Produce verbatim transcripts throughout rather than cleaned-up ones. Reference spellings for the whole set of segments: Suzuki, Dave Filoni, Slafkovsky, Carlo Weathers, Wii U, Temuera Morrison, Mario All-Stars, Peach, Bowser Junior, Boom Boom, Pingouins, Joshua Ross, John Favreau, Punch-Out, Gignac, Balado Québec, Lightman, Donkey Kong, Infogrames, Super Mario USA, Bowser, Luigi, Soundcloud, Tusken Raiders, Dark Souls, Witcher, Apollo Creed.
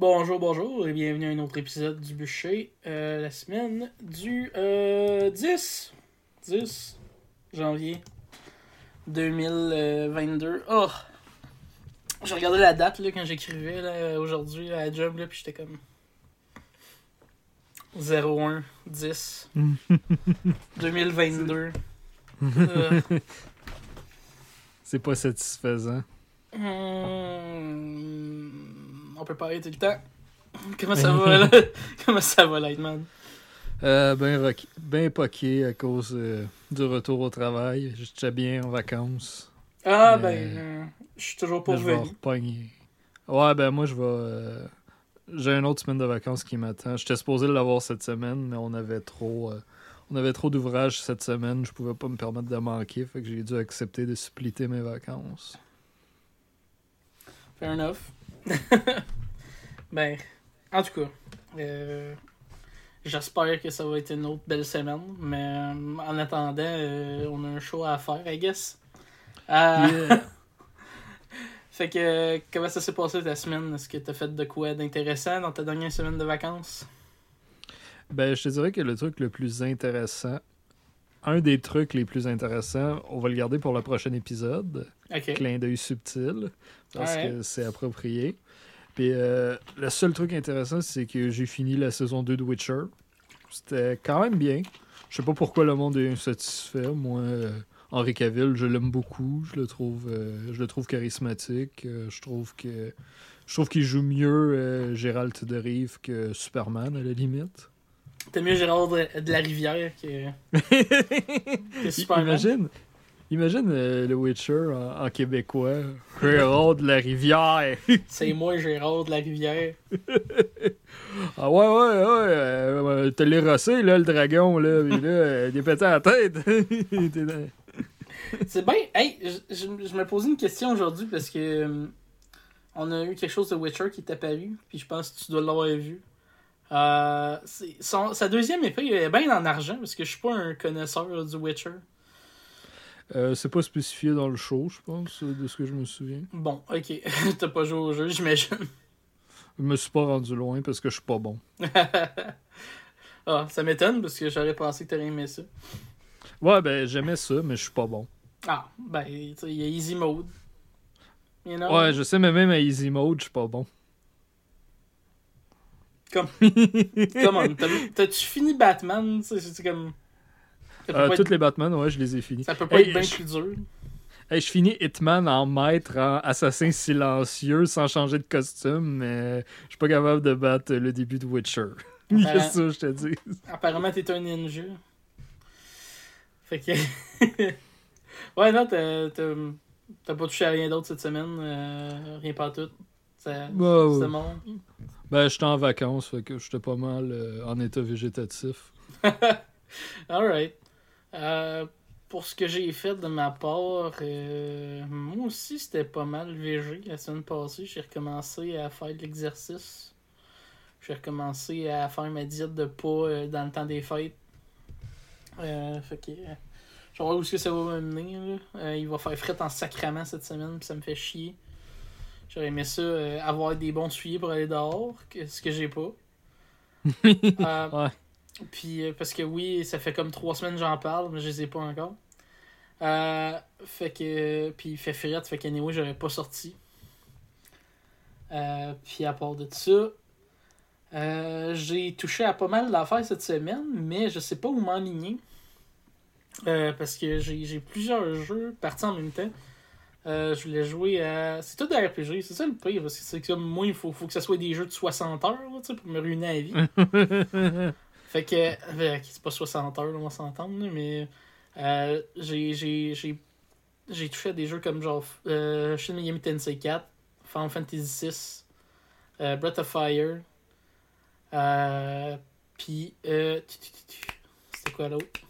Bonjour, bonjour et bienvenue à un autre épisode du Bûcher, euh, la semaine du euh, dix janvier deux mille vingt-deux. Oh! J'ai regardé la date là, quand j'écrivais là, aujourd'hui à la job, là, puis j'étais comme zéro un dix deux mille vingt-deux. euh. C'est pas satisfaisant. Hum... On peut pas arrêter le temps. Comment ça va, là? Comment ça va, Lightman? Euh, ben, rock... ben poqué à cause euh, du retour au travail. J'étais bien en vacances. Ah, euh... ben, euh, je suis toujours pas revenu. Ouais, ben, moi, je vais... Euh... J'ai une autre semaine de vacances qui m'attend. J'étais supposé l'avoir cette semaine, mais on avait trop... Euh... On avait trop d'ouvrages cette semaine. Je pouvais pas me permettre de manquer. Fait que j'ai dû accepter de splitter mes vacances. Fair enough. Ben, en tout cas, euh, j'espère que ça va être une autre belle semaine, mais euh, en attendant, euh, on a un show à faire, I guess. Euh, yeah. Fait que, comment ça s'est passé ta semaine? Est-ce que t'as fait de quoi d'intéressant dans ta dernière semaine de vacances? Ben, je te dirais que le truc le plus intéressant, un des trucs les plus intéressants, on va le garder pour le prochain épisode. Okay. Clin d'œil subtil, parce right. que c'est approprié. Puis euh, le seul truc intéressant, c'est que j'ai fini la saison deux de Witcher. C'était quand même bien. Je sais pas pourquoi le monde est insatisfait. Moi, euh, Henry Cavill, je l'aime beaucoup. Je le trouve euh, je le trouve charismatique. Euh, je trouve que je trouve qu'il joue mieux euh, Gérald de la rivière que Superman, à la limite. T'es mieux Gérald de la rivière que, que Superman. Imagine, imagine euh, le Witcher en, en québécois. Gérald de la rivière. C'est moi Gérald de la rivière. Ah ouais, ouais, ouais. Euh, euh, t'as les rossé, là, le dragon, là. Puis là, euh, il est pété à la tête. C'est bien. Hey, je, je, je me posais une question aujourd'hui parce que euh, on a eu quelque chose de Witcher qui est apparu. Puis je pense que tu dois l'avoir vu. Euh, c'est, son, sa deuxième épée est bien en argent parce que je suis pas un connaisseur du Witcher. Euh, c'est pas spécifié dans le show, je pense, de ce que je me souviens. Bon, ok. T'as pas joué au jeu, j'imagine. Je me suis pas rendu loin parce que je suis pas bon. Ah, ça m'étonne parce que j'aurais pensé que t'aurais aimé ça. Ouais, ben j'aimais ça, mais je suis pas bon. Ah, ben il y a Easy Mode. You know? Ouais, je sais, mais même à Easy Mode, je suis pas bon. Comme, come on, t'as, t'as-tu fini Batman? C'est, c'est comme... Euh, toutes être... les Batman, ouais, je les ai finis. Ça peut pas hey, être bien je... plus dur. Hey, je finis Hitman en maître, en assassin silencieux, sans changer de costume, mais je suis pas capable de battre le début de Witcher. Apparemment... C'est ça, je te dis. Apparemment, t'es un ninja. Fait que... ouais, non, t'as, t'as, t'as pas touché à rien d'autre cette semaine. Euh, rien pas tout. Ça, wow. C'est bon. Ben, j'étais en vacances, fait que j'étais pas mal euh, en état végétatif. Alright. Euh, pour ce que j'ai fait de ma part, euh, moi aussi, c'était pas mal végé. La semaine passée, j'ai recommencé à faire de l'exercice. J'ai recommencé à faire ma diète de pas euh, dans le temps des fêtes. Euh, fait que, euh, je vais voir où est-ce que ça va me mener. Euh, il va faire fret en sacrament cette semaine, puis ça me fait chier. J'aurais aimé ça, euh, avoir des bons souliers pour aller dehors, que, ce que j'ai pas. euh, ouais. Puis, euh, parce que oui, ça fait comme trois semaines que j'en parle, mais je les ai pas encore. Euh, fait que, puis il fait frette, fait qu'anyway, j'aurais pas sorti. Euh, puis à part de ça, euh, j'ai touché à pas mal d'affaires cette semaine, mais je sais pas où m'enligner. Euh, parce que j'ai, j'ai plusieurs jeux partis en même temps. Euh, je voulais jouer à... C'est tout des R P G, c'est ça le pire, parce que c'est comme moi, il faut, faut que ça soit des jeux de soixante heures, là, pour me ruiner la vie. Fait que... Euh, c'est pas soixante heures, là, on s'entend, mais... Euh, j'ai, j'ai, j'ai, j'ai touché à des jeux comme genre... Euh, Shin Megami Tensei quatre, Final Fantasy six, euh, Breath of Fire, euh, puis... Euh, c'était quoi l'autre?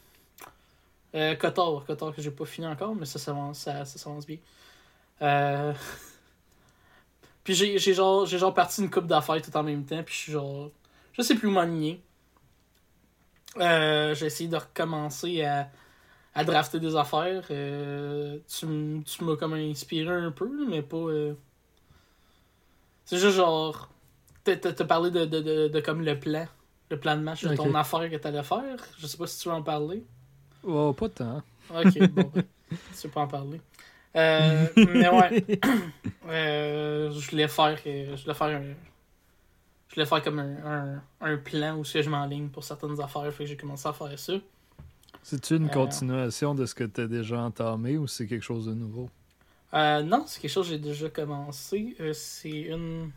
Euh, Kotor, Kotor que j'ai pas fini encore, mais ça s'avance, ça, ça s'avance bien. Euh... Puis j'ai, j'ai genre j'ai genre parti une coupe d'affaires tout en même temps, puis je suis genre... Je sais plus où m'enligner. Euh, j'ai essayé de recommencer à, à drafter des affaires. Euh, tu, tu m'as comme inspiré un peu, mais pas... Euh... C'est juste genre... T'as, t'as parlé de, de, de, de comme le plan, le plan de match de okay. ton affaire que t'allais faire. Je sais pas si tu veux en parler. Oh, pas tant. Ok, bon, ben, tu veux pas en parler. Euh, mais ouais, euh, je voulais faire, je voulais faire, un, je voulais faire comme un, un, un plan où je m'enligne pour certaines affaires, fait que j'ai commencé à faire ça. C'est-tu une euh, continuation de ce que t'as déjà entamé ou c'est quelque chose de nouveau? Euh, non, c'est quelque chose que j'ai déjà commencé. Euh, c'est une...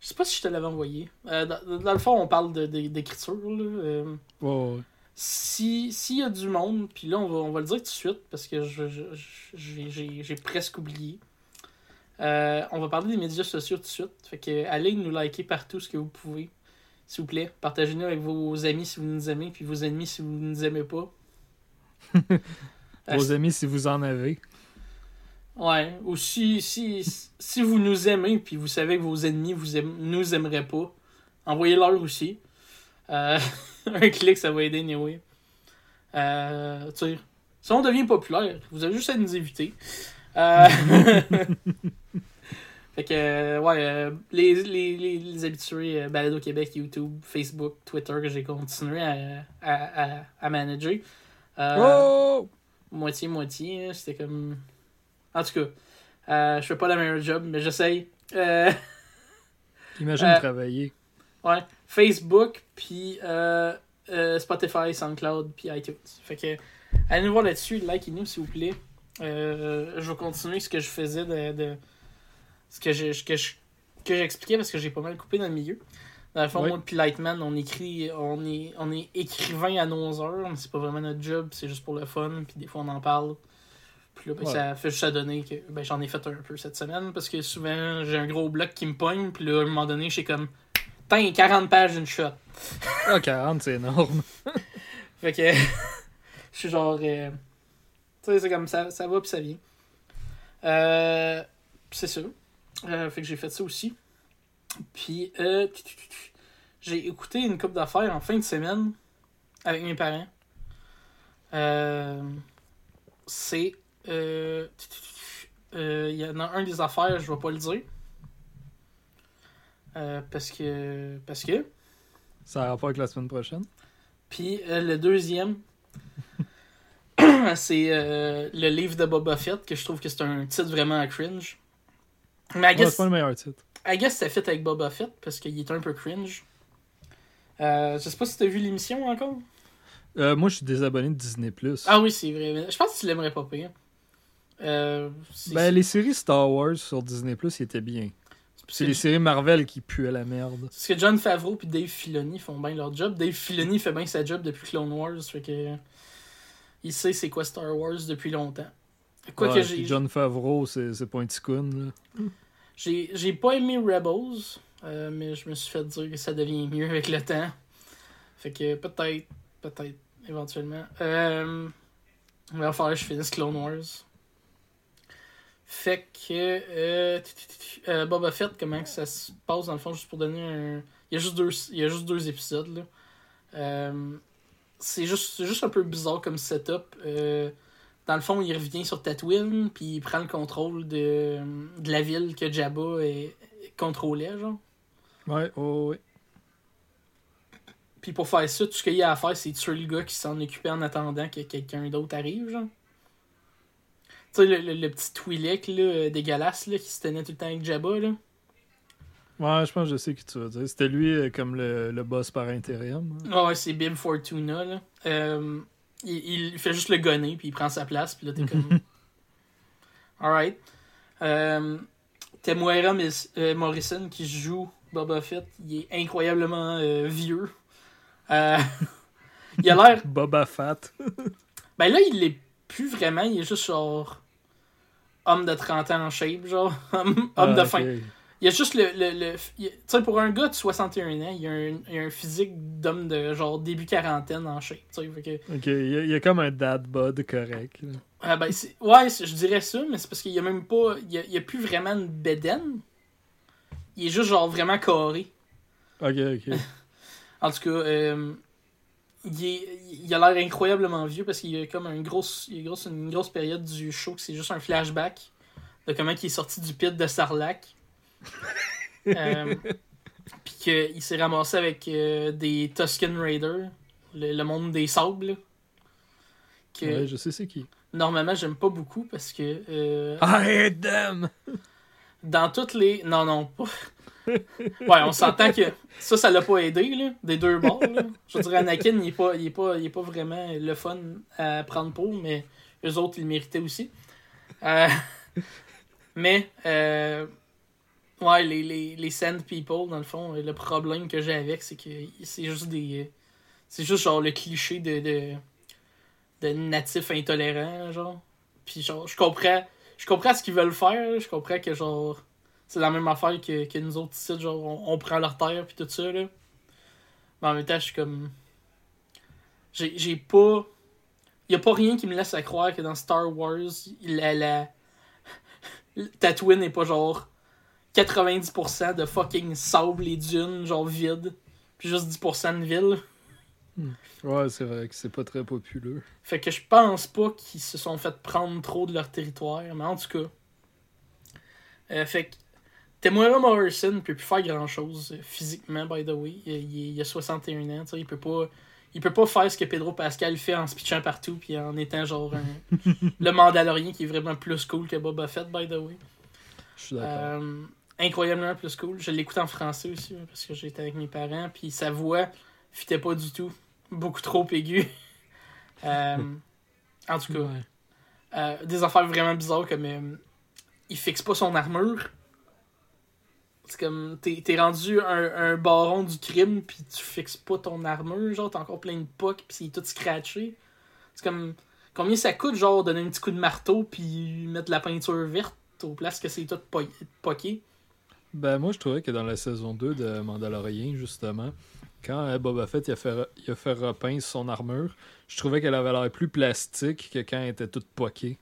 Je sais pas si je te l'avais envoyé. Euh, dans, dans le fond, on parle de, de, d'écriture. Là. Euh, oh, ouais. Si s'il y a du monde, puis là, on va, on va le dire tout de suite, parce que je, je, j'ai, j'ai, j'ai presque oublié. Euh, on va parler des médias sociaux tout de suite. Fait que allez nous liker partout ce que vous pouvez. S'il vous plaît, partagez-nous avec vos amis si vous nous aimez, puis vos ennemis si vous ne nous aimez pas. Vos euh, amis si vous en avez. Ouais, ou si, si, si vous nous aimez puis vous savez que vos ennemis vous aime, nous aimeraient pas, envoyez-leur aussi. Euh, un clic, ça va aider, anyway. Euh, tu sais, si on devient populaire, vous avez juste à nous éviter. Euh... fait que, ouais, les, les, les, les habitués euh, Balado Québec, YouTube, Facebook, Twitter que j'ai continué à, à, à, à manager. Euh, oh! Moitié-moitié, c'était comme... En tout cas, euh, je fais pas la meilleure job, mais j'essaye. Euh... Imagine euh, travailler. Ouais. Facebook, puis euh, euh, Spotify, SoundCloud, puis iTunes. Fait que, allez nous voir là-dessus, likez-nous s'il vous plaît. Euh, je vais continuer ce que je faisais, de, de ce que je, que je que j'expliquais parce que j'ai pas mal coupé dans le milieu. Dans le fond, oui. Moi puis Lightman, on écrit, on est, on est écrivain à onze heures, mais c'est pas vraiment notre job, c'est juste pour le fun, puis des fois on en parle. Puis là, ben, ouais. Ça fait juste à donner que ben, j'en ai fait un peu cette semaine parce que souvent j'ai un gros bloc qui me pogne. Puis là, à un moment donné, j'ai comme tain, quarante pages d'une shot. Ah, quarante, c'est énorme. Fait que je suis genre. Euh... Tu sais, c'est comme ça, ça va, puis ça vient. Euh... C'est ça. Euh, fait que j'ai fait ça aussi. Puis euh... j'ai écouté une couple d'affaires en fin de semaine avec mes parents. Euh... C'est. Euh, euh, y en a un des affaires, je vais pas le dire. Euh, parce que. Parce que. Ça a rapport avec la semaine prochaine. Puis euh, le deuxième, c'est euh, le livre de Boba Fett, que je trouve que c'est un titre vraiment cringe. Mais I guess, ouais, c'est pas le meilleur titre. I guess ça fit avec Boba Fett, parce qu'il est un peu cringe. Euh, je sais pas si t'as vu l'émission encore. Euh, moi, je suis désabonné de Disney plus. Ah oui, c'est vrai. Je pense que tu l'aimerais pas pire. Euh, c'est, ben, c'est... les séries Star Wars sur Disney plus, ils étaient bien. C'est, c'est les je... séries Marvel qui puent à la merde. C'est ce que John Favreau et Dave Filoni font bien leur job. Dave Filoni fait bien sa job depuis Clone Wars. Fait que... Il sait c'est quoi Star Wars depuis longtemps. Quoi ouais, que j'ai... John Favreau, c'est, c'est pas un ticoun. J'ai, j'ai pas aimé Rebels, euh, mais je me suis fait dire que ça devient mieux avec le temps. Fait que peut-être, peut-être. Éventuellement. Euh, il va falloir que je finisse Clone Wars. Fait que... Euh, euh, Boba Fett, comment que ça se passe dans le fond, juste pour donner un... Il y a juste deux, il y a juste deux épisodes, là. Euh, c'est, juste, c'est juste un peu bizarre comme setup. Euh, dans le fond, il revient sur Tatooine, puis il prend le contrôle de, de la ville que Jabba est, contrôlait, genre. Ouais, oh, ouais. Puis pour faire ça, tout ce qu'il y a à faire, c'est tuer le gars qui s'en occupait en attendant que quelqu'un d'autre arrive, genre. Tu sais, le, le, le petit Twi'lek, là, dégueulasse, là, qui se tenait tout le temps avec Jabba, là. Ouais, je pense que je sais qui tu veux dire. C'était lui euh, comme le, le boss par intérim. Hein. Oh, ouais, c'est Bib Fortuna, là. Euh, il, il fait juste le gonner, puis il prend sa place, puis là, t'es comme... Alright. Euh, Temuera euh, Morrison, qui joue Boba Fett, il est incroyablement euh, vieux. Euh, il a l'air Boba Fett. Ben là il l'est plus vraiment, il est juste genre homme de trente ans en shape, genre homme, homme ah, de fin. Okay. Il y a juste le, le, le... tu sais, pour un gars de soixante et un ans, il y a un, il y a un physique d'homme de genre début quarantaine en shape, tu sais, que... OK, il y, a, il y a comme un dad bod correct. Ah ben c'est... ouais, c'est, je dirais ça, mais c'est parce qu'il y a même pas il y a, il y a plus vraiment une bédaine. Il est juste genre vraiment carré. OK, OK. En tout cas, euh, il, est, il a l'air incroyablement vieux parce qu'il a comme une grosse, une grosse, une grosse période du show que c'est juste un flashback de comment il est sorti du pit de Sarlac. euh, Puis qu'il s'est ramassé avec euh, des Tusken Raiders, le, le monde des sables. Que ouais, je sais c'est qui. Normalement, j'aime pas beaucoup parce que... Euh, I hate them! Dans toutes les... Non, non, pas... Ouais, on s'entend que ça, ça l'a pas aidé, là, des deux bords. Là. Je veux dire, Anakin, il est pas, il est pas, il est pas vraiment le fun à prendre pour, mais eux autres, ils le méritaient aussi. Euh... Mais, euh... ouais, les, les, les Sand People, dans le fond, le problème que j'ai avec, c'est que c'est juste des... C'est juste, genre, le cliché de... de... de natifs intolérants, genre. Puis genre, je comprends... Je comprends ce qu'ils veulent faire, je comprends que, genre... C'est la même affaire que, que nous autres ici, genre, on, on prend leur terre, puis tout ça, là. Mais en même temps, je suis comme... J'ai, j'ai pas... Y a pas rien qui me laisse à croire que dans Star Wars, la... la... Tatooine n'est pas, genre, quatre-vingt-dix pour cent de fucking sable et dunes, genre, vide. Puis juste dix pour cent de ville. Ouais, c'est vrai que c'est pas très populeux. Fait que je pense pas qu'ils se sont fait prendre trop de leur territoire, mais en tout cas... Euh, fait que Temuera Morrison ne peut plus faire grand-chose physiquement, by the way. Il, il a soixante et un ans, il peut pas il peut pas faire ce que Pedro Pascal fait en se pitchant partout puis en étant genre un, le Mandalorian qui est vraiment plus cool que Boba Fett, by the way. Je suis d'accord. Euh, incroyablement plus cool. Je l'écoute en français aussi parce que j'étais avec mes parents, puis sa voix fitait pas du tout. Beaucoup trop aiguë. euh, en tout cas, ouais. euh, des affaires vraiment bizarres comme... Euh, il fixe pas son armure. C'est comme, t'es, t'es rendu un, un baron du crime pis tu fixes pas ton armure, genre, t'as encore plein de pocs pis c'est tout scratché. C'est comme, combien ça coûte, genre, donner un petit coup de marteau pis mettre de la peinture verte aux places que c'est tout po- poqué? Ben, moi, je trouvais que dans la saison deux de Mandalorian, justement, quand Boba Fett il a, fait, il a fait repeindre son armure, je trouvais qu'elle avait l'air plus plastique que quand elle était toute poquée.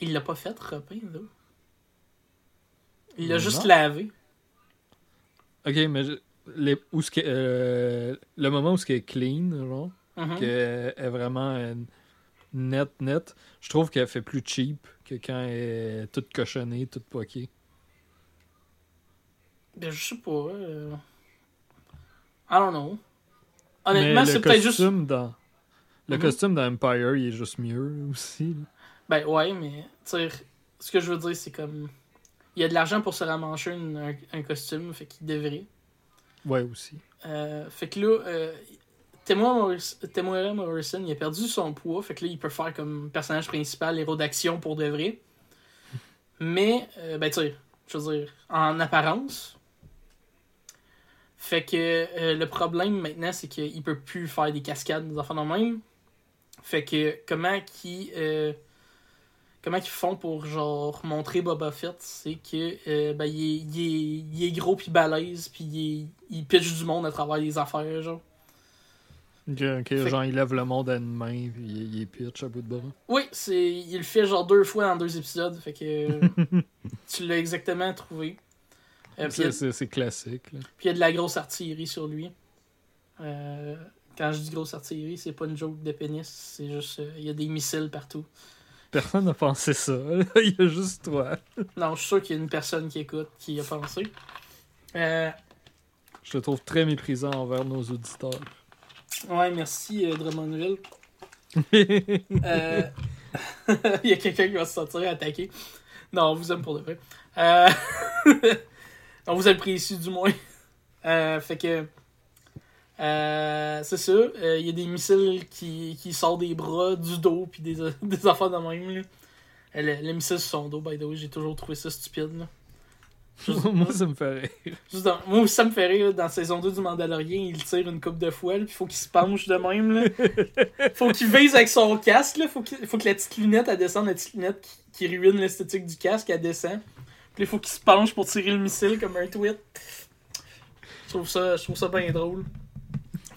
Il l'a pas fait repeindre. Il l'a non. juste lavé. Ok, mais je, les, où ce que, euh, le moment où ce qui est clean, genre, mm-hmm. qu'elle est vraiment euh, net, net, je trouve qu'elle fait plus cheap que quand elle est toute cochonnée, toute poquée. Ben, je sais pas. Euh... I don't know. Honnêtement, mais c'est peut-être juste. Dans, le mm-hmm. costume dans Empire, il est juste mieux aussi. Là. Ben ouais, mais t'sais, ce que je veux dire, c'est comme... Il y a de l'argent pour se ramancher une, un, un costume, fait qu'il devrait. Ouais, aussi. Euh, fait que là, euh, Temuera Morrison, il a perdu son poids, fait que là, il peut faire comme personnage principal, héros d'action pour de vrai. Mais, euh, ben t'sais, je veux dire, en apparence. Fait que euh, le problème maintenant, c'est qu'il peut plus faire des cascades, des enfants de même. Fait que comment qu'il... Euh, Comment qu'ils font pour genre montrer Boba Fett, c'est que euh, ben, il, est, il, est, il est gros pis balèze pis il, est, il pitch du monde à travers les affaires, genre. Ok, okay genre que... il lève le monde à une main pis il, il pitch à bout de bras. Oui, c'est il le fait genre deux fois dans deux épisodes, fait que tu l'as exactement trouvé. Euh, c'est, a... c'est, c'est classique. Puis il y a de la grosse artillerie sur lui. Euh, quand je dis grosse artillerie, c'est pas une joke de pénis, c'est juste euh, il y a des missiles partout. Personne n'a pensé ça. Il y a juste toi. Non, je suis sûr qu'il y a une personne qui écoute qui a pensé. Euh... Je le trouve très méprisant envers nos auditeurs. Ouais, merci, euh, Drummondville. euh... Il y a quelqu'un qui va se sentir attaqué. Non, on vous aime pour de vrai. Euh... on vous apprécie du moins. Euh, fait que... Euh, c'est ça, il euh, y a des missiles qui, qui sortent des bras, du dos, puis des, des affaires de même. Là. Le, le missile sur son dos, by the way, j'ai toujours trouvé ça stupide. Là. Juste, moi, ça me fait rire. Juste dans, moi aussi, ça me fait rire. Là, dans saison deux du Mandalorian, il tire une coupe de fois, puis faut qu'il se penche de même. Là. Faut qu'il vise avec son casque. Là. Faut, qu'il, faut que la petite lunette, elle descende, la petite lunette qui, qui ruine l'esthétique du casque, elle descend. Puis il faut qu'il se penche pour tirer le missile comme un tweet. Je trouve ça, je trouve ça bien drôle.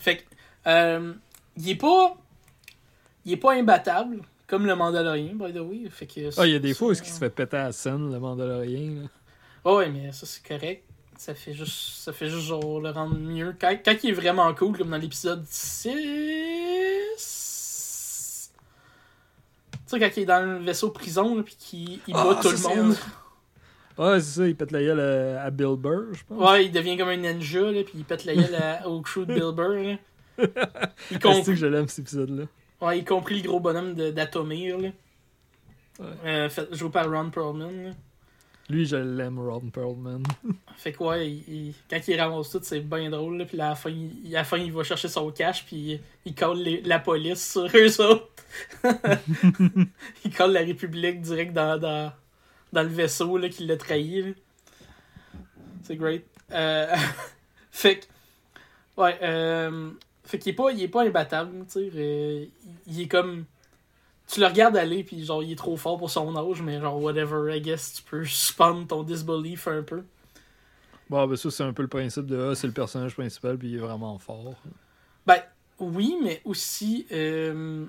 Fait que, euh, il est pas, il est pas imbattable, comme le Mandalorian, by the way. Fait que... Ah, il y a des fois où est-ce qu'il se fait péter à la scène, le Mandalorian, là. Oh, ouais, mais ça, c'est correct. Ça fait juste, ça fait juste, genre, le rendre mieux. Quand, quand il est vraiment cool, comme dans l'épisode six... Tu sais, quand il est dans le vaisseau prison, là, pis qu'il il bat oh, tout le monde... Ouais, c'est ça, il pète la gueule à, à Bill Burr, je pense. Ouais, il devient comme un ninja, là, puis il pète la gueule à, au crew de Bill Burr. C'est comp... que je l'aime, cet épisode-là. Ouais, y compris le gros bonhomme de, d'Atomir, là. Ouais. Euh, fait, joué par Ron Perlman, là. Lui, je l'aime, Ron Perlman. Fait que ouais, il, il, quand il ramasse tout, c'est bien drôle, là, puis là, à la fin, il, à la fin, il va chercher son cash, puis il, il colle les, la police sur eux autres. Il colle la République direct dans, dans, dans le vaisseau, là, qui l'a trahi, là. C'est great. Euh, fait que... Ouais, euh... Fait qu'il est pas, il est pas imbattable, tu sais. Euh, il est comme... Tu le regardes aller, puis genre, il est trop fort pour son âge, mais genre, whatever, I guess, tu peux suspendre ton disbelief un peu. Bon, ben ça, c'est un peu le principe de, ah, c'est le personnage principal, puis il est vraiment fort. Ben, oui, mais aussi... Euh,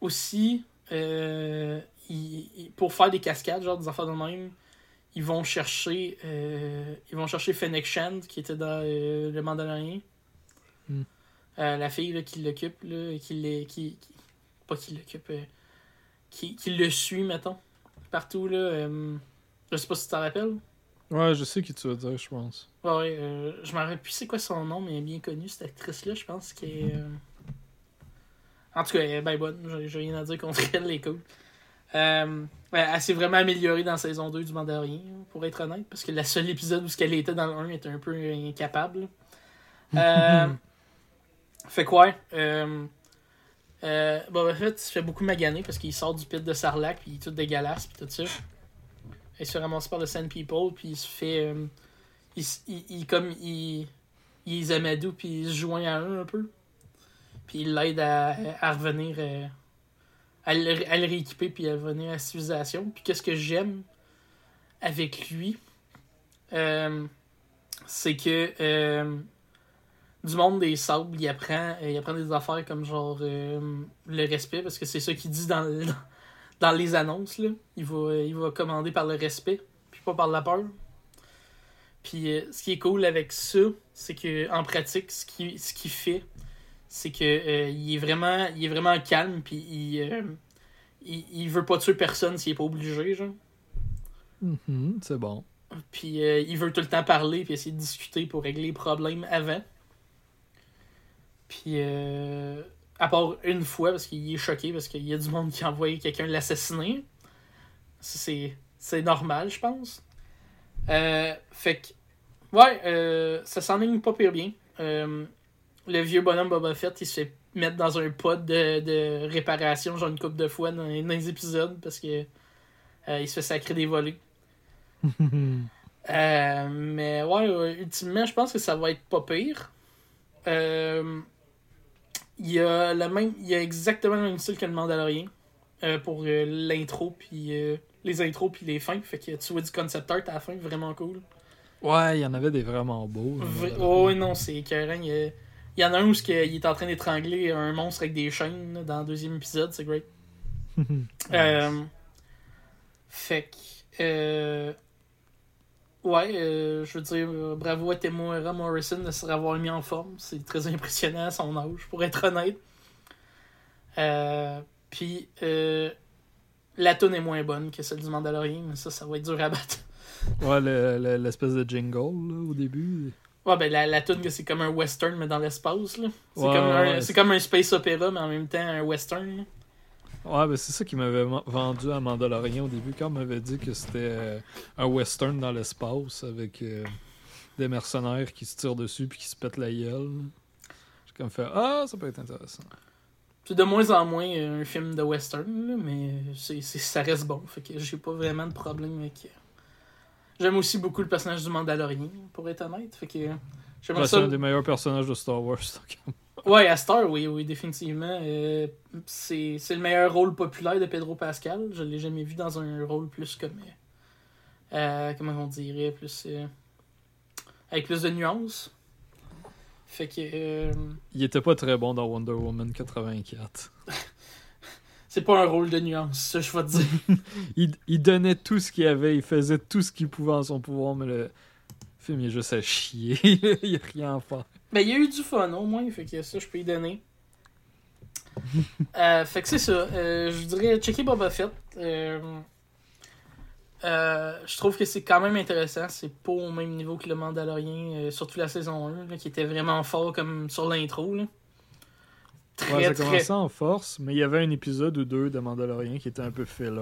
aussi, euh, il, pour faire des cascades, genre, des affaires de même, ils vont chercher... Euh, ils vont chercher Fennec Shand, qui était dans euh, le Mandalorian. Mm. Euh, la fille là, qui l'occupe là, qui, l'est, qui, qui pas qui l'occupe euh, qui, qui le suit mettons partout là, euh, je sais pas si tu t'en rappelles. Ouais, je sais qui tu veux dire, je pense. Ouais, ouais euh, je m'en rappelle plus c'est quoi son nom, mais elle est bien connue cette actrice là, je pense qu'elle est euh... en tout cas elle est bien bonne, j'ai, j'ai rien à dire contre elle, elle est cool. Euh, elle s'est vraiment améliorée dans saison deux du Mandarin, pour être honnête, parce que le seul épisode où elle était dans le un était un peu incapable. euh, Fait quoi? Euh, euh, Boba Fett se fait beaucoup maganer parce qu'il sort du pit de Sarlac, puis il est tout dégueulasse, puis tout ça. Il se fait ramasser par le Sand People, puis il se fait. Euh, il, il, il, comme, il, il les amadoue, puis il se joint à eux un peu. Puis il l'aide à, à revenir, à, à, le, à le rééquiper, puis à revenir à la civilisation. Puis qu'est-ce que j'aime avec lui? Euh, c'est que. Euh, Du monde des sables, il apprend, il apprend des affaires comme genre euh, le respect, parce que c'est ça qu'il dit dans, le, dans les annonces. Là. Il, va, il va commander par le respect, puis pas par la peur. Puis euh, ce qui est cool avec ça, c'est qu'en pratique, ce qu'il, ce qu'il fait, c'est que euh, il est vraiment il est vraiment calme, puis il, euh, il, il veut pas tuer personne s'il est pas obligé. Genre. Mm-hmm, c'est bon. Puis euh, il veut tout le temps parler, puis essayer de discuter pour régler les problèmes avant. Puis, euh, à part une fois, parce qu'il est choqué, parce qu'il y a du monde qui a envoyé quelqu'un l'assassiner. C'est, c'est normal, je pense. Euh, fait que, ouais, euh, ça s'enligne pas pire bien. Euh, le vieux bonhomme Boba Fett, il se fait mettre dans un pod de, de réparation, genre une couple de fois dans, dans les épisodes, parce que euh, il se fait sacrer des volets. euh, mais ouais, ouais, ultimement, je pense que ça va être pas pire. Euh... Il y a le même, il y a exactement le même style que le Mandalorian euh, pour euh, l'intro puis euh, les intros puis les fins. Fait que tu vois du concept art à la fin, vraiment cool. Ouais, il y en avait des vraiment beaux. V- oh non, c'est écœurant. Il, a... il y en a un où il est en train d'étrangler un monstre avec des chaînes là, dans le deuxième épisode, c'est great. euh... Fait que euh... Ouais, euh, je veux dire, euh, bravo à Temuera Morrison de se l'avoir mis en forme. C'est très impressionnant à son âge, pour être honnête. Euh, Puis, euh, la toune est moins bonne que celle du Mandalorian, mais ça, ça va être dur à battre. Ouais, le, le, l'espèce de jingle, là, au début. Ouais, ben, la, la toune, c'est comme un western, mais dans l'espace, là. C'est, ouais, comme, ouais, un, c'est, c'est comme un space opéra, mais en même temps, un western, là. Ouais, ben c'est ça qui m'avait vendu à Mandalorian au début, quand on m'avait dit que c'était euh, un western dans l'espace avec euh, des mercenaires qui se tirent dessus puis qui se pètent la gueule. J'ai comme fait « Ah, ça peut être intéressant ». C'est de moins en moins un film de western, là, mais c'est, c'est, ça reste bon, fait que j'ai pas vraiment de problème avec... J'aime aussi beaucoup le personnage du Mandalorian, pour être honnête, fait que... J'aime ben, ça... C'est un des meilleurs personnages de Star Wars, donc... Ouais, à Star, oui, oui, définitivement. Euh, c'est, c'est le meilleur rôle populaire de Pedro Pascal. Je l'ai jamais vu dans un rôle plus comme... Euh, comment on dirait, plus... Euh, avec plus de nuances. Fait que... Euh, il était pas très bon dans Wonder Woman quatre-vingt-quatre. C'est pas un rôle de nuance, ça, je vais te dire. il, il donnait tout ce qu'il avait, il faisait tout ce qu'il pouvait en son pouvoir, mais le film, il est juste à chier. Il n'y a rien à faire. Ben, il y a eu du fun, au moins, fait que ça, je peux y donner. euh, fait que c'est ça. Euh, je dirais, checker Boba Fett. Euh, Euh, je trouve que c'est quand même intéressant. C'est pas au même niveau que le Mandalorian, euh, surtout la saison un, là, qui était vraiment fort comme sur l'intro. Là. Très, ouais, ça très... commençait en force, mais il y avait un épisode ou deux de Mandalorian qui était un peu filler.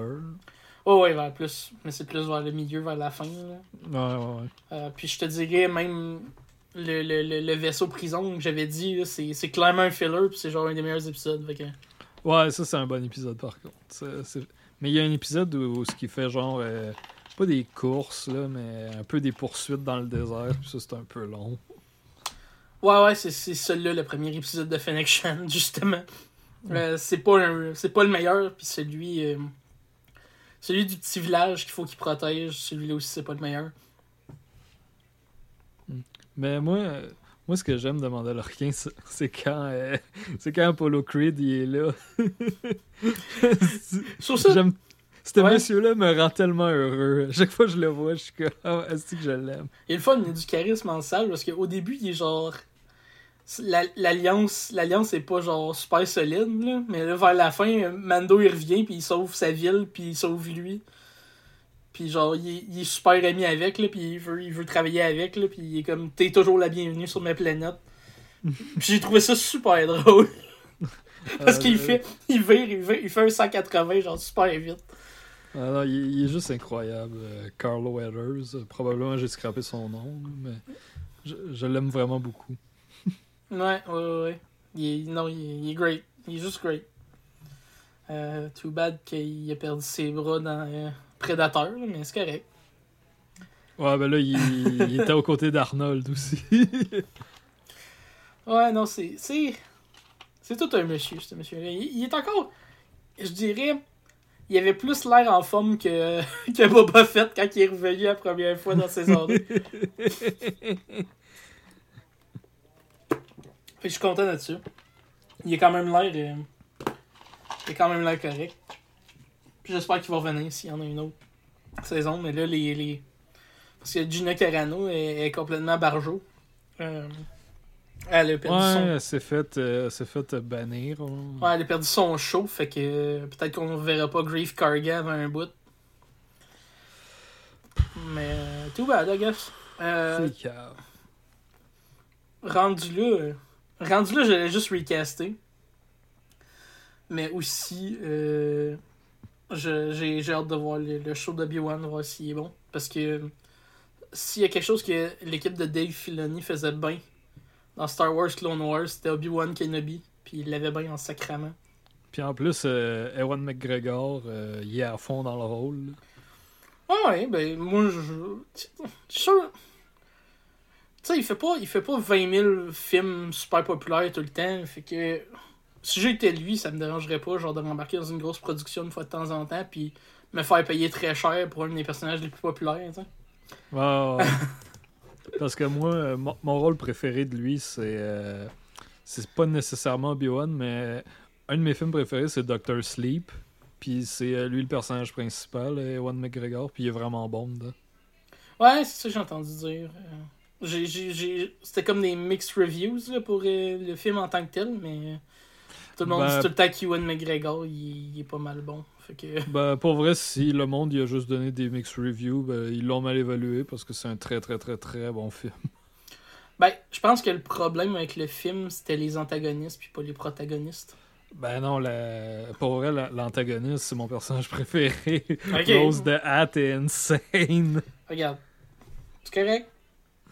Oh ouais, vers plus. Mais c'est plus vers le milieu, vers la fin. Là. Ouais, ouais, ouais. Euh, puis je te dirais, même le, le, le, le vaisseau prison que j'avais dit, là, c'est, c'est clairement un filler, puis c'est genre un des meilleurs épisodes. Fait que... Ouais, ça c'est un bon épisode par contre. C'est, c'est... Mais il y a un épisode où, où ce qui fait genre, euh, pas des courses, là, mais un peu des poursuites dans le désert, puis ça, c'est un peu long. Ouais, ouais, c'est, c'est celui-là, le premier épisode de Fennec Shand, justement. Mm. Euh, c'est, pas un, c'est pas le meilleur, puis celui, euh, celui du petit village qu'il faut qu'il protège, celui-là aussi, c'est pas le meilleur. Mm. Mais moi, euh, moi, ce que j'aime de Mandalorian, c'est, c'est quand euh, c'est quand Apollo Creed, il est là. Sur ça, j'aime... Cet ouais. monsieur-là me rend tellement heureux. À chaque fois que je le vois, je suis comme, ah, est-ce que je l'aime? Il est le fun, il y a du charisme en salle, parce qu'au début, il est genre... La, l'alliance, l'alliance est pas genre super solide, là, mais là, vers la fin, Mando, il revient, puis il sauve sa ville, puis il sauve lui. Puis genre, il, il est super ami avec, là, puis il veut, il veut travailler avec, là, puis il est comme, t'es toujours la bienvenue sur ma planète. Puis j'ai trouvé ça super drôle. Parce qu'il fait, il vire, il vire, il fait un cent quatre-vingts, genre, super vite. Ah non, il, il est juste incroyable. Euh, Carlo Weathers, euh, probablement j'ai scrappé son nom, mais je, je l'aime vraiment beaucoup. ouais, ouais, ouais. Il est, non, il est, il est great. Il est juste great. Euh, too bad qu'il a perdu ses bras dans euh, Predator, mais c'est correct. Ouais, ben là, il, il était aux côtés d'Arnold aussi. ouais, non, c'est, c'est... C'est tout un monsieur, ce monsieur-là. Il, il est encore... Je dirais... Il avait plus l'air en forme que, que Boba Fett quand il est revenu la première fois dans saison deux. Je suis content là-dessus. Il a quand même l'air de... Il a quand même l'air correct. Puis j'espère qu'il va revenir s'il y en a une autre saison. Mais là, les... les... Parce que Gina Carano est, est complètement barjo. Euh... Elle a perdu ouais, son... elle s'est faite euh, fait bannir. Hein. Ouais, elle a perdu son show, fait que euh, peut-être qu'on ne verra pas Grief Karga avant un bout. Mais euh, tout bad, I guess. Euh, C'est euh, rendu là, euh, rendu là, j'allais juste recaster. Mais aussi, euh, je, j'ai, j'ai hâte de voir le, le show d'Obi-Wan, voir s'il est bon. Parce que euh, s'il y a quelque chose que l'équipe de Dave Filoni faisait bien, dans Star Wars Clone Wars, c'était Obi-Wan Kenobi, puis il l'avait bien en sacrament. Puis en plus, euh, Ewan McGregor, euh, il est à fond dans le rôle. Ah ouais, ben moi, je... sûr. Tu sais, il fait pas, il fait pas vingt mille films super populaires tout le temps, fait que... Si j'étais lui, ça me dérangerait pas, genre, de m'embarquer dans une grosse production une fois de temps en temps, puis me faire payer très cher pour un des personnages les plus populaires, tu sais. Wow. Parce que moi, mon rôle préféré de lui, c'est... Euh, c'est pas nécessairement Obi-Wan, mais un de mes films préférés, c'est Doctor Sleep. Puis c'est lui le personnage principal, Ewan McGregor, puis il est vraiment bon dedans. Ouais, c'est ça que j'ai entendu dire. J'ai, j'ai, j'ai... C'était comme des mixed reviews là, pour euh, le film en tant que tel, mais... Tout le monde ben, dit tout le temps qu'Ewan McGregor, il, il est pas mal bon. Fait que... ben, pour vrai, si le monde il a juste donné des mixed reviews, ben, ils l'ont mal évalué parce que c'est un très très très très bon film. Ben, je pense que le problème avec le film, c'était les antagonistes puis pas les protagonistes. Ben non, la... pour vrai, la... l'antagoniste, c'est mon personnage préféré. Okay. Rose de Hat est insane. Regarde, c'est correct?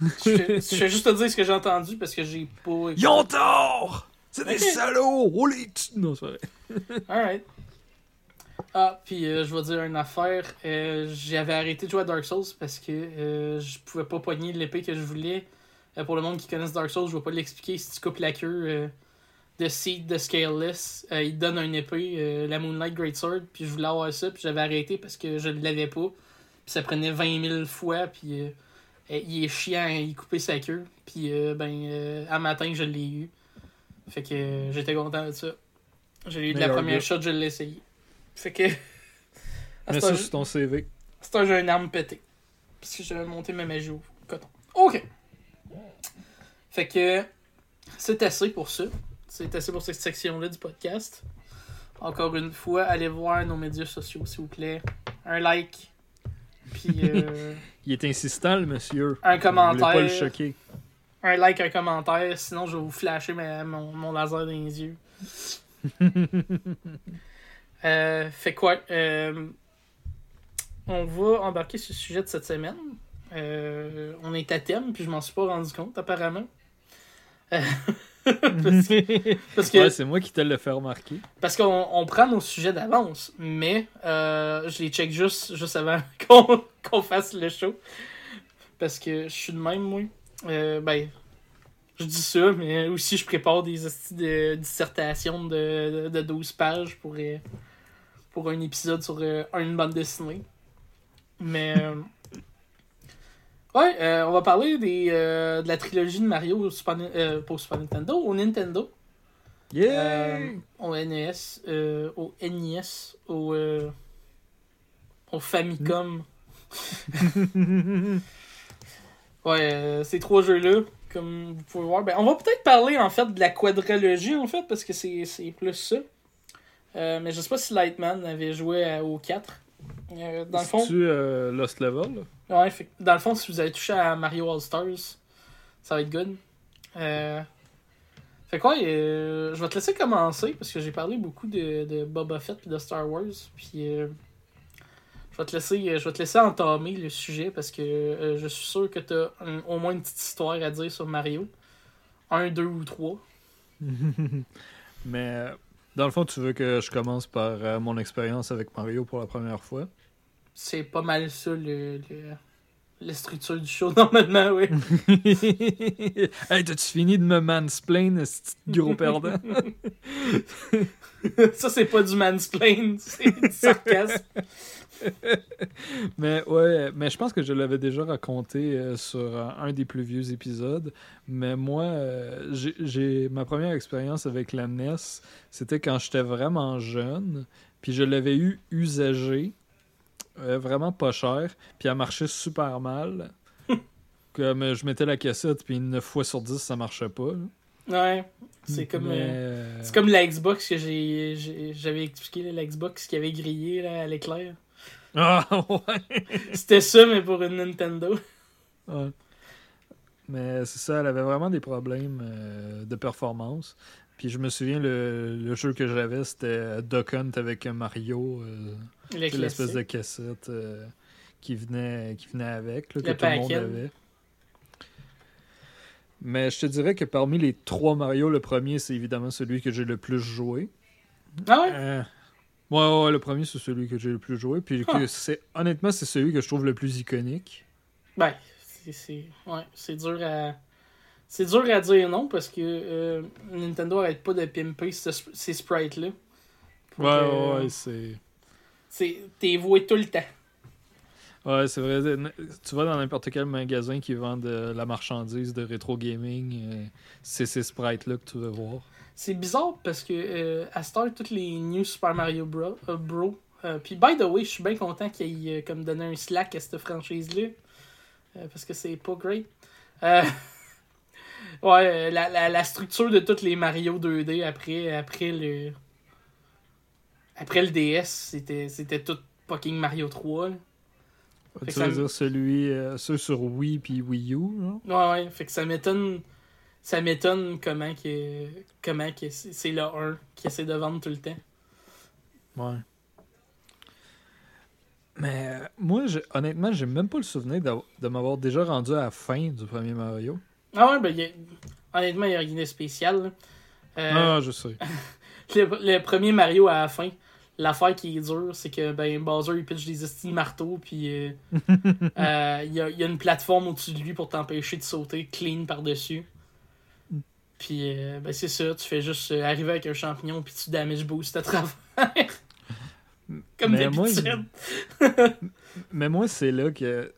je, vais... je vais juste te dire ce que j'ai entendu parce que j'ai pas... Ils ont tort! C'est des okay. salauds! Oh les... Non, c'est vrai. Alright. Ah, puis euh, je vais dire une affaire. Euh, j'avais arrêté de jouer à Dark Souls parce que euh, je pouvais pas pogner l'épée que je voulais. Euh, pour le monde qui connaisse Dark Souls, je vais pas l'expliquer. Si tu coupes la queue euh, de Seed, de Scaleless, euh, il te donne une épée, euh, la Moonlight Greatsword, puis je voulais avoir ça, puis j'avais arrêté parce que je l'avais pas. Puis ça prenait vingt mille fois, puis euh, il est chiant, il coupait sa queue. Puis euh, ben, euh, à matin, je l'ai eu. Fait que euh, j'étais content de ça. J'ai eu de la première shot, je l'ai essayé. Fait que... Mets ça sur ton C V. C'est un jeu, une arme pétée. Parce que j'avais monté ma magie au coton. OK! Fait que... C'est assez pour ça. C'est assez pour cette section-là du podcast. Encore une fois, allez voir nos médias sociaux, s'il vous plaît. Un like, Puis, euh... il est insistant, le monsieur. Un commentaire. Je voulais pas le choquer. Un like, un commentaire. Sinon, je vais vous flasher ma, mon, mon laser dans les yeux. euh, fait quoi? Euh, on va embarquer sur le sujet de cette semaine. Euh, on est à thème, puis je m'en suis pas rendu compte, apparemment. Euh, parce que, parce que, ouais, c'est moi qui te le fait remarquer. Parce qu'on on prend nos sujets d'avance, mais euh, je les check juste, juste avant qu'on, qu'on fasse le show. Parce que je suis de même, moi. Euh, ben, je dis ça, mais aussi je prépare des de dissertations de, de, de douze pages pour, euh, pour un épisode sur euh, une bande dessinée. Mais... Euh, ouais, euh, on va parler des, euh, de la trilogie de Mario Super, euh, pour Super Nintendo au Nintendo. Yeah! Euh, au N E S, euh, au N E S, au, euh, au Famicom. Ouais, euh, ces trois jeux-là, comme vous pouvez voir. Ben, on va peut-être parler en fait de la quadrilogie, en fait, parce que c'est, c'est plus ça. Euh, mais je sais pas si Lightman avait joué à, au quatre. Euh, dans le fond, c'est-tu euh, Lost Levels? Ouais, fait, dans le fond, si vous avez touché à Mario All-Stars, ça va être good. Euh, fait quoi, euh, je vais te laisser commencer parce que j'ai parlé beaucoup de, de Boba Fett et de Star Wars. Puis euh, je vais te laisser, je vais te laisser entamer le sujet parce que euh, je suis sûr que tu as au moins une petite histoire à dire sur Mario. Un, deux ou trois. Mais dans le fond, tu veux que je commence par euh, mon expérience avec Mario pour la première fois? C'est pas mal ça, le, le, la structure du show, normalement, oui. Hey, t'as-tu fini de me mansplain, ce petit gros perdant? Ça, c'est pas du mansplain, c'est du sarcasme. Mais ouais, mais je pense que je l'avais déjà raconté euh, sur euh, un des plus vieux épisodes. Mais moi, euh, j'ai, j'ai ma première expérience avec la N E S, c'était quand j'étais vraiment jeune, puis je l'avais eu usagé. Euh, vraiment pas cher, puis elle marchait super mal. Comme euh, je mettais la cassette, puis neuf fois sur dix, ça marchait pas. Là. Ouais, c'est comme mais... euh, c'est comme la Xbox que j'ai, j'ai j'avais expliqué, là, la Xbox qui avait grillé là, à l'éclair. Ah ouais! C'était ça, mais pour une Nintendo. Ouais. Mais c'est ça, elle avait vraiment des problèmes euh, de performance. Puis je me souviens, le, le jeu que j'avais, c'était Duck Hunt avec Mario. Euh, c'est l'espèce de cassette euh, qui, venait, qui venait avec, là, que tout le monde avait. Mais je te dirais que parmi les trois Mario, le premier, c'est évidemment celui que j'ai le plus joué. Ah ouais? Euh, ouais, ouais, le premier, c'est celui que j'ai le plus joué. Puis ah. que c'est, honnêtement, c'est celui que je trouve le plus iconique. Ben, c'est, c'est, ouais, c'est dur à... C'est dur à dire non, parce que euh, Nintendo arrête pas de pimper ce, ces sprites-là. Ouais, euh, ouais, c'est... c'est... T'es voué tout le temps. Ouais, c'est vrai. Tu vas dans n'importe quel magasin qui vend de la marchandise de rétro gaming, euh, c'est ces sprites-là que tu veux voir. C'est bizarre, parce que euh, à cette heure, toutes les New Super Mario Bros. Euh, bro, euh, puis by the way, je suis bien content qu'ils aient euh, donné un slack à cette franchise-là, euh, parce que c'est pas great. Euh... Ouais, la, la, la structure de toutes les Mario deux D après, après le après le D S, c'était, c'était tout fucking Mario trois. Là. Tu veux ça dire celui, euh, ceux sur Wii puis Wii U, là? Ouais, ouais, fait que ça m'étonne ça m'étonne comment que comment que c'est, c'est le un qui essaie de vendre tout le temps. Ouais. Mais moi, j'ai, honnêtement, j'ai même pas le souvenir de, de m'avoir déjà rendu à la fin du premier Mario. Ah ouais, ben, y a... honnêtement, il n'y a rien de spécial. Euh... Ah, je sais. le, le premier Mario à la fin, l'affaire qui est dure, c'est que ben Bowser, il pitche des estis de marteau, puis euh, euh, y, a, y a une plateforme au-dessus de lui pour t'empêcher de sauter clean par-dessus. Puis, euh, ben c'est ça, tu fais juste euh, arriver avec un champignon, puis tu damage boost à travers. Comme mais d'habitude. Moi, mais moi, c'est là que...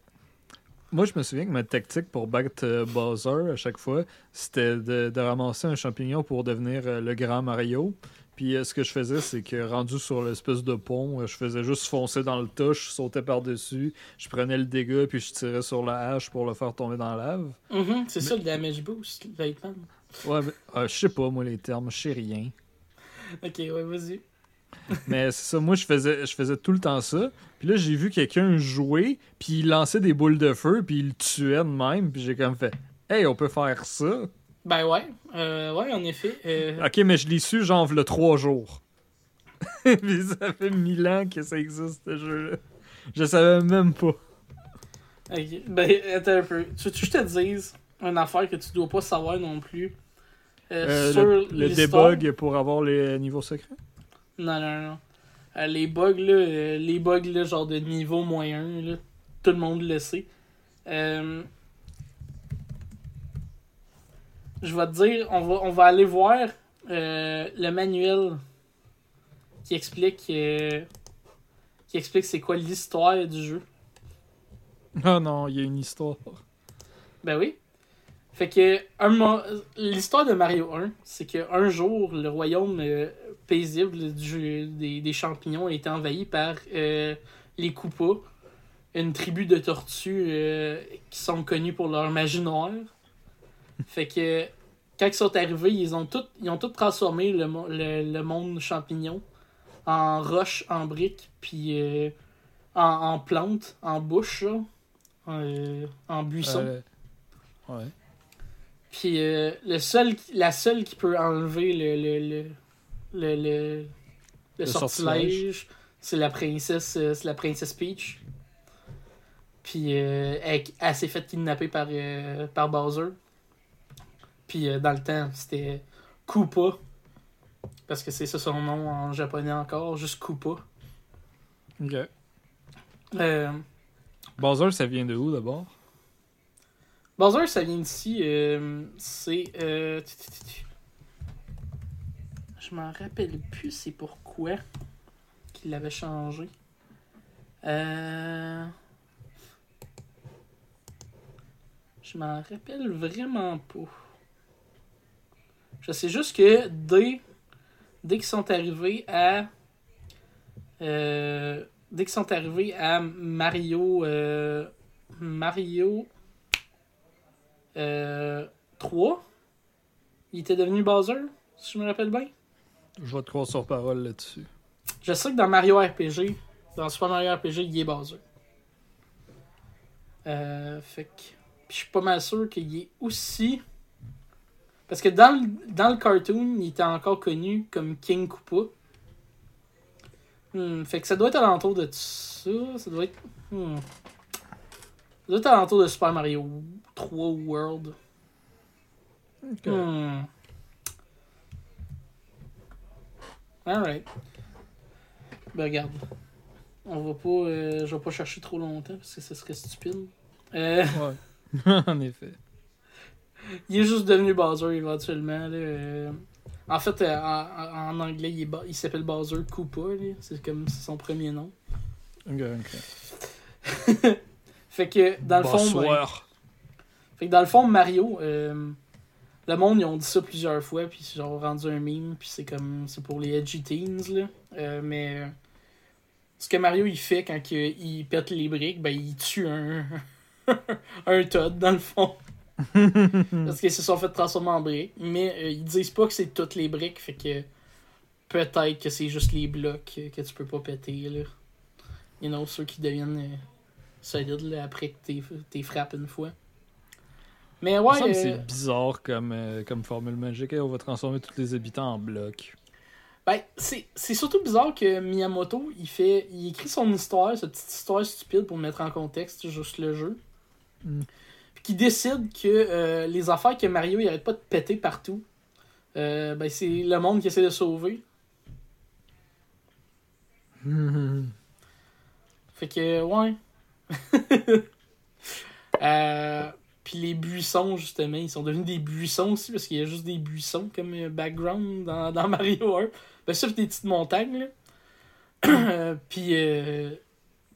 Moi, je me souviens que ma tactique pour battre Bowser à chaque fois, c'était de, de ramasser un champignon pour devenir le grand Mario. Puis ce que je faisais, c'est que rendu sur l'espèce de pont, je faisais juste foncer dans le tas, je sautais par-dessus, je prenais le dégât, puis je tirais sur la hache pour le faire tomber dans la lave. Mm-hmm, c'est mais... ça, le damage boost, Lightman. Ouais, mais, euh, je sais pas, moi, les termes, je sais rien. Ok, ouais, vas-y. Mais c'est ça, moi je faisais je faisais tout le temps ça. Puis là j'ai vu quelqu'un jouer, puis il lançait des boules de feu, puis il le tuait de même, puis j'ai comme fait « Hey, on peut faire ça! » Ben ouais, euh, ouais en effet. Euh... Ok, mais je l'ai su genre le trois jours. Puis ça fait mille ans que ça existe ce jeu-là. Je savais même pas. Okay. Ben attends un peu. Tu veux que je te dise une affaire que tu dois pas savoir non plus? Euh, euh, sur le, le debug pour avoir les niveaux secrets? Non, non, non. Euh, les bugs, là, euh, les bugs, là, genre de niveau moyen, là, tout le monde le sait. Euh... Je vais te dire, on va, on va aller voir euh, le manuel qui explique euh, qui explique c'est quoi l'histoire du jeu. Ah oh non, il y a une histoire. Ben oui. Fait que un, l'histoire de Mario un, c'est qu'un jour, le royaume euh, paisible du jeu, des, des champignons a été envahi par euh, les Koopa, une tribu de tortues euh, qui sont connues pour leur magie noire. Fait que quand ils sont arrivés, ils ont tout, ils ont tout transformé le, le, le monde champignon en roche, en briques, puis euh, en, en plantes, en bouches, euh, en buissons. Euh, ouais. Puis euh, le seul, la seule qui peut enlever le, le, le, le, le, le, le sortilège, sortilège, c'est la princesse, c'est la princesse Peach. Puis euh, elle, elle s'est faite kidnapper par, euh, par Bowser. Puis euh, dans le temps, c'était Koopa. Parce que c'est ça son nom en japonais encore, juste Koopa. Ok. Euh, Bowser, ça vient de où d'abord? Bowser, ça vient d'ici. Euh, c'est. Euh, je m'en rappelle plus, c'est pourquoi qu'il l'avait changé. Euh. Je m'en rappelle vraiment pas. Je sais juste que dès, dès qu'ils sont arrivés à euh, dès qu'ils sont arrivés à Mario euh, Mario euh, trois, il était devenu Bowser, si je me rappelle bien. Je vais te croire sur parole là-dessus. Je sais que dans Mario R P G, dans Super Mario R P G, il est Bowser. Euh, fait que puis je suis pas mal sûr qu'il est aussi... Parce que dans le, dans le cartoon, il était encore connu comme King Koopa. Hmm, fait que ça doit être alentour de ça. Ça doit être... Hmm. Ça doit être alentour de Super Mario trois World. Ok. Hmm. Alright. Ben regarde. On va pas... Euh, je vais pas chercher trop longtemps parce que ce serait stupide. Euh... Ouais. En effet. Il est juste devenu Bowser éventuellement. Là. En fait, en, en anglais, il, est ba- il s'appelle Bowser Koopa. Là. C'est comme c'est son premier nom. Ok, ok. Fait que dans le fond. Ben, fait que dans le fond, Mario, euh, le monde, ils ont dit ça plusieurs fois, puis ils ont rendu un meme, puis c'est comme c'est pour les edgy teens. Là. Euh, mais euh, ce que Mario il fait quand il pète les briques, ben il tue un, un Toad dans le fond. Parce qu'ils se sont fait transformer en briques, mais euh, ils disent pas que c'est toutes les briques, fait que peut-être que c'est juste les blocs que tu peux pas péter là. You know, ceux qui deviennent euh, solides là, après que t'es, t'es frappes une fois. Mais ouais, euh... c'est bizarre comme, euh, comme formule magique, on va transformer tous les habitants en blocs. Ben c'est, c'est surtout bizarre que Miyamoto il fait il écrit son histoire, cette petite histoire stupide pour mettre en contexte juste le jeu. Mm. Qui décide que euh, les affaires que Mario il arrête pas de péter partout, euh, ben c'est le monde qui essaie de sauver. Mmh. Fait que, ouais. euh, Puis les buissons, justement, ils sont devenus des buissons aussi, parce qu'il y a juste des buissons comme background dans, dans Mario un. Ben, sauf des petites montagnes, là. Puis... Euh,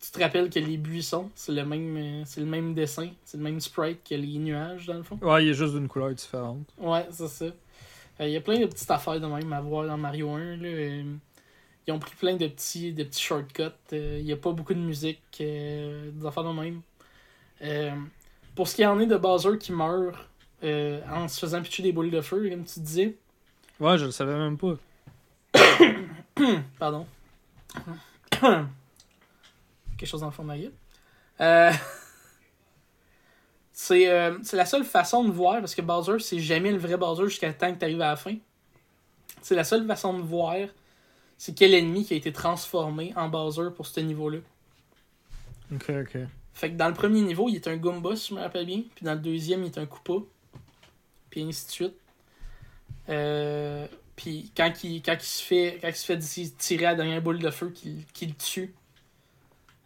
tu te rappelles que les buissons, c'est le même c'est le même dessin, c'est le même sprite que les nuages, dans le fond. Ouais, il est juste d'une couleur différente. Ouais, c'est ça. Il euh, y a plein de petites affaires de même à voir dans Mario un. Là. Euh, ils ont pris plein de petits, de petits shortcuts. Il euh, n'y a pas beaucoup de musique, euh, des affaires de même. Euh, pour ce qui en est de Bowser qui meurt euh, en se faisant pitcher des boules de feu, comme tu disais. Ouais, je le savais même pas. Pardon. Quelque chose dans le fond de ma gueule. Euh... C'est, euh, c'est la seule façon de voir, parce que Bowser, c'est jamais le vrai Bowser jusqu'à temps que tu arrives à la fin. C'est la seule façon de voir, c'est quel ennemi qui a été transformé en Bowser pour ce niveau-là. Ok, ok. Fait que dans le premier niveau, il est un Goomba, si je me rappelle bien. Puis dans le deuxième, il est un Koopa. Puis ainsi de suite. Euh, puis quand il, quand il se fait, quand il se fait tirer à la dernière boule de feu qu'il, qu'il tue,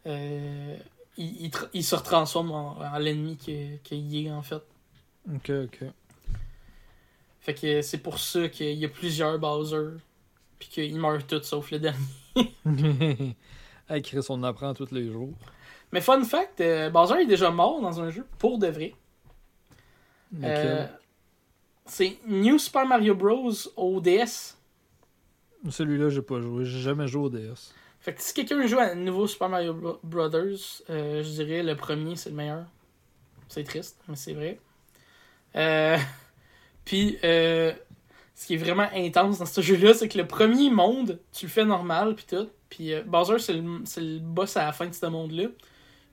euh, il, il, il se retransforme en, en l'ennemi qu'il qu'il est, en fait. Ok, ok. Fait que c'est pour ça qu'il y a plusieurs Bowser. Puis qu'ils meurent tous, sauf le dernier. Ah, Chris, on apprend tous les jours. Mais fun fact, euh, Bowser est déjà mort dans un jeu, pour de vrai. Okay. Euh, c'est New Super Mario Bros au D S. Celui-là, j'ai pas joué. J'ai jamais joué au D S. Fait que si quelqu'un joue à nouveau Super Mario Bro- Brothers, euh, je dirais le premier, c'est le meilleur. C'est triste, mais c'est vrai. Euh, Puis, euh, ce qui est vraiment intense dans ce jeu-là, c'est que le premier monde, tu le fais normal, puis tout. Puis euh, Bowser, c'est le, c'est le boss à la fin de ce monde-là.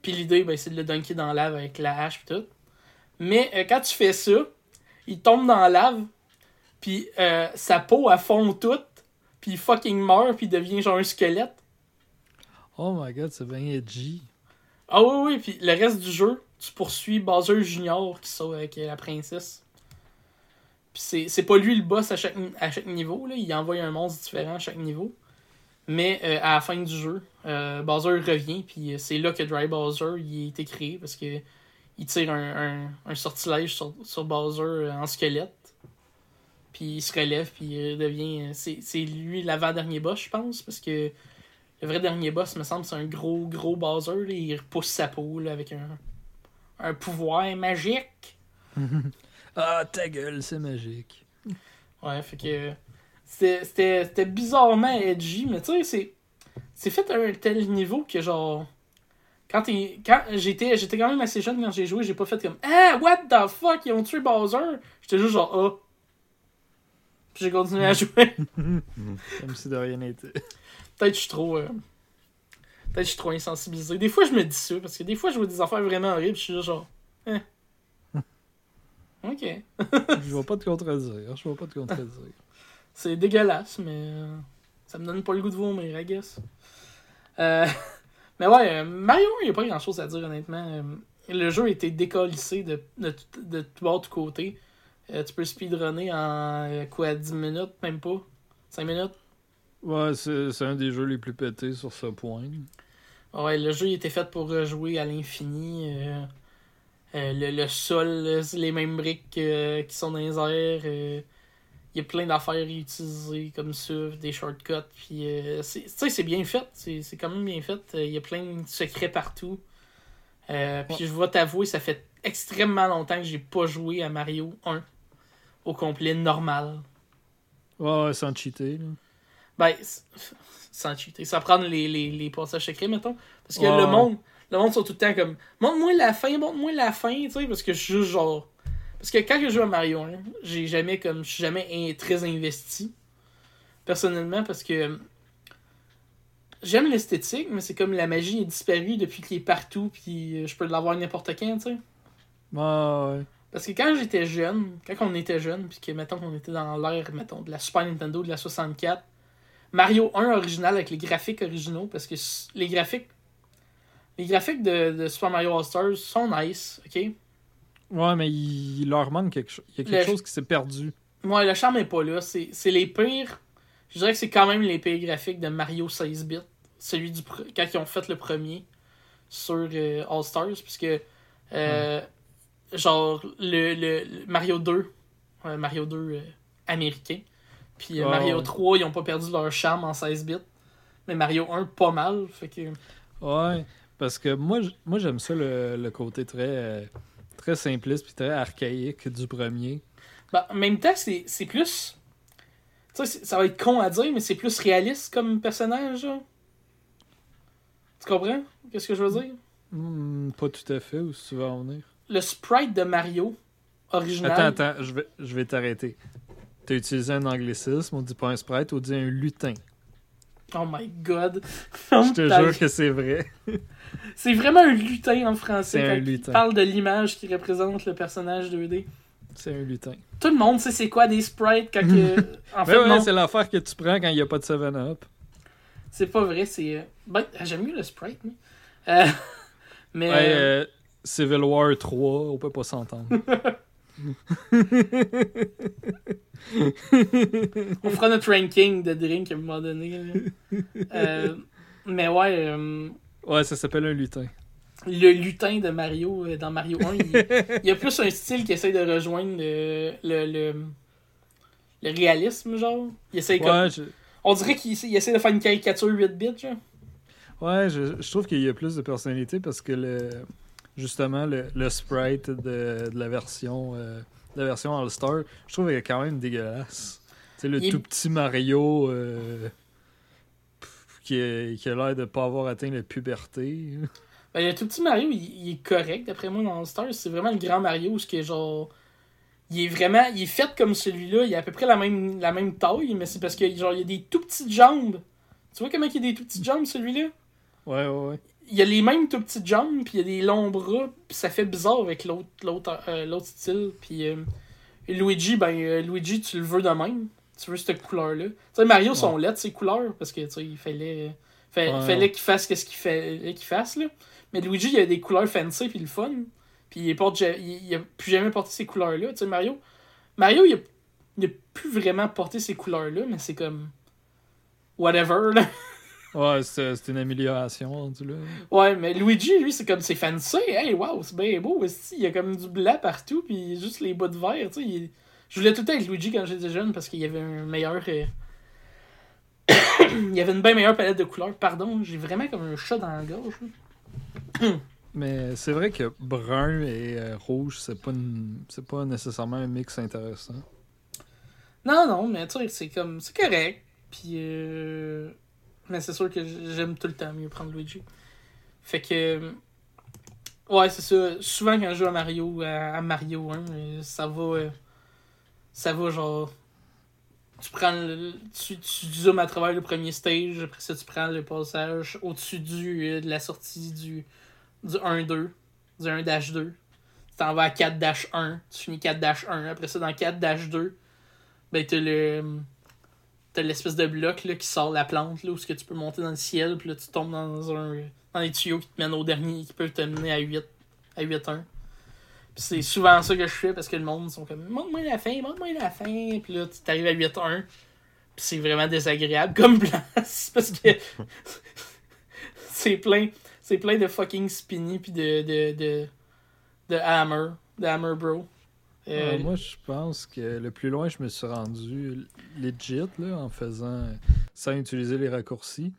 Puis l'idée, ben, c'est de le dunker dans la lave avec la hache pis tout. Mais euh, quand tu fais ça, il tombe dans la lave, puis euh, sa peau, elle fond toute, puis il fucking meurt, puis il devient genre un squelette. Oh my god, c'est bien edgy. Ah oui, oui, puis le reste du jeu, tu poursuis Bowser Junior qui sort avec la princesse. Puis c'est, c'est pas lui le boss à chaque, à chaque niveau, là. Il envoie un monstre différent à chaque niveau. Mais euh, à la fin du jeu, euh, Bowser revient, puis c'est là que Dry Bowser il a été créé, parce que il tire un, un, un sortilège sur, sur Bowser en squelette, puis il se relève, puis il devient... C'est, c'est lui l'avant-dernier boss, je pense, parce que le vrai dernier boss, me semble, c'est un gros, gros Bowser, là, il repousse sa peau là, avec un, un pouvoir magique. Ah, ta gueule, c'est magique. Ouais, fait que... C'était, c'était, c'était bizarrement edgy, mais tu sais, c'est, c'est fait à un tel niveau que genre... Quand, quand j'étais, j'étais quand même assez jeune quand j'ai joué, j'ai pas fait comme « Ah, what the fuck, ils ont tué Bowser! » J'étais juste genre « Ah! » Puis j'ai continué à jouer. Comme si de rien n'était. Peut-être que je suis trop... Euh, peut-être que je suis trop insensibilisé. Des fois, je me dis ça, parce que des fois, je vois des affaires vraiment horribles, je suis juste genre « Ah! » Ok. Je vais pas te contredire, je vais pas te contredire. C'est dégueulasse, mais euh, ça me donne pas le goût de vomir, I guess. Euh, mais ouais, euh, Mario, il n'y a pas grand-chose à dire, honnêtement. Euh, le jeu a été décollissé de, de, de tout bord, de tout côté. Euh, tu peux speedrunner en euh, quoi, dix minutes, même pas? cinq minutes? Ouais, c'est, c'est un des jeux les plus pétés sur ce point. Ouais, le jeu il était fait pour jouer à l'infini. Euh, euh, le, le sol, les mêmes briques euh, qui sont dans les airs... Euh, Il y a plein d'affaires réutilisées comme ça, des shortcuts. Puis, euh, tu sais, c'est bien fait. C'est, c'est quand même bien fait. Il euh, y a plein de secrets partout. Euh, puis, ouais. Je vais t'avouer, ça fait extrêmement longtemps que j'ai pas joué à Mario un au complet normal. Ouais, ouais, sans cheater. Là. Ben, sans cheater. Sans prendre les, les, les passages secrets, mettons. Parce que ouais. le monde, le monde sont tout le temps comme montre-moi la fin, montre-moi la fin, tu sais, parce que je suis juste genre. Parce que quand je joue à Mario un, j'ai jamais comme je suis jamais in- très investi. Personnellement, parce que j'aime l'esthétique, mais c'est comme la magie est disparue depuis qu'il est partout, puis je peux l'avoir n'importe quand, tu sais. Ah, ouais. Parce que quand j'étais jeune, quand on était jeune, puis que, mettons, qu'on était dans l'ère, mettons, de la Super Nintendo, de la soixante-quatre, Mario un original avec les graphiques originaux, parce que les graphiques les graphiques de, de Super Mario All-Stars sont nice, ok? Ouais, mais il, il leur manque quelque chose. Il y a quelque le... chose qui s'est perdu. Ouais, le charme n'est pas là. C'est, c'est les pires... Je dirais que c'est quand même les pires graphiques de Mario seize bits. Celui du... Pre... Quand ils ont fait le premier sur euh, All-Stars. Puisque, euh, mm. genre, le, le, le Mario deux... Euh, Mario deux euh, américain. Puis euh, oh, Mario ouais. trois, ils n'ont pas perdu leur charme en seize bits. Mais Mario un, pas mal. Fait que... Ouais, parce que moi, moi j'aime ça, le, le côté très... Euh... très simpliste puis très archaïque du premier. Ben, en même temps, c'est, c'est plus... Tu sais, ça va être con à dire, mais c'est plus réaliste comme personnage. Genre. Tu comprends? Qu'est-ce que je veux dire? Mmh, pas tout à fait, ou si tu veux en venir. Le sprite de Mario, original... Attends, attends, je vais, je vais t'arrêter. T'as utilisé un anglicisme, on dit pas un sprite, on dit un lutin. Oh my god! Je te jure que c'est vrai. C'est vraiment un lutin en français. C'est un lutin. Il parle de l'image qui représente le personnage deux D. C'est un lutin. Tout le monde sait c'est quoi des sprites quand que... en fait, ouais, ouais, non. C'est l'affaire que tu prends quand il n'y a pas de seven up. C'est pas vrai, c'est... Ben, j'aime mieux le sprite, mais... Euh... mais ouais, euh... Civil War trois, on peut pas s'entendre. On fera notre ranking de drink à un moment donné. Euh... Mais ouais... Euh... Ouais, ça s'appelle un lutin. Le lutin de Mario, euh, dans Mario un, il, il y a plus un style qui essaie de rejoindre le, le, le, le réalisme, genre. Il essaie ouais, comme... je... On dirait qu'il il essaie de faire une caricature huit bits, genre. Ouais, je, je trouve qu'il y a plus de personnalité parce que, le, justement, le, le sprite de, de la version euh, de la version All-Star, je trouve qu'il est quand même dégueulasse. Tu sais, le il... tout petit Mario... Euh... Qui a, qui a l'air de pas avoir atteint la puberté. Ben, le tout petit Mario, il, il est correct, d'après moi, dans All-Stars. C'est vraiment le grand Mario, ce qui est genre... Il est vraiment... Il est fait comme celui-là. Il a à peu près la même, la même taille, mais c'est parce que genre il a des tout petites jambes. Tu vois comment il a des tout petites jambes, celui-là? Ouais, ouais, ouais. Il a les mêmes tout petites jambes, puis il a des longs bras, puis ça fait bizarre avec l'autre, l'autre, euh, l'autre style. Puis euh, Luigi, ben euh, Luigi, tu le veux de même. Tu veux cette couleur-là. Tu sais, Mario, ouais. Sont laides, ces couleurs, parce que, tu sais, il fallait, fallait, ouais. fallait qu'il fasse ce qu'il fallait qu'il fasse, là. Mais Luigi, il a des couleurs fancy, puis le fun. Puis il, porte, il, il a plus jamais porté ces couleurs-là. Tu sais, Mario, Mario il, a, il a plus vraiment porté ces couleurs-là, mais c'est comme... Whatever, là. Ouais, c'est, c'est une amélioration, tu vois. Ouais, mais Luigi, lui, c'est comme, c'est fancy. Hey, wow, c'est bien beau, aussi. Il y a comme du blanc partout, puis juste les bas de verre, tu sais, il... Je voulais tout le temps avec Luigi quand j'étais jeune parce qu'il y avait un meilleur... Euh... Il y avait une bien meilleure palette de couleurs. Pardon, j'ai vraiment comme un chat dans la gorge. Mais c'est vrai que brun et euh, rouge, c'est pas une... c'est pas nécessairement un mix intéressant. Non, non, mais tu sais, c'est comme... C'est correct. Puis... Euh... Mais c'est sûr que j'aime tout le temps mieux prendre Luigi. Fait que... Ouais, c'est ça. Souvent quand je joue à Mario, à, à Mario un, ça va... Euh... Ça va genre. Tu prends le. Tu, tu zoomes à travers le premier stage, après ça tu prends le passage au-dessus du euh, de la sortie du, du un deux, du un deux. Tu t'en vas à quatre un, tu finis quatre un. Après ça, dans quatre deux, ben t'as le. T'as l'espèce de bloc là, qui sort la plante là, où tu peux monter dans le ciel, puis là tu tombes dans un. Dans les tuyaux qui te mènent au dernier, qui peuvent te mener à huit. À huit un. Pis c'est souvent ça que je fais parce que le monde sont comme montre-moi la fin, montre-moi la fin. Puis là, tu t'arrives à huit un. Puis c'est vraiment désagréable comme place parce que c'est plein c'est plein de fucking spinny puis de de, de de hammer, de hammer bro. Euh, euh, moi, je pense que le plus loin je me suis rendu legit là en faisant sans utiliser les raccourcis.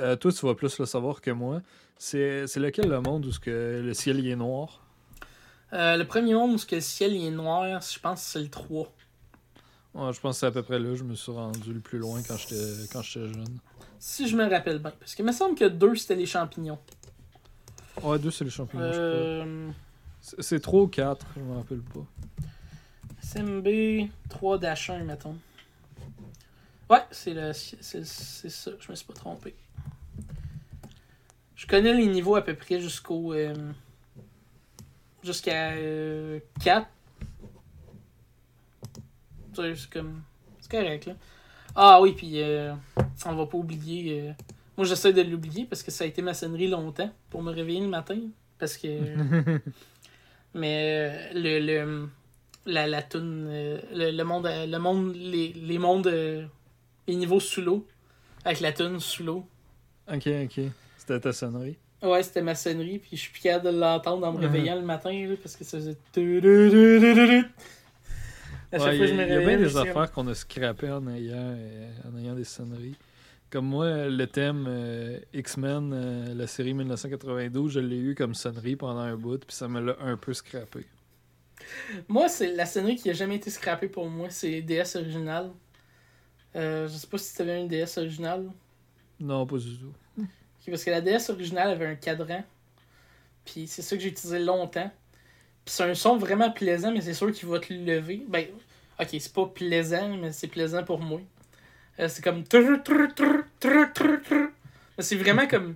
Euh, toi, tu vas plus le savoir que moi. C'est c'est lequel le monde où ce que le ciel il est noir? Euh, le premier monde où le ciel il est noir, je pense que c'est le trois. Ouais, je pense que c'est à peu près là je me suis rendu le plus loin quand j'étais, quand j'étais jeune. Si je me rappelle bien. Parce qu'il me semble que deux, c'était les champignons. Ouais, deux, c'est les champignons. Euh... C'est, c'est trois ou quatre, je me rappelle pas. S M B trois un, mettons. Ouais, c'est, le, c'est, c'est ça. Je me suis pas trompé. Je connais les niveaux à peu près jusqu'au... Euh... Jusqu'à euh, quatre. C'est comme. C'est correct, là. Ah oui, puis euh, on va pas oublier. Euh... Moi, j'essaie de l'oublier parce que ça a été ma sonnerie longtemps pour me réveiller le matin. Parce que. Euh... Mais euh, le, le. La, la toune. Euh, le, le monde. Le monde les, les mondes. Euh, les niveaux sous l'eau. Avec la toune sous l'eau. Ok, ok. C'était ta sonnerie. Ouais, c'était ma sonnerie, puis je suis fier de l'entendre en me réveillant le matin, là, parce que ça faisait... À chaque ouais, fois, je me réveillais. Il y a bien des affaires qu'on a scrappées en ayant, en ayant des sonneries. Comme moi, le thème euh, X-Men, euh, la série dix-neuf quatre-vingt-douze, je l'ai eu comme sonnerie pendant un bout, puis ça me l'a un peu scrappé. Moi, c'est la sonnerie qui a jamais été scrappée pour moi, c'est D S original. Euh, je sais pas si tu avais une D S originale. Non, pas du tout. Parce que la D S originale avait un cadran. Puis c'est ça que j'ai utilisé longtemps. Puis c'est un son vraiment plaisant, mais c'est sûr qu'il va te lever. Ben, ok, c'est pas plaisant, mais c'est plaisant pour moi. c'est comme... C'est vraiment comme...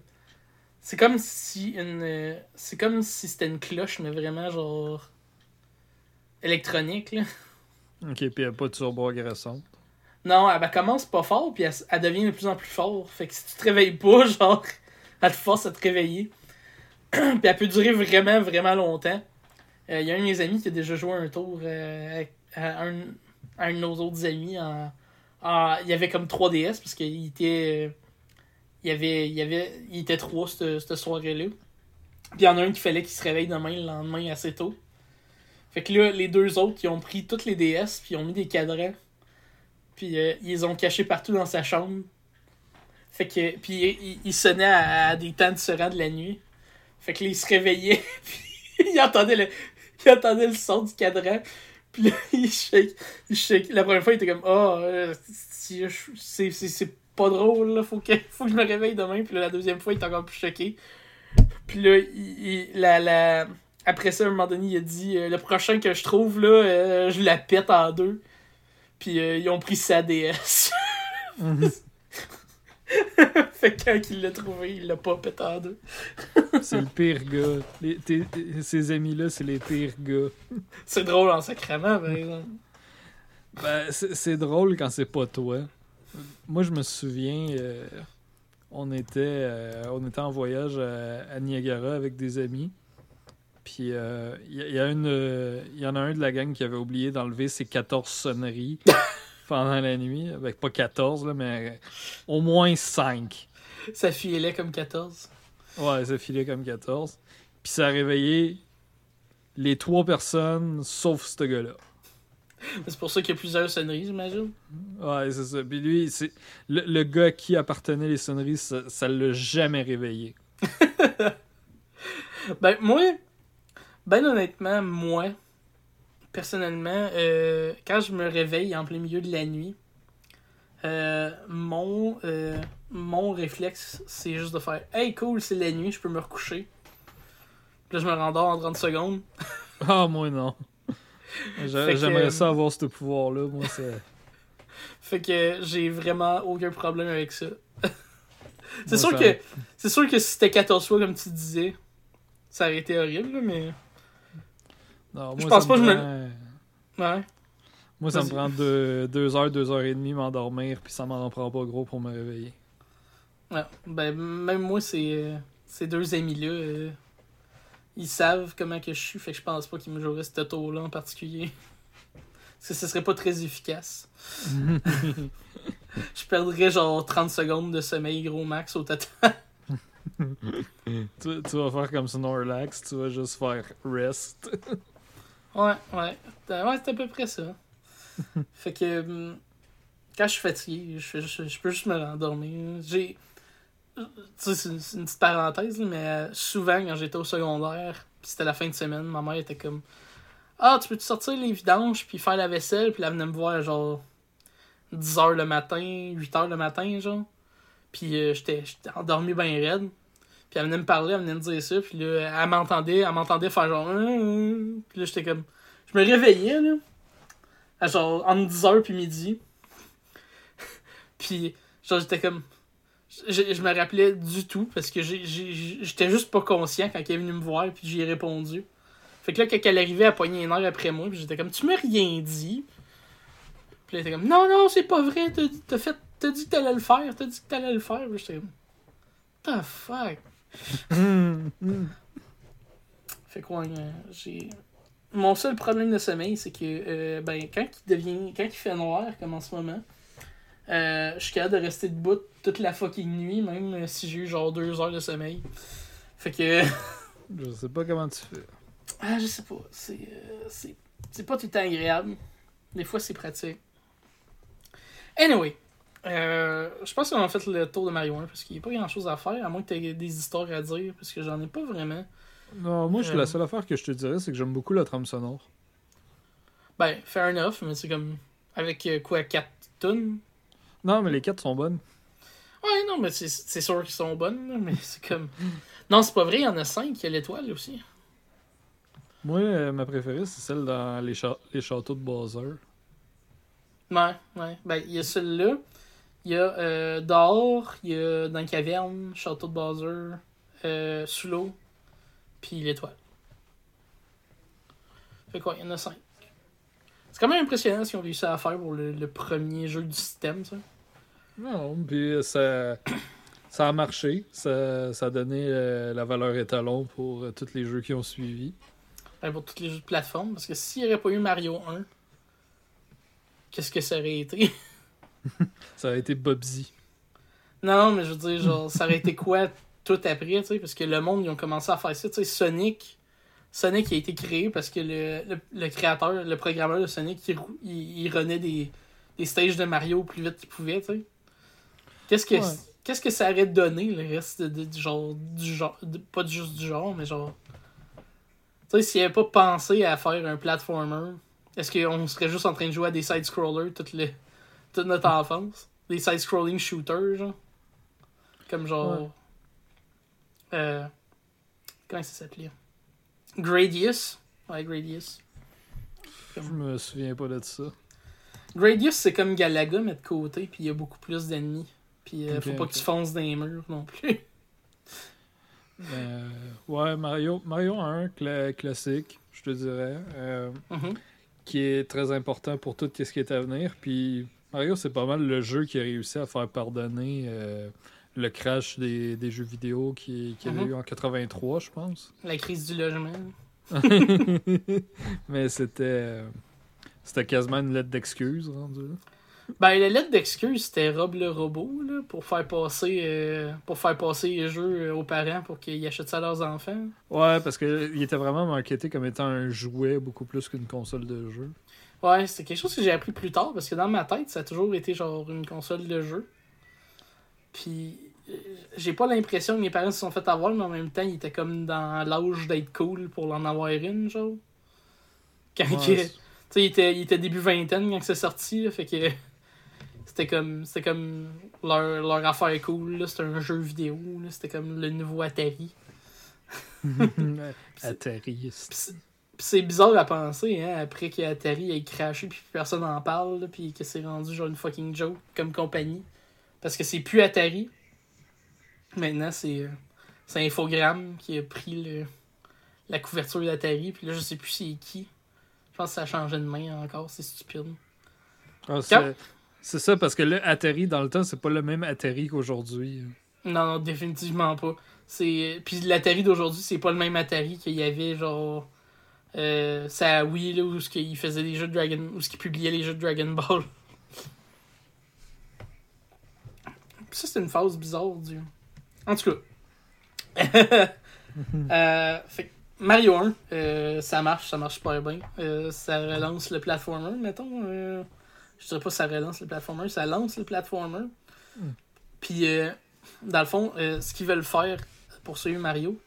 C'est comme si une... C'est comme si c'était une cloche, mais vraiment genre... électronique, là. Ok, puis elle n'a pas de turbo-agressante. Non, elle, elle commence pas fort, puis elle, elle devient de plus en plus forte. Fait que si tu te réveilles pas, genre, elle te force à te réveiller. Puis elle peut durer vraiment, vraiment longtemps. Il euh, y a un de mes amis qui a déjà joué un tour euh, à, un, à un de nos autres amis. En, en, il y avait comme trois D S, parce qu'il était... Il, avait, il, avait, il était trois cette, cette soirée-là. Puis il y en a un qui fallait qu'il se réveille demain, le lendemain, assez tôt. Fait que là, les deux autres, ils ont pris toutes les D S, puis ils ont mis des cadrans. Puis euh, ils les ont cachés partout dans sa chambre. Fait que... Puis ils il sonnaient à, à des temps différents de la nuit. Fait que là, ils se réveillaient, puis ils entendaient le, ils entendaient le son du cadran. Puis là, ils shake, ils shake. La première fois, ils étaient comme « Ah, oh, c'est, c'est, c'est pas drôle, là. Faut que, faut que je me réveille demain. » Puis là, la deuxième fois, il était encore plus choqué. Puis là, il, il, la... la... Après ça, à un moment donné, il a dit euh, « Le prochain que je trouve, là, euh, je la pète en deux. » Puis euh, ils ont pris sa D S. Mm-hmm. Fait que quand il l'a trouvé, il l'a pas pété en deux. C'est le pire gars. Les, t'es, t'es, ces amis-là, c'est les pires gars. C'est drôle en sacrament, par exemple. Ben, c'est, c'est drôle quand c'est pas toi. Moi, je me souviens... Euh, on, était, euh, on était en voyage à, à Niagara avec des amis. Puis il euh, y, y, euh, y en a un de la gang qui avait oublié d'enlever ses quatorze sonneries pendant la nuit. Avec pas quatorze, là, mais au moins cinq. Ça filait comme quatorze. Ouais, ça filait comme quatorze. Puis ça a réveillé les trois personnes, sauf ce gars-là. C'est pour ça qu'il y a plusieurs sonneries, j'imagine. Ouais, c'est ça. Puis lui, c'est... Le, le gars à qui appartenait les sonneries, ça, ça l'a jamais réveillé. Ben, moi... Ben honnêtement, moi, personnellement, euh, quand je me réveille en plein milieu de la nuit, euh, mon, euh, mon réflexe, c'est juste de faire « Hey, cool, c'est la nuit, je peux me recoucher. » Puis là, je me rendors en trente secondes. Ah, oh, moi non. J'a- j'aimerais que, ça avoir ce pouvoir-là, moi c'est... Fait que j'ai vraiment aucun problème avec ça. c'est, moi, sûr ça... que, c'est sûr que si c'était quatorze fois, comme tu disais, ça aurait été horrible, là, mais... Non, moi, je pense pas que prend... je me... Ouais. Moi, Vas-y. Ça me prend deux, deux heures, deux heures et demie m'endormir, puis ça m'en prend pas gros pour me réveiller. Ouais. Ben, même moi, ces, ces deux amis-là, euh, ils savent comment que je suis, fait que je pense pas qu'ils me joueraient ce tour-là en particulier. Parce que ce serait pas très efficace. Je perdrais genre trente secondes de sommeil gros max au total. tu, tu vas faire comme Snorlax, tu vas juste faire rest. ouais, ouais. Ouais, c'est à peu près ça. Fait que quand je suis fatigué, je, je, je peux juste me rendormir. J'ai. Tu sais, c'est une, c'est une petite parenthèse, mais souvent quand j'étais au secondaire, pis c'était la fin de semaine, ma mère était comme Ah, tu peux-tu sortir les vidanges, puis faire la vaisselle, puis elle venait me voir genre dix heures le matin, huit heures le matin, genre. Puis euh, j'étais, j'étais endormi bien raide. Puis elle venait me parler, elle venait me dire ça. Puis là, elle m'entendait, elle m'entendait faire genre... Hum, hum. Puis là, j'étais comme... Je me réveillais, là. À genre, entre dix heures puis midi. Puis, genre, j'étais comme... Je, je me rappelais du tout, parce que j'ai, j'ai, j'étais juste pas conscient quand elle est venue me voir, puis j'y ai répondu. Fait que là, quand elle arrivait, elle pognait une heure après moi, puis j'étais comme, tu m'as rien dit. Puis là, elle était comme, non, non, c'est pas vrai, t'as, t'as fait... T'as dit que t'allais le faire, t'as dit que t'allais le faire. J'étais comme, what the fuck? Fait quoi, euh, j'ai. Mon seul problème de sommeil, c'est que, euh, ben, quand il devient. Quand il fait noir, comme en ce moment, euh, je suis capable de rester debout toute la fucking nuit, même si j'ai eu genre deux heures de sommeil. Fait que. Je sais pas comment tu fais. Ah, je sais pas. C'est, euh, c'est, c'est pas tout le temps agréable. Des fois, c'est pratique. Anyway. Euh, je pense qu'on a fait le tour de Mario un parce qu'il n'y a pas grand chose à faire, à moins que tu aies des histoires à dire, parce que j'en ai pas vraiment. Non, moi, euh... la seule affaire que je te dirais, c'est que j'aime beaucoup la trame sonore. Ben, fair enough, mais c'est comme. Avec euh, quoi, quatre tunes? Non, mais les quatre sont bonnes. Ouais, non, mais c'est, c'est sûr qu'ils sont bonnes, mais c'est comme. Non, c'est pas vrai, il y en a cinq, il y a l'étoile aussi. Moi, euh, ma préférée, c'est celle dans les, cha- les châteaux de Bowser. Ouais, ouais. Ben, il y a celle-là. Il y a euh, dehors, il y a dans la caverne, château de Bowser, euh, sous l'eau, puis l'étoile. Fait quoi, il y en a cinq. C'est quand même impressionnant ce qu'ils ont réussi à faire pour le, le premier jeu du système, ça. Non, puis ça, ça a marché. Ça, ça a donné euh, la valeur étalon pour euh, tous les jeux qui ont suivi. Ben, pour tous les jeux de plateforme, parce que s'il n'y aurait pas eu Mario un, qu'est-ce que ça aurait été? Ça aurait été Bobsy. Non, mais je veux dire, genre, ça aurait été quoi tout après, tu sais, parce que le monde, ils ont commencé à faire ça, tu sais, Sonic... Sonic a été créé parce que le, le, le créateur, le programmeur de Sonic, il, il, il renaît des, des stages de Mario plus vite qu'il pouvait, tu sais. Qu'est-ce que, ouais. qu'est-ce que ça aurait donné, le reste de, du genre, du genre de, pas juste du genre, mais genre... Tu sais, s'il avait pas pensé à faire un platformer, est-ce qu'on serait juste en train de jouer à des side-scrollers toute, le, toute notre enfance? Des side-scrolling shooters, genre? Comme genre... Ouais. Euh, comment ça s'appelait? Gradius. Ouais, Gradius. Comme... Je me souviens pas de ça. Gradius, c'est comme Galaga, mais de côté, puis il y a beaucoup plus d'ennemis. Puis euh, okay, faut pas okay. que tu fonces dans les murs non plus. euh, ouais, Mario Mario un, cla- classique, je te dirais, euh, mm-hmm. qui est très important pour tout ce qui est à venir. Puis Mario, c'est pas mal le jeu qui a réussi à faire pardonner... Euh, le crash des, des jeux vidéo qu'il y avait eu en quatre-vingt-trois, je pense. La crise du logement. Mais c'était c'était quasiment une lettre d'excuse rendu là. Ben, la lettre d'excuse, c'était Rob le robot, là, pour faire passer euh, pour faire passer les jeux aux parents pour qu'ils achètent ça à leurs enfants. Ouais, parce qu'il était vraiment marketé comme étant un jouet beaucoup plus qu'une console de jeu. Ouais, c'est quelque chose que j'ai appris plus tard, parce que dans ma tête, ça a toujours été genre une console de jeu. Puis, j'ai pas l'impression que mes parents se sont fait avoir, mais en même temps, ils étaient comme dans l'âge d'être cool pour en avoir une, genre. Quand ouais, que... Tu sais, il était, il était début vingtaine quand c'est sorti, là, fait que... C'était comme... C'était comme leur, leur affaire cool, là. C'était un jeu vidéo, là. C'était comme le nouveau Atari. Atari, c'est... Pis c'est bizarre à penser, hein, après qu'Atari ait crashé, puis personne en parle, là, puis que c'est rendu genre une fucking joke comme compagnie. Parce que c'est plus Atari. Maintenant, c'est, c'est Infogrames qui a pris le, la couverture d'Atari. Puis là, je sais plus c'est qui. Je pense que ça a changé de main encore. C'est stupide. Ah, c'est, c'est ça, parce que là, Atari, dans le temps, c'est pas le même Atari qu'aujourd'hui. Non, non, définitivement pas. C'est, puis l'Atari d'aujourd'hui, c'est pas le même Atari qu'il y avait, genre... Euh, c'est à Wii, là, où il faisait des jeux de Dragon... Où il publiait les jeux de Dragon Ball. Ça, c'est une phase bizarre du... En tout cas. euh, fait, Mario un, euh, ça marche, ça marche super bien. Euh, ça relance le platformer, mettons. Euh, je dirais pas ça relance le platformer, ça lance le platformer. Mm. Puis, euh, dans le fond, euh, ce qu'ils veulent faire pour suivre Mario,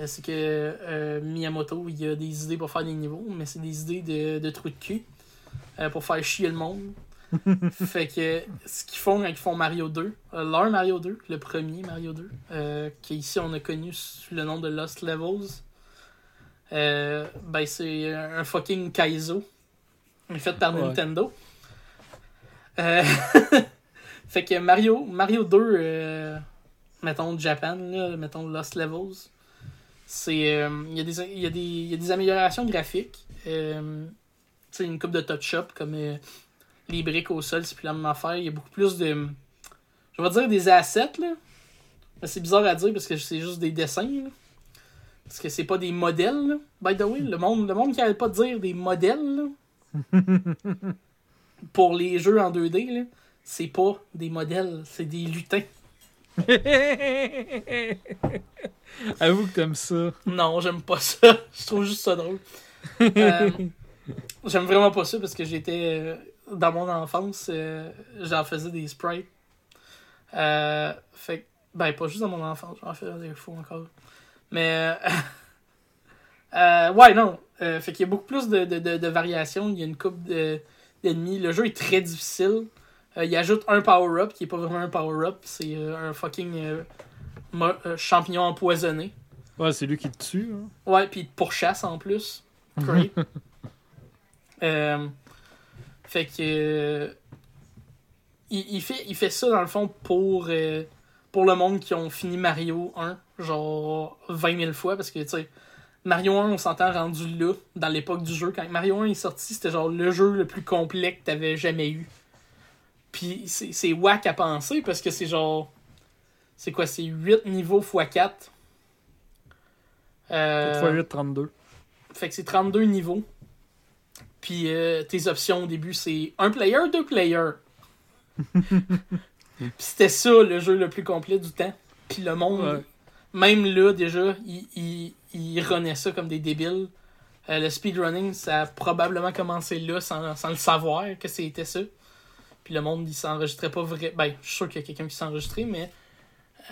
euh, c'est que euh, Miyamoto, il a des idées pour faire des niveaux, mais c'est des idées de, de trous de cul euh, pour faire chier le monde. Fait que ce qu'ils font quand ils font Mario deux, leur Mario deux, le premier Mario deux, euh, qui ici on a connu sous le nom de Lost Levels, euh, ben c'est un fucking Kaizo fait par ouais. Nintendo. Euh, fait que Mario, Mario deux, euh, mettons Japan, là, mettons Lost Levels, c'est euh, il y a des, il y a des, il y a des améliorations graphiques, euh, tu sais, une coupe de touch-up comme euh, les briques au sol, c'est plus la même affaire. Il y a beaucoup plus de... Je vais dire des assets, là. C'est bizarre à dire parce que c'est juste des dessins, là. Parce que c'est pas des modèles, là. By the way, le monde, le monde qui n'arrête pas de dire des modèles, là. Pour les jeux en deux D, là, c'est pas des modèles, c'est des lutins. Avoue que t'aimes ça. Non, j'aime pas ça. Je trouve juste ça drôle. Euh, j'aime vraiment pas ça parce que j'étais... Euh... Dans mon enfance, euh, j'en faisais des sprites. Euh, fait ben, pas juste dans mon enfance, j'en faisais des fous encore. Mais, euh, euh, ouais, non. Euh, fait qu'il y a beaucoup plus de, de, de, de variations. Il y a une couple de, d'ennemis. Le jeu est très difficile. Euh, il ajoute un power-up qui est pas vraiment un power-up. C'est euh, un fucking euh, mo- euh, champignon empoisonné. Ouais, c'est lui qui te tue. Hein? Ouais, puis il te pourchasse en plus. Great. euh... Fait que... Euh, il, il, fait, il fait ça, dans le fond, pour, euh, pour le monde qui ont fini Mario un, genre vingt mille fois, parce que, tu sais, Mario un, on s'entend rendu là, dans l'époque du jeu. Quand Mario un est sorti, c'était genre le jeu le plus complet que t'avais jamais eu. Puis c'est, c'est whack à penser, parce que c'est genre... C'est quoi, c'est huit niveaux fois quatre. quatre fois huit, trente-deux. Fait que c'est trente-deux niveaux. Puis euh, tes options au début, c'est un player, deux players. Puis c'était ça, le jeu le plus complet du temps. Puis le monde, ouais. Même là, déjà, il, il, il renaît ça comme des débiles. Euh, le speedrunning, ça a probablement commencé là, sans, sans le savoir que c'était ça. Puis le monde, il s'enregistrait pas vrai. Ben, je suis sûr qu'il y a quelqu'un qui s'enregistrait, mais...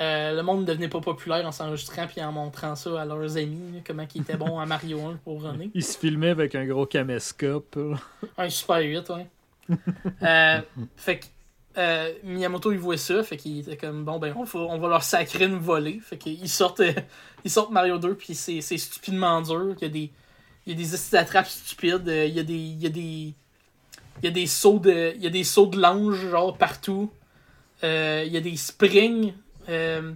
Euh, le monde ne devenait pas populaire en s'enregistrant puis en montrant ça à leurs amis, comment ils étaient bons à Mario un pour runner. Ils se filmaient avec un gros caméscope. Un Super huit, ouais. euh, fait que euh, Miyamoto, il voit ça, fait qu'il était comme, bon, ben, on, faut, on va leur sacrer une volée. Fait qu'ils sortent, euh, ils sortent Mario deux, puis c'est, c'est stupidement dur. Il y a des, il y a des estis-attrapes stupides, euh, il y a des, il y a des, il y a des sauts de, il y a des sauts de lange, genre, partout. Euh, il y a des springs. Il euh,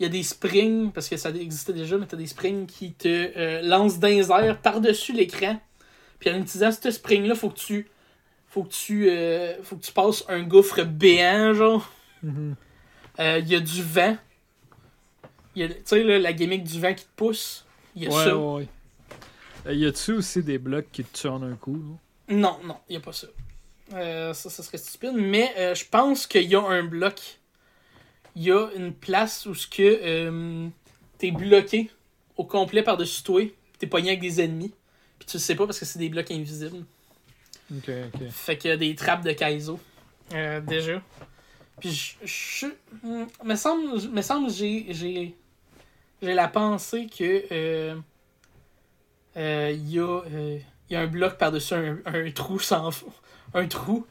y a des springs, parce que ça existait déjà, mais t'as des springs qui te euh, lancent dans les airs par-dessus l'écran. Puis en utilisant ce spring-là, faut que tu faut que tu, euh, faut que tu passes un gouffre béant, genre. Il mm-hmm. euh, y a du vent. Tu sais, la gimmick du vent qui te pousse. Il y a ouais, ça. Ouais, ouais. Euh, y a-tu aussi des blocs qui te tuent en un coup? Là? Non, non, il n'y a pas ça. Euh, ça, ça serait stupide, mais euh, je pense qu'il y a un bloc... Il y a une place où ce que euh, t'es bloqué au complet par-dessus toi, t'es pogné avec des ennemis, puis tu le sais pas parce que c'est des blocs invisibles. Ok, ok. Fait qu'il y a des trappes de Kaizo, euh, déjà. Puis je. Me semble, me semble, j'ai, j'ai, j'ai la pensée que euh, euh, y a, euh, y a un bloc par-dessus un, un trou sans fond, un trou.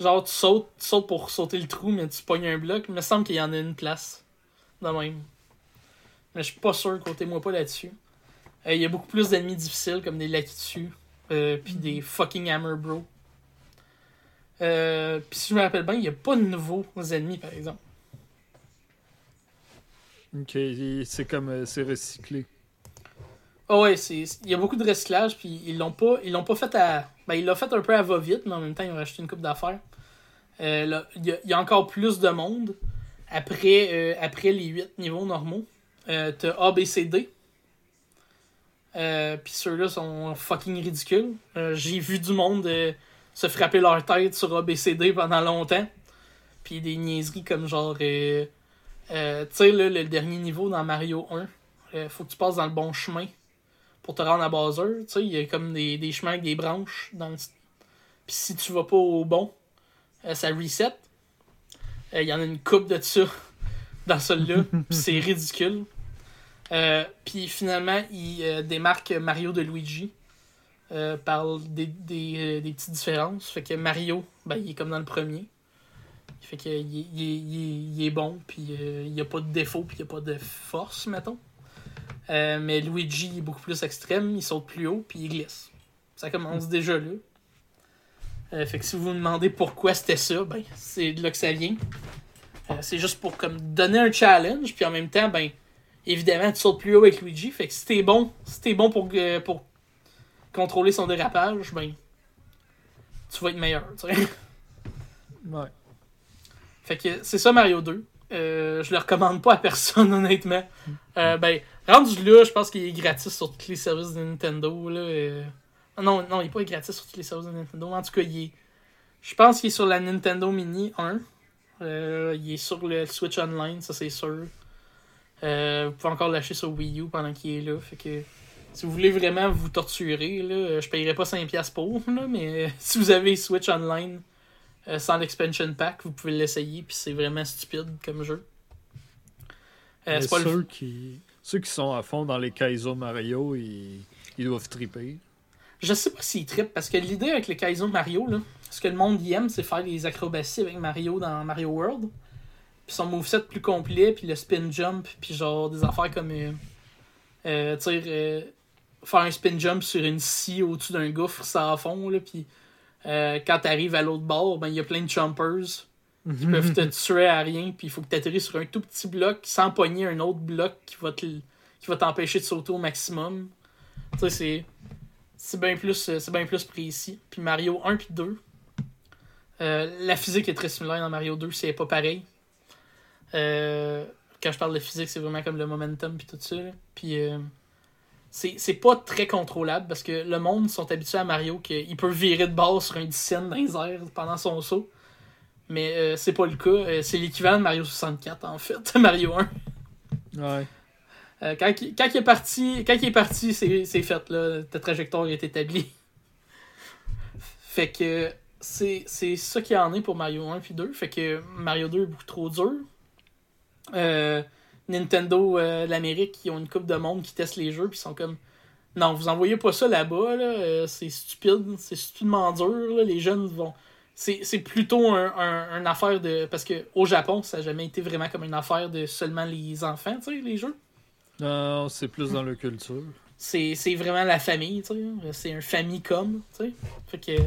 Genre, tu sautes, tu sautes pour sauter le trou, mais tu pognes un bloc. Il me semble qu'il y en a une place. De même. Mais je suis pas sûr, comptez-moi pas là-dessus. Il euh, y a beaucoup plus d'ennemis difficiles, comme des Lakitu, euh, pis des fucking Hammer Bro. Euh, pis si je me rappelle bien, il y a pas de nouveaux ennemis, par exemple. Ok, c'est comme, euh, c'est recyclé. Oh ouais, c'est, il y a beaucoup de recyclage, puis ils l'ont pas, ils l'ont pas fait à... Ben, ils l'ont fait un peu à va-vite, mais en même temps, ils ont racheté une coupe d'affaires. Euh, là, il y a, il y a encore plus de monde. Après, euh, après les huit niveaux normaux, euh, t'as A, B, C, D. Euh, puis ceux-là sont fucking ridicules. Euh, j'ai vu du monde euh, se frapper leur tête sur A, B, C, D pendant longtemps. Puis des niaiseries comme genre... Euh, euh, tu sais, le dernier niveau dans Mario un, euh, faut que tu passes dans le bon chemin. Pour te rendre à Bowser, tu sais, il y a comme des, des chemins avec des branches dans le... Puis si tu vas pas au bon, euh, ça reset. Il euh, y en a une coupe de ça dans celui-là. Puis c'est ridicule. Euh, puis finalement, il euh, démarque Mario de Luigi euh, par des, des, des petites différences. Fait que Mario, ben, il est comme dans le premier. Fait que il, il, il, il est bon, puis euh, il n'y a pas de défaut, puis il n'y a pas de force, mettons. Euh, mais Luigi est beaucoup plus extrême, il saute plus haut, puis il glisse. Ça commence déjà là. Euh, fait que si vous vous demandez pourquoi c'était ça, ben c'est de là que ça vient. Euh, c'est juste pour comme donner un challenge, puis en même temps, ben évidemment, tu sautes plus haut avec Luigi. Fait que si t'es bon, si t'es bon pour, euh, pour contrôler son dérapage, ben tu vas être meilleur, tu sais. Ouais. Fait que c'est ça Mario deux. Euh, je le recommande pas à personne, honnêtement. Euh, ben, rendu là, je pense qu'il est gratis sur tous les services de Nintendo. Là, euh... Non, non, il est pas gratis sur tous les services de Nintendo. En tout cas, il est... je pense qu'il est sur la Nintendo Mini un. Euh, il est sur le Switch Online, ça c'est sûr. Euh, vous pouvez encore lâcher sur Wii U pendant qu'il est là. Fait que si vous voulez vraiment vous torturer, là, je payerai pas cinq dollars pour, là, mais si vous avez Switch Online... Euh, sans l'expansion pack, vous pouvez l'essayer, puis c'est vraiment stupide comme jeu. Euh, c'est pas ceux, le... qui... ceux qui sont à fond dans les Kaizo Mario, ils... ils doivent triper. Je sais pas s'ils trippent, parce que l'idée avec les Kaizo Mario, là, ce que le monde y aime, c'est faire des acrobaties avec Mario dans Mario World. Puis son moveset plus complet, puis le spin jump, puis genre des affaires comme euh, euh, t'sais, euh, faire un spin jump sur une scie au-dessus d'un gouffre sans fond, là, puis... Euh, quand t'arrives à l'autre bord, ben il y a plein de jumpers. qui peuvent te tuer à rien, puis il faut que tu atterris sur un tout petit bloc sans pogner un autre bloc qui va te, qui va t'empêcher de sauter au maximum. Tu sais, c'est c'est bien plus c'est bien plus précis. Puis Mario un puis deux, euh, la physique est très similaire dans Mario deux, c'est pas pareil. Euh, quand je parle de physique, c'est vraiment comme le momentum puis tout ça. Là. Puis euh, c'est c'est pas très contrôlable parce que le monde sont habitués à Mario qu'il peut virer de bord sur un dix cents dans les airs pendant son saut. Mais euh, c'est pas le cas. Euh, c'est l'équivalent de Mario soixante-quatre, en fait. Mario un. Ouais. Euh, quand, il, quand il est parti, quand il est parti, c'est, c'est fait, là. Ta trajectoire est établie. Fait que c'est, c'est ça qu'il y en est pour Mario un puis deux. Fait que Mario deux est beaucoup trop dur. Euh, Nintendo euh, de l'Amérique, ils ont une couple de monde qui testent les jeux puis ils sont comme... Non, vous envoyez pas ça là-bas, là. Euh, c'est stupide. C'est stupidement dur, là. Les jeunes vont... C'est, c'est plutôt un, un, une affaire de... Parce qu'au Japon, ça n'a jamais été vraiment comme une affaire de seulement les enfants, tu sais, les jeux. Non, c'est plus dans la culture. C'est, c'est vraiment la famille, tu sais. C'est un Famicom, tu sais. Fait que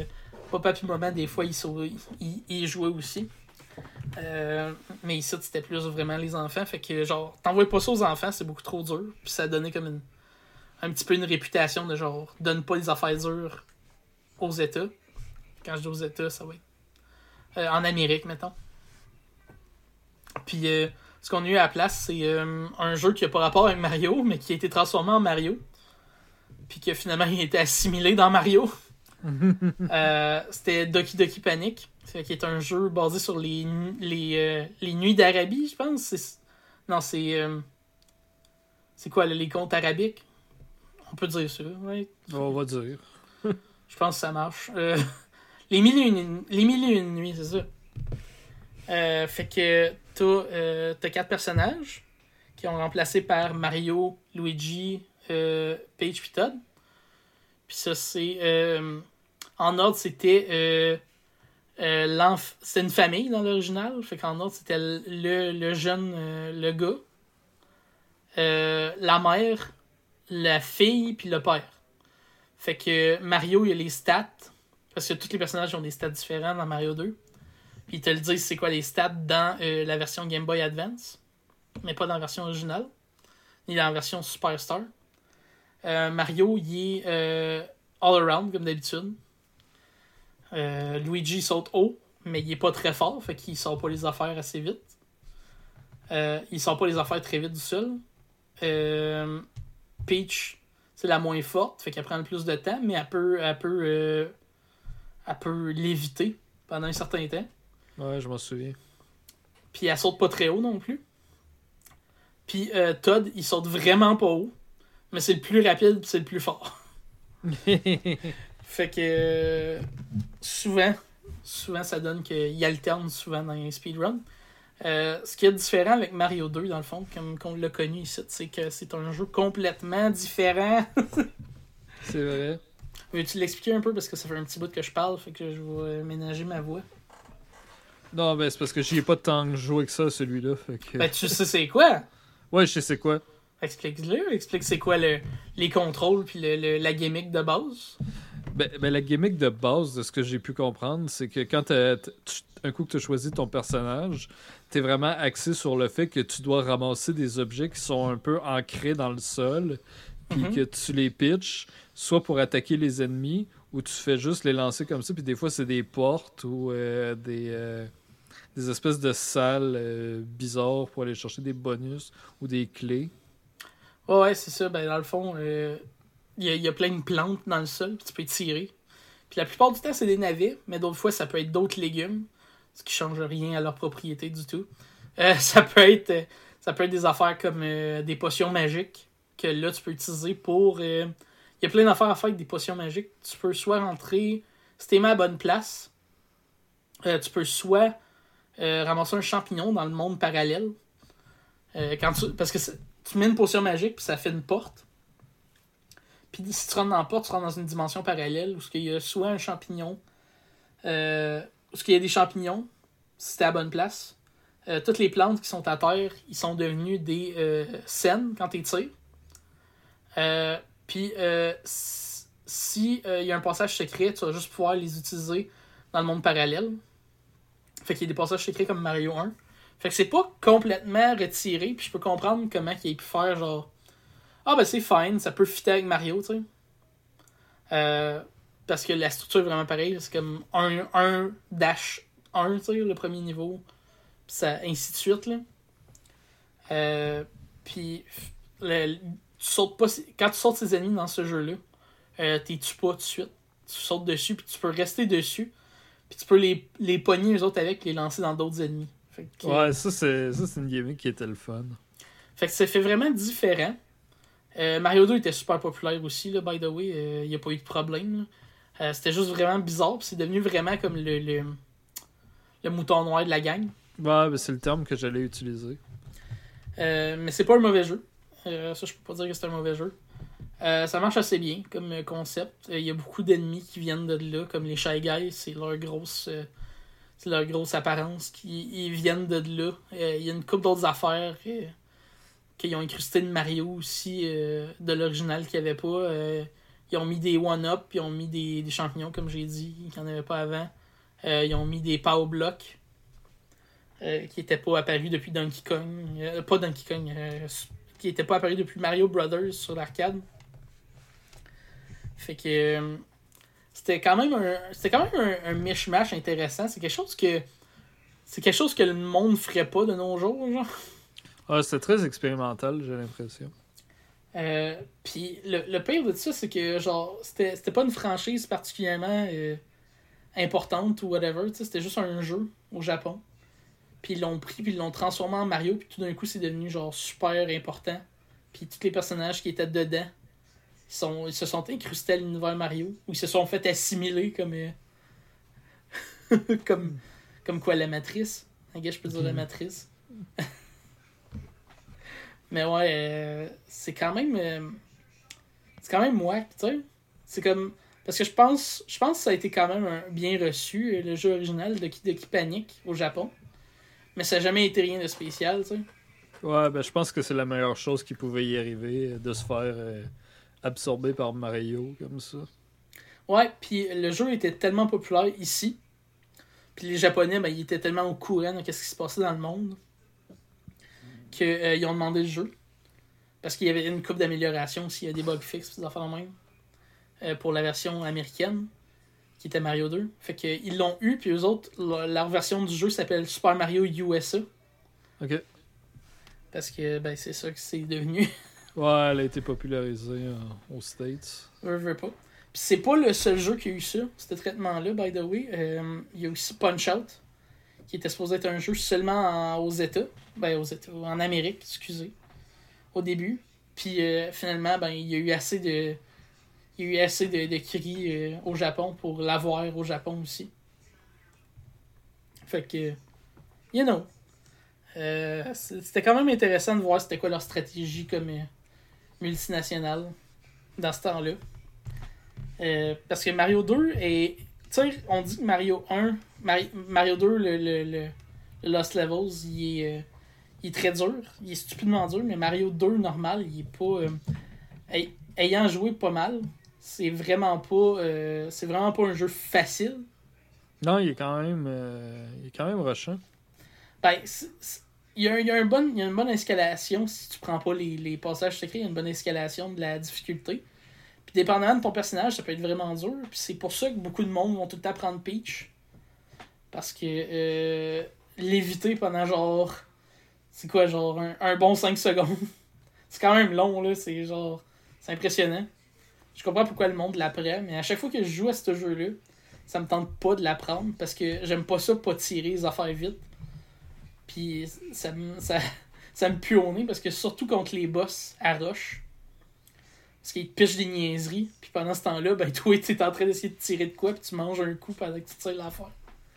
papa et maman, des fois, ils, sont, ils, ils jouaient aussi. Euh, mais ici, c'était plus vraiment les enfants. Fait que, genre, t'envoies pas ça aux enfants, c'est beaucoup trop dur. Puis ça donnait comme une, un petit peu une réputation de genre, donne pas les affaires dures aux États. Quand je dis aux États, ça va être euh, en Amérique, mettons. Puis euh, ce qu'on a eu à la place, c'est euh, un jeu qui n'a pas rapport avec Mario, mais qui a été transformé en Mario. Puis que finalement, il a été assimilé dans Mario. euh, c'était Doki Doki Panic, qui est un jeu basé sur les, les, euh, les nuits d'Arabie, je pense. C'est... Non, c'est... Euh... C'est quoi, les contes arabiques? On peut dire ça, ouais. On va dire. Je pense que ça marche. Euh... Les mille et une, les mille et une nuits, c'est ça. Euh, fait que t'as, euh, t'as quatre personnages qui ont remplacé par Mario, Luigi, euh, Peach puis Todd. Puis ça, c'est... Euh, en ordre, c'était... Euh, euh, l'enf- c'était une famille dans l'original. Fait qu'en ordre, c'était le, le jeune, euh, le gars, euh, la mère, la fille puis le père. Fait que Mario, il a les stats. Parce que tous les personnages ont des stats différents dans Mario deux. Puis ils te le disent c'est quoi les stats dans euh, la version Game Boy Advance. Mais pas dans la version originale. Ni dans la version Superstar. Euh, Mario, il est euh, all around, comme d'habitude. Euh, Luigi saute haut, mais il est pas très fort. Fait qu'il sort pas les affaires assez vite. Euh, il sort pas les affaires très vite du sol. Euh, Peach, c'est la moins forte. Fait qu'elle prend le plus de temps, mais elle peut... Elle peut euh, elle peut l'éviter pendant un certain temps. Ouais, je m'en souviens. Puis elle saute pas très haut non plus. Puis euh, Todd, il saute vraiment pas haut. Mais c'est le plus rapide pis c'est le plus fort. Fait que... Euh, souvent, souvent ça donne qu'il alterne souvent dans les speedruns. Euh, ce qui est différent avec Mario deux, dans le fond, comme qu'on l'a connu ici, c'est que c'est un jeu complètement différent. C'est vrai. Veux-tu l'expliquer un peu? Parce que ça fait un petit bout que je parle, fait que je vais ménager ma voix. Non, ben c'est parce que j'y ai pas tant de jouer que ça, celui-là, fait que... Ben tu sais c'est quoi? Ouais, je sais c'est quoi. Explique-le, explique c'est quoi le, les contrôles puis le, le, la gimmick de base. Ben, ben la gimmick de base, de ce que j'ai pu comprendre, c'est que quand t'as, t'as, un coup que t'as choisi ton personnage, t'es vraiment axé sur le fait que tu dois ramasser des objets qui sont un peu ancrés dans le sol, puis mm-hmm. que tu les pitches, soit pour attaquer les ennemis, ou tu fais juste les lancer comme ça, puis des fois c'est des portes ou euh, des, euh, des espèces de salles euh, bizarres pour aller chercher des bonus ou des clés. Ouais, ouais c'est ça. Ben, dans le fond, il euh, y, y a plein de plantes dans le sol, puis tu peux tirer. Puis la plupart du temps, c'est des navets, mais d'autres fois, ça peut être d'autres légumes, ce qui change rien à leur propriété du tout. Euh, ça, peut être, ça peut être des affaires comme euh, des potions magiques, que là, tu peux utiliser pour... Euh, Il y a plein d'affaires à faire avec des potions magiques. Tu peux soit rentrer, si t'es mis à la bonne place, euh, tu peux soit euh, ramasser un champignon dans le monde parallèle. Euh, quand tu, parce que tu mets une potion magique, puis ça fait une porte. Puis si tu rentres dans la porte, tu rentres dans une dimension parallèle, où il y a soit un champignon, euh, où il y a des champignons, si t'es à la bonne place. Euh, toutes les plantes qui sont à terre, ils sont devenues des euh, scènes quand t'es tiré. Euh... Puis, euh, si il euh, y a un passage secret, tu vas juste pouvoir les utiliser dans le monde parallèle. Fait qu'il y a des passages secrets comme Mario un. Fait que c'est pas complètement retiré, puis je peux comprendre comment il a pu faire genre... Ah ben c'est fine, ça peut fitter avec Mario, tu sais. Euh, parce que la structure est vraiment pareille, c'est comme un un un, tu sais, le premier niveau. Puis ça, ainsi de suite, là. Euh, puis le, tu sautes pas... Quand tu sautes tes ennemis dans ce jeu-là, euh, t'es tues pas tout de suite. Tu sautes dessus, puis tu peux rester dessus. Puis tu peux les, les pogner eux autres avec, les lancer dans d'autres ennemis. Fait que, ouais, ça c'est, ça c'est une gimmick qui était le fun. Fait que ça fait vraiment différent. Euh, Mario deux était super populaire aussi, là, by the way. Il euh, n'y a pas eu de problème. Euh, c'était juste vraiment bizarre. Puis c'est devenu vraiment comme le, le, le mouton noir de la gang. Ouais, mais c'est le terme que j'allais utiliser. Euh, mais c'est pas un mauvais jeu. Euh, ça, je peux pas dire que c'est un mauvais jeu. Euh, ça marche assez bien comme concept. Il euh, y a beaucoup d'ennemis qui viennent de là, comme les Shy Guys. C'est leur grosse... Euh, C'est leur grosse apparence, qui ils viennent de là. Il euh, y a une couple d'autres affaires euh, qu'ils ont incrusté de Mario aussi, euh, de l'original qu'il n'y avait pas. Euh, ils ont mis des one-up, ils ont mis des, des champignons, comme j'ai dit, qu'il n'y en avait pas avant. Euh, ils ont mis des power blocks euh, qui n'étaient pas apparus depuis Donkey Kong. Euh, pas Donkey Kong, euh, qui n'étaient pas apparus depuis Mario Brothers sur l'arcade. Fait que... Euh, C'était quand même un. C'était quand même un, un mishmash intéressant. C'est quelque chose que. C'est quelque chose que le monde ferait pas de nos jours, genre. Ah, c'était très expérimental, j'ai l'impression. Euh, Puis le, le pire de ça, c'est que genre. C'était, c'était pas une franchise particulièrement euh, importante ou whatever. T'sais, c'était juste un jeu au Japon. Puis ils l'ont pris, puis ils l'ont transformé en Mario, puis tout d'un coup c'est devenu genre super important. Puis tous les personnages qui étaient dedans. Sont, ils se sont incrustés à l'univers Mario, ou ils se sont fait assimiler comme euh... comme comme quoi la matrice, okay, je peux dire la matrice. Mais ouais, euh, c'est quand même euh, c'est quand même moi, tu sais, c'est comme parce que je pense je pense que ça a été quand même un bien reçu, le jeu original de qui de qui panique au Japon, mais ça n'a jamais été rien de spécial, tu sais. Ouais, ben je pense que c'est la meilleure chose qui pouvait y arriver, de se faire euh... absorbé par Mario, comme ça. Ouais, puis le jeu était tellement populaire ici, puis les Japonais, ben, ils étaient tellement au courant de ce qui se passait dans le monde, qu'ils euh, ont demandé le jeu. Parce qu'il y avait une coupe d'amélioration aussi, il y a des bugs fixes, des affaires même, euh, pour la version américaine, qui était Mario deux. Fait qu'ils l'ont eu, puis eux autres, leur, leur version du jeu s'appelle Super Mario U S A. Ok. Parce que, ben, c'est ça que c'est devenu... Ouais, elle a été popularisée euh, aux States. Je veux pas. Puis c'est pas le seul jeu qui a eu ça, ce traitement-là, by the way. Euh, il y a aussi Punch-Out, qui était supposé être un jeu seulement en, aux États. Ben, aux États, en Amérique, excusez. Au début. Puis euh, finalement, ben, il y a eu assez de. Il y a eu assez de, de cris euh, au Japon pour l'avoir au Japon aussi. Fait que. You know. Euh, c'était quand même intéressant de voir c'était quoi leur stratégie comme. Euh, multinationale dans ce temps-là. Euh, parce que Mario deux est... Tu sais, on dit que Mario un... Mari... Mario deux, le, le, le, le Lost Levels, il est, euh, il est très dur. Il est stupidement dur, mais Mario deux, normal, il est pas... Euh, ayant joué pas mal, c'est vraiment pas... Euh, c'est vraiment pas un jeu facile. Non, il est quand même... Euh, il est quand même rushant. Ben, c'est... c'est... Il y a, il y a un bon, il y a une bonne escalation, si tu prends pas les, les passages secrets, il y a une bonne escalation de la difficulté. Puis dépendamment de ton personnage, ça peut être vraiment dur. Puis c'est pour ça que beaucoup de monde vont tout le temps prendre Peach. Parce que euh, l'éviter pendant genre... C'est quoi, genre un, un bon cinq secondes? C'est quand même long, là. C'est genre... C'est impressionnant. Je comprends pourquoi le monde l'apprend, mais à chaque fois que je joue à ce jeu-là, ça me tente pas de l'apprendre parce que j'aime pas ça, pas tirer les affaires vite. Puis ça, ça, ça me pue au nez parce que surtout contre les boss à roche, parce qu'ils te pichent des niaiseries, puis pendant ce temps-là, ben toi t'es en train d'essayer de tirer de quoi, puis tu manges un coup pendant que tu tires l'affaire.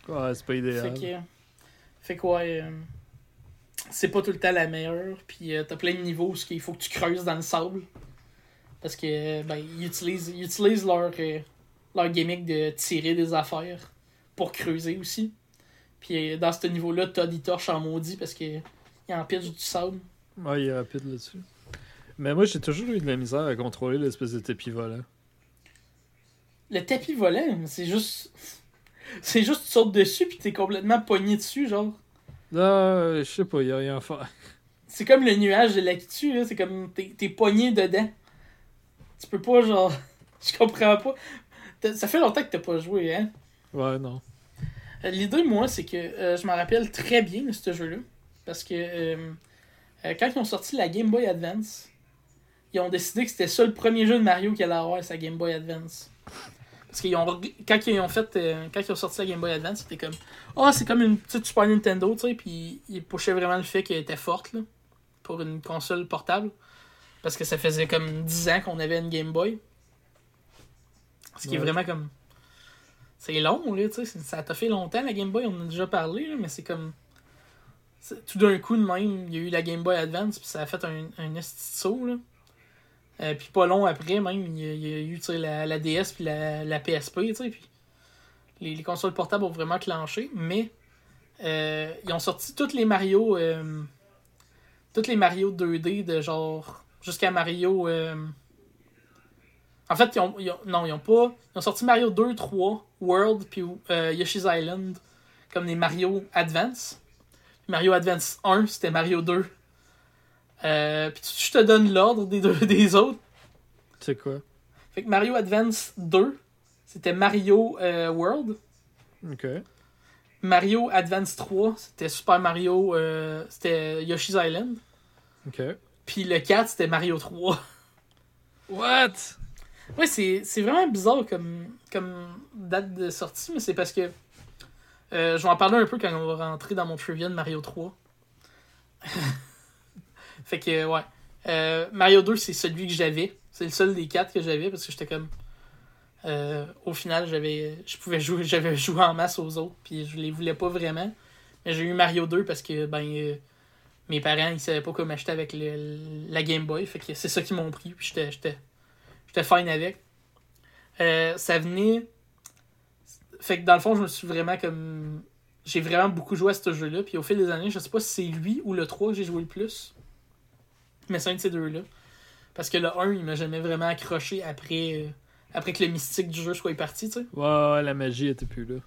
Ouais, c'est pas idéal. Fait que, fait que ouais, euh, c'est pas tout le temps la meilleure, puis euh, t'as plein de niveaux où il faut que tu creuses dans le sable, parce que ben ils utilisent, ils utilisent leur, euh, leur gimmick de tirer des affaires pour creuser aussi. Puis dans ce niveau-là, t'as des torches en maudit parce qu'il est en pitch du sable. Ouais, il est rapide là-dessus. Mais moi, j'ai toujours eu de la misère à contrôler l'espèce de tapis volant. Le tapis volant, c'est juste... C'est juste tu sautes dessus pis t'es complètement pogné dessus, genre. Là, je sais pas, y'a rien à faire. C'est comme le nuage de l'actu, là. C'est comme t'es, t'es pogné dedans. Tu peux pas, genre. Je comprends pas. T'as... Ça fait longtemps que t'as pas joué, hein? Ouais, non. L'idée, moi, c'est que euh, je m'en rappelle très bien de ce jeu-là. Parce que euh, euh, quand ils ont sorti la Game Boy Advance, ils ont décidé que c'était ça le premier jeu de Mario qu'il allait avoir, sa Game Boy Advance. Parce qu'ils ont quand ils ont fait euh, quand ils ont sorti la Game Boy Advance, c'était comme ah oh, c'est comme une petite Super Nintendo, tu sais, puis ils pushaient vraiment le fait qu'elle était forte là, pour une console portable, parce que ça faisait comme dix ans qu'on avait une Game Boy. Ce qui ouais. est vraiment comme c'est long là, tu sais, ça t'a fait longtemps la Game Boy, on en a déjà parlé là, mais c'est comme c'est... tout d'un coup de même, il y a eu la Game Boy Advance puis ça a fait un un esti saut là. Euh, puis pas long après, même, il y, y a eu la, la D S puis la, la P S P, tu sais, puis les, les consoles portables ont vraiment clenché, mais euh, ils ont sorti toutes les Mario euh, toutes les Mario deux D de genre jusqu'à Mario euh... en fait, ils ont, ils ont non, ils ont pas ils ont sorti Mario deux, trois, World puis euh, Yoshi's Island comme des Mario Advance. Mario Advance un, c'était Mario deux. Euh, puis tu, tu te donnes l'ordre des, deux, des autres. C'est quoi? Fait que Mario Advance deux, c'était Mario euh, World. Ok. Mario Advance trois, c'était Super Mario... Euh, c'était Yoshi's Island. Ok. Puis le quatre, c'était Mario trois. What? Ouais, c'est, c'est vraiment bizarre comme, comme date de sortie, mais c'est parce que... Euh, je vais en parler un peu quand on va rentrer dans mon trivia de Mario trois. Fait que, ouais. Euh, Mario deux, c'est celui que j'avais. C'est le seul des quatre que j'avais parce que j'étais comme... Euh, au final, j'avais je pouvais jouer j'avais joué en masse aux autres puis je les voulais pas vraiment. Mais j'ai eu Mario deux parce que, ben... Euh, mes parents, ils savaient pas quoi m'acheter avec le, la Game Boy. Fait que c'est ça qu'ils m'ont pris puis j'étais, j'étais, j'étais fine avec. Euh, ça venait... Fait que, dans le fond, je me suis vraiment comme... J'ai vraiment beaucoup joué à ce jeu-là. Puis au fil des années, je sais pas si c'est lui ou le trois que j'ai joué le plus. Mais c'est un de ces deux-là. Parce que le un, il m'a jamais vraiment accroché après, euh, après que le mystique du jeu soit parti, tu sais. Ouais, ouais, la magie était plus là.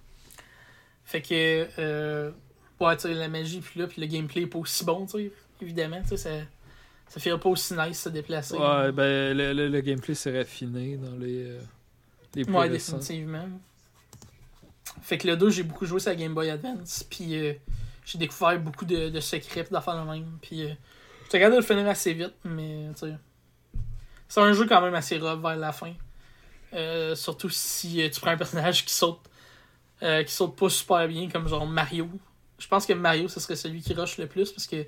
Fait que, euh, ouais, tu sais, la magie est plus là, puis le gameplay est pas aussi bon, tu sais. Évidemment, tu sais, ça, ça fait pas aussi nice se déplacer. Ouais, là. Ben, le, le, le gameplay s'est raffiné dans les, euh, les plus ouais, récents. Définitivement. Fait que le deux, j'ai beaucoup joué sur la Game Boy Advance, puis euh, j'ai découvert beaucoup de, de secrets d'affaires de même, puis... Euh, j'ai regardé le finir assez vite, mais tu sais. C'est un jeu quand même assez rough vers la fin. Euh, surtout si euh, tu prends un personnage qui saute euh, qui saute pas super bien, comme genre Mario. Je pense que Mario, ce serait celui qui rush le plus parce que il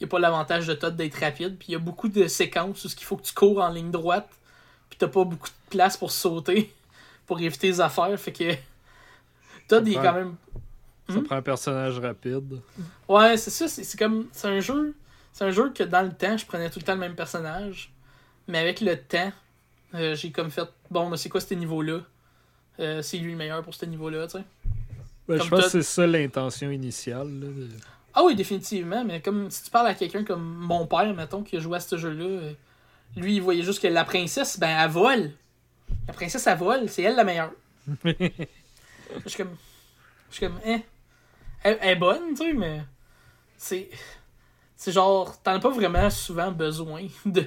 n'y a pas l'avantage de Todd d'être rapide. Puis il y a beaucoup de séquences où il faut que tu cours en ligne droite. Puis t'as pas beaucoup de place pour sauter, pour éviter les affaires. Fait que Todd, il prend... est quand même. Ça hmm? prend un personnage rapide. Ouais, c'est ça. C'est, c'est comme. C'est un jeu. C'est un jeu que dans le temps, je prenais tout le temps le même personnage. Mais avec le temps, euh, j'ai comme fait... Bon, mais c'est quoi ce niveau-là? Euh, c'est lui le meilleur pour ce niveau-là, tu sais. Ouais, je pense que c'est ça l'intention initiale. Là. Ah oui, définitivement. Mais comme si tu parles à quelqu'un comme mon père, mettons, qui a joué à ce jeu-là, euh, lui, il voyait juste que la princesse, ben, elle vole. La princesse, elle vole. C'est elle la meilleure. je suis comme... Je suis comme... Hein? Elle, elle est bonne, tu sais, mais... C'est... C'est genre, t'en as pas vraiment souvent besoin de, de,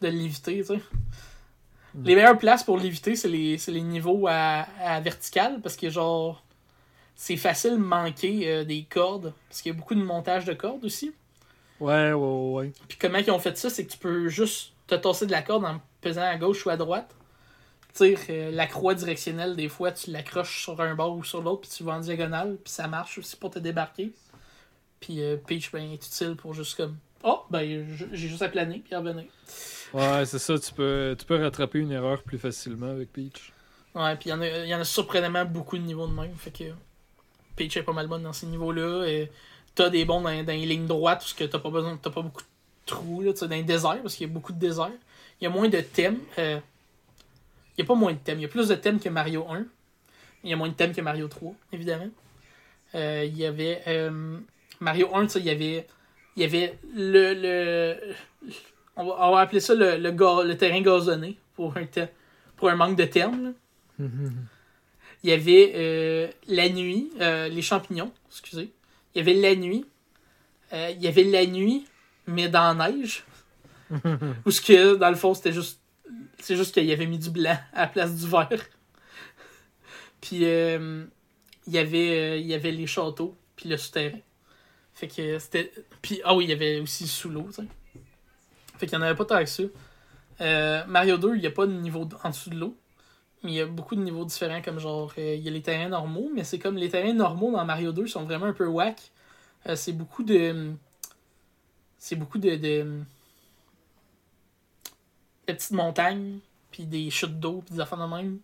de l'éviter, tu sais. Les meilleures places pour l'éviter, c'est les, c'est les niveaux à, à vertical, parce que genre, c'est facile de manquer euh, des cordes, parce qu'il y a beaucoup de montage de cordes aussi. Ouais, ouais, ouais. Puis comment ils ont fait ça, c'est que tu peux juste te tasser de la corde en pesant à gauche ou à droite. Tu sais, euh, la croix directionnelle, des fois, tu l'accroches sur un bord ou sur l'autre, puis tu vas en diagonale, puis ça marche aussi pour te débarquer. Puis euh, Peach, ben, est utile pour juste comme... Oh, ben, j'ai juste à planer, puis à revenir. Ouais, c'est ça, tu peux, tu peux rattraper une erreur plus facilement avec Peach. Ouais, puis il y en a, y en a surprenamment beaucoup de niveaux de même, fait que Peach est pas mal bonne dans ces niveaux-là. Et t'as des bons dans, dans les lignes droites, parce que t'as pas besoin, t'as pas beaucoup de trous, là, dans les déserts, parce qu'il y a beaucoup de déserts. Il y a moins de thèmes. Il euh, y a pas moins de thèmes, il y a plus de thèmes que Mario un. Il y a moins de thèmes que Mario trois, évidemment. Il euh, y avait... Euh, Mario un, il y avait, y avait le, le, le on, va, on va appeler ça le, le, go, le terrain gazonné pour un, te, pour un manque de termes. Mm-hmm. Il y avait euh, la nuit, euh, les champignons, excusez. Il y avait la nuit. Euh, il y avait la nuit, mais dans la neige. Où ce que, dans le fond, c'était juste. C'est juste qu'il avait mis du blanc à la place du vert. Puis euh, il y avait, euh, il y avait les châteaux, puis le souterrain. Fait que c'était. Puis, ah oui, il y avait aussi sous l'eau, tu sais. Fait qu'il n'y en avait pas tant que ça. Euh, Mario deux, il n'y a pas de niveau en dessous de l'eau. Mais il y a beaucoup de niveaux différents, comme genre, euh, il y a les terrains normaux, mais c'est comme les terrains normaux dans Mario deux sont vraiment un peu whack. Euh, c'est beaucoup de. C'est beaucoup de. de... des petites montagnes, puis des chutes d'eau, puis des affaires de même.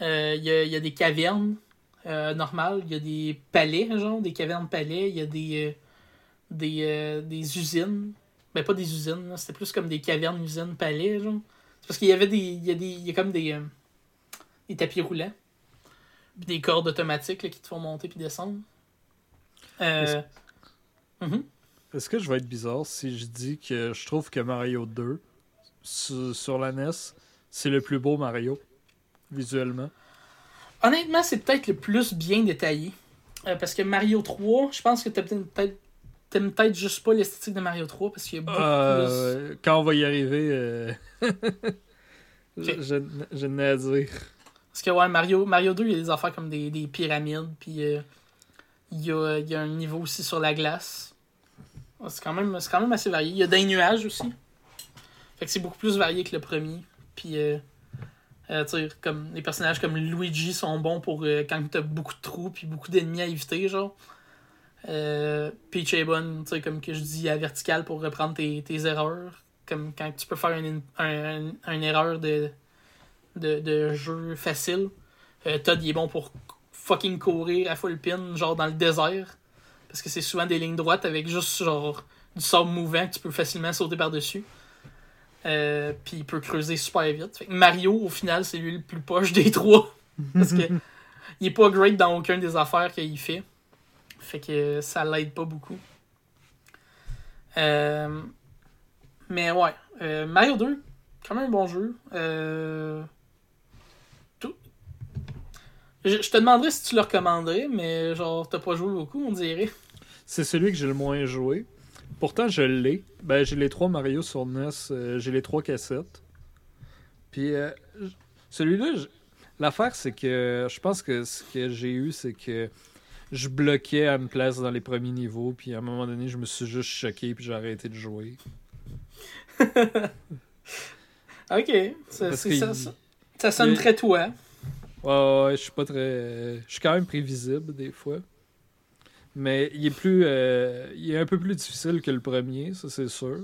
Il euh, y, y a des cavernes euh, normales, il y a des palais, genre, des cavernes-palais, il y a des, euh, des, euh, des usines. Ben, pas des usines, là, c'était plus comme des cavernes-usines-palais, genre. C'est parce qu'il y avait des. Il y a, des, y a comme des, euh, des tapis roulants, puis des cordes automatiques là, qui te font monter puis descendre. Euh... Est-ce... Mm-hmm. Est-ce que je vais être bizarre si je dis que je trouve que Mario deux. Sur la N E S, c'est le plus beau Mario, visuellement. Honnêtement, c'est peut-être le plus bien détaillé. Euh, parce que Mario trois, je pense que t'aimes peut-être, t'aimes peut-être juste pas l'esthétique de Mario trois, parce qu'il y a beaucoup euh, plus... Quand on va y arriver, euh... okay. je, je n'ai à dire. Parce que ouais, Mario, Mario deux, il y a des affaires comme des, des pyramides, puis euh, il, y a, il y a un niveau aussi sur la glace. C'est quand même, c'est quand même assez varié. Il y a des nuages aussi. Fait que c'est beaucoup plus varié que le premier. Puis, euh, euh, tu sais, comme les personnages comme Luigi sont bons pour euh, quand t'as beaucoup de trous puis beaucoup d'ennemis à éviter, genre. Euh, Peach est bonne, tu sais, comme que je dis, à verticale pour reprendre tes, tes erreurs. Comme quand tu peux faire une un, un, un erreur de, de, de jeu facile. Euh, Todd, il est bon pour fucking courir à full pin, genre dans le désert. Parce que c'est souvent des lignes droites avec juste, genre, du sable mouvant que tu peux facilement sauter par-dessus. Euh, puis il peut creuser super vite. Fait que Mario, au final, c'est lui le plus poche des trois. Parce que il est pas great dans aucune des affaires qu'il fait. Fait que ça l'aide pas beaucoup. Euh... Mais ouais. Euh, Mario deux, quand même un bon jeu. Euh... Tout. Je, je te demanderais si tu le recommanderais, mais genre, t'as pas joué beaucoup, on dirait. C'est celui que j'ai le moins joué. Pourtant, je l'ai. Ben, j'ai les trois Mario sur N E S. Euh, j'ai les trois cassettes. Puis, euh, j- celui-là, j- l'affaire, c'est que je pense que ce que j'ai eu, c'est que je bloquais à une place dans les premiers niveaux. Puis, à un moment donné, je me suis juste choqué. Puis, j'ai arrêté de jouer. OK. Ça, c'est ça, ça, ça sonne il... très toi. Ouais, ouais, ouais. Je suis pas très. Je suis quand même prévisible, des fois. Mais il est plus euh, il est un peu plus difficile que le premier, ça c'est sûr.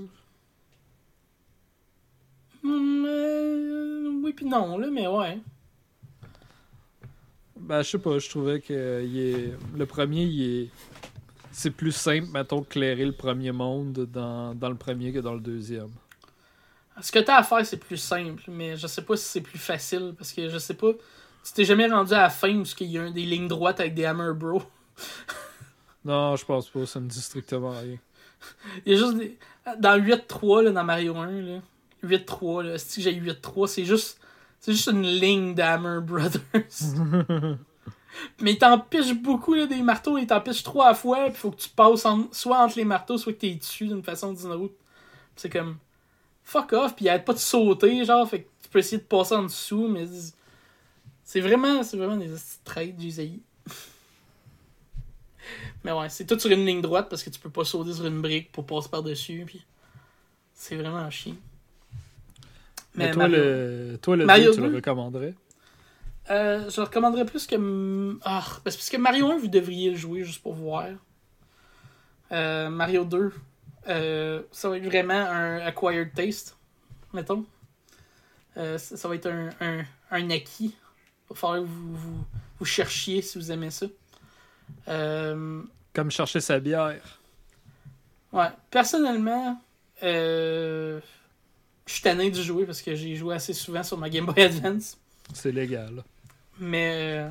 Mmh, euh, oui puis non, là, mais ouais. Ben, je sais pas, je trouvais que euh, il est... le premier, il est... c'est plus simple, mettons, de clairer le premier monde dans, dans le premier que dans le deuxième. Ce que t'as à faire, c'est plus simple, mais je sais pas si c'est plus facile, parce que je sais pas si t'es jamais rendu à la fin où il y a des lignes droites avec des hammer bro. Non, je pense pas, ça me dit strictement rien. Il y a juste des... Dans huit trois, là, dans Mario un, là, huit trois, là, si j'ai huit trois, c'est juste c'est juste une ligne d'Hammer Brothers. Mais il t'empêche beaucoup là, des marteaux, il t'empêche trois fois, puis faut que tu passes en... soit entre les marteaux, soit que t'es dessus d'une façon ou d'une autre. Pis c'est comme, fuck off, puis il arrête pas de sauter, genre, fait que tu peux essayer de passer en dessous, mais c'est vraiment, c'est vraiment des trades du Zay. Mais ouais, c'est tout sur une ligne droite parce que tu peux pas sauter sur une brique pour passer par-dessus. Puis c'est vraiment chiant. Mais, Mais toi, Mario... le... toi, le Mario deux, tu le recommanderais? Euh, je le recommanderais plus que... Ah, parce, parce que Mario un, vous devriez le jouer juste pour voir. Euh, Mario deux, euh, ça va être vraiment un acquired taste, mettons. Euh, ça, ça va être un, un, un acquis. Il va falloir que vous, vous, vous cherchiez si vous aimez ça. Euh... Comme chercher sa bière. Ouais. Personnellement, euh... je suis tanné de jouer parce que j'ai joué assez souvent sur ma Game Boy Advance. C'est légal. Mais euh...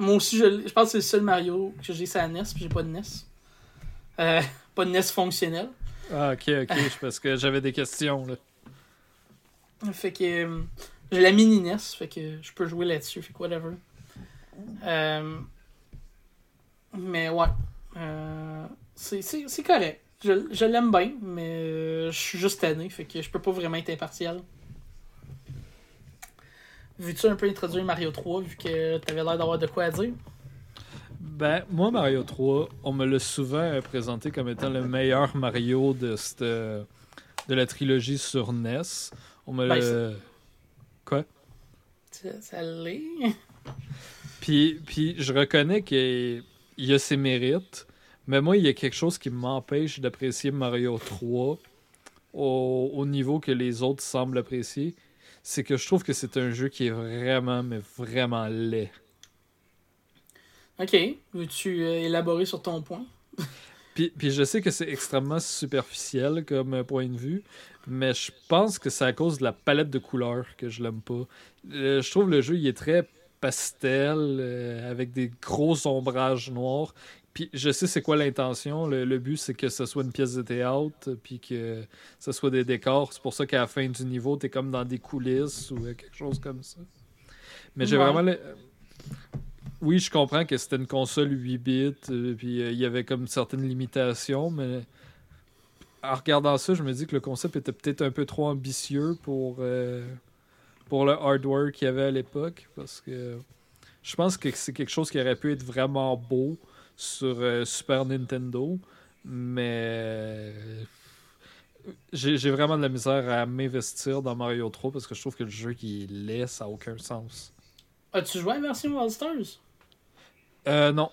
moi aussi, je... je pense que c'est le seul Mario que j'ai sur la N E S, puis j'ai pas de N E S. Euh... Pas de N E S fonctionnelle. Ah, ok, ok. Parce que j'avais des questions, là. Fait que... J'ai la mini N E S, fait que je peux jouer là-dessus, fait que whatever. Euh, mais ouais. Euh, c'est, c'est, c'est correct. Je, je l'aime bien, mais je suis juste tanné, fait que je peux pas vraiment être impartial. Veux-tu un peu introduire Mario trois, vu que t'avais l'air d'avoir de quoi à dire? Ben, moi, Mario trois, on me l'a souvent présenté comme étant le meilleur Mario de cette, de la trilogie sur N E S. On me ben, le... Quoi? Ça, ça l'est. Puis, puis je reconnais qu'il y a ses mérites, mais moi, il y a quelque chose qui m'empêche d'apprécier Mario trois au, au niveau que les autres semblent apprécier. C'est que je trouve que c'est un jeu qui est vraiment, mais vraiment laid. Ok. Veux-tu euh, élaborer sur ton point? puis, puis je sais que c'est extrêmement superficiel comme point de vue, mais je pense que c'est à cause de la palette de couleurs que je l'aime pas. Euh, je trouve le jeu, il est très pastel, euh, avec des gros ombrages noirs. Puis je sais c'est quoi l'intention. Le, le but, c'est que ce soit une pièce de théâtre, puis que ce soit des décors. C'est pour ça qu'à la fin du niveau, t'es comme dans des coulisses ou quelque chose comme ça. Mais j'ai ouais. vraiment... Le... Oui, je comprends que c'était une console huit bits, euh, puis euh, il y avait comme certaines limitations, mais en regardant ça, je me dis que le concept était peut-être un peu trop ambitieux pour, euh, pour le hardware qu'il y avait à l'époque, parce que je pense que c'est quelque chose qui aurait pu être vraiment beau sur euh, Super Nintendo, mais j'ai, j'ai vraiment de la misère à m'investir dans Mario trois, parce que je trouve que le jeu qui est laid, ça n'a aucun sens. As-tu joué à la version All-Stars? Euh, non.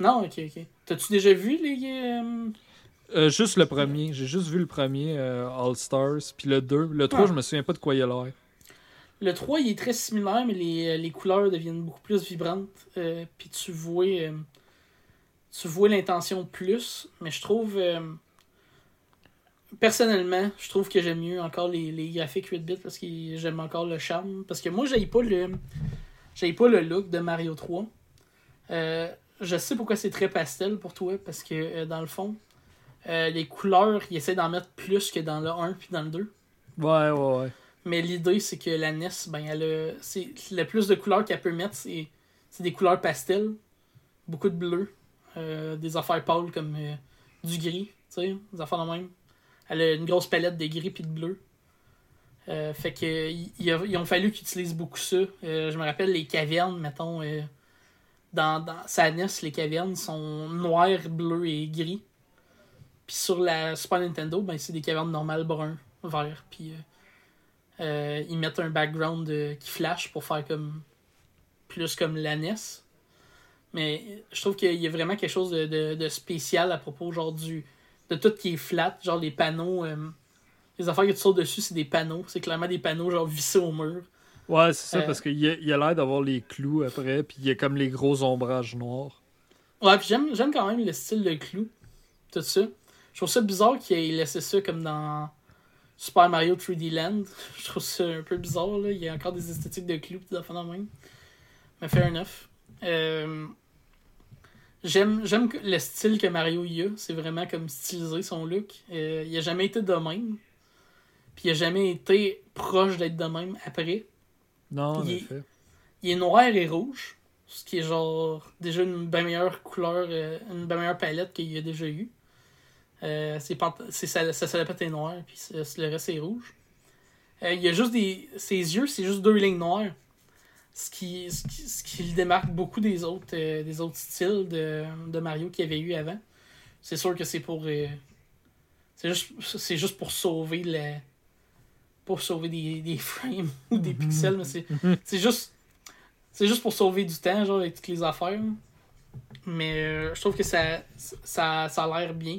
Non, ok, ok. T'as-tu déjà vu les... Euh... Euh, juste le premier. J'ai juste vu le premier, euh, All-Stars, puis le deux. Le trois, ah. je me souviens pas de quoi il a l'air. Le trois, il est très similaire, mais les, les couleurs deviennent beaucoup plus vibrantes. Euh, puis tu vois... Euh, tu vois l'intention plus, mais je trouve... Euh, personnellement, je trouve que j'aime mieux encore les, les graphiques huit bits, parce que j'aime encore le charme. Parce que moi, j'aille pas le... J'aille pas le look de Mario trois. Euh, je sais pourquoi c'est très pastel pour toi, parce que euh, dans le fond, euh, les couleurs, ils essaient d'en mettre plus que dans le un puis dans le deux. Ouais, ouais, ouais. Mais l'idée, c'est que la N E S, ben, elle a, c'est, le plus de couleurs qu'elle peut mettre, c'est, c'est des couleurs pastel, beaucoup de bleu, euh, des affaires pâles comme euh, du gris, tu sais, des affaires de même. Elle a une grosse palette de gris puis de bleu. Euh, fait que ils ont fallu qu'ils utilisent beaucoup ça. Euh, je me rappelle les cavernes, mettons. Euh, dans, dans sa N E S, les cavernes sont noires, bleues et gris. Puis sur la Super Nintendo, ben c'est des cavernes normales brun, vert. Puis euh, euh, ils mettent un background euh, qui flash pour faire comme plus comme la N E S. Mais je trouve qu'il y a vraiment quelque chose de, de, de spécial à propos genre du... de tout qui est flat, genre les panneaux, euh, les affaires que tu sautes dessus, c'est des panneaux, c'est clairement des panneaux genre vissés au mur. Ouais, c'est ça, euh, parce qu'il y a, y a l'air d'avoir les clous après, puis il y a comme les gros ombrages noirs. Ouais, puis j'aime, j'aime quand même le style de clous, tout ça. Je trouve ça bizarre qu'il ait laissé ça comme dans Super Mario trois D Land. Je trouve ça un peu bizarre, là. Il y a encore des esthétiques de clous, pis d'affaires dans le même. Mais fair enough. Euh... J'aime, j'aime le style que Mario y a. C'est vraiment comme stylisé son look. Euh, il a jamais été de même. Puis il a jamais été proche d'être de même après. Non, en effet. Il est noir et rouge. Ce qui est genre déjà une bien meilleure couleur, euh, une bien meilleure palette qu'il y a déjà eu. Euh, c'est pant- c'est sa, sa salopette est noire, puis le reste est rouge. Euh, il y a juste des. Ses yeux, c'est juste deux lignes noires. Ce qui, ce, qui, ce qui le démarque beaucoup des autres, euh, des autres styles de, de Mario qu'il y avait eu avant. C'est sûr que c'est pour... Euh, c'est, juste, c'est juste pour sauver la, pour sauver des, des frames ou des pixels. Mais c'est, c'est, juste, c'est juste pour sauver du temps, genre, avec toutes les affaires. Mais euh, je trouve que ça, ça, ça a l'air bien.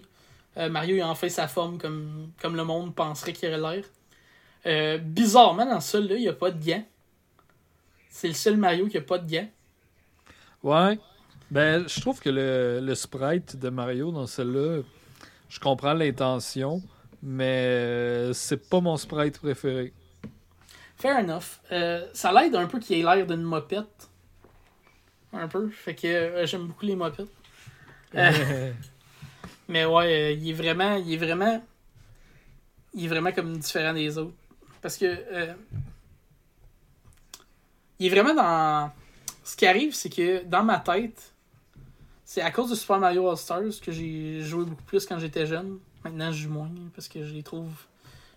Euh, Mario, il en fait sa forme comme, comme le monde penserait qu'il aurait l'air. Euh, bizarrement, dans ce là il n'y a pas de gants. C'est le seul Mario qui a pas de gants. Ouais. Ben, je trouve que le, le sprite de Mario dans celle-là, je comprends l'intention, mais c'est pas mon sprite préféré. Fair enough. Euh, ça l'aide un peu qu'il ait l'air d'une mopette. Un peu. Fait que euh, j'aime beaucoup les mopettes. Euh, mais ouais, euh, il est vraiment... Il est vraiment... Il est vraiment comme différent des autres. Parce que... Euh, il est vraiment dans... Ce qui arrive, c'est que dans ma tête, c'est à cause de Super Mario All-Stars que j'ai joué beaucoup plus quand j'étais jeune. Maintenant, je joue moins parce que je les trouve...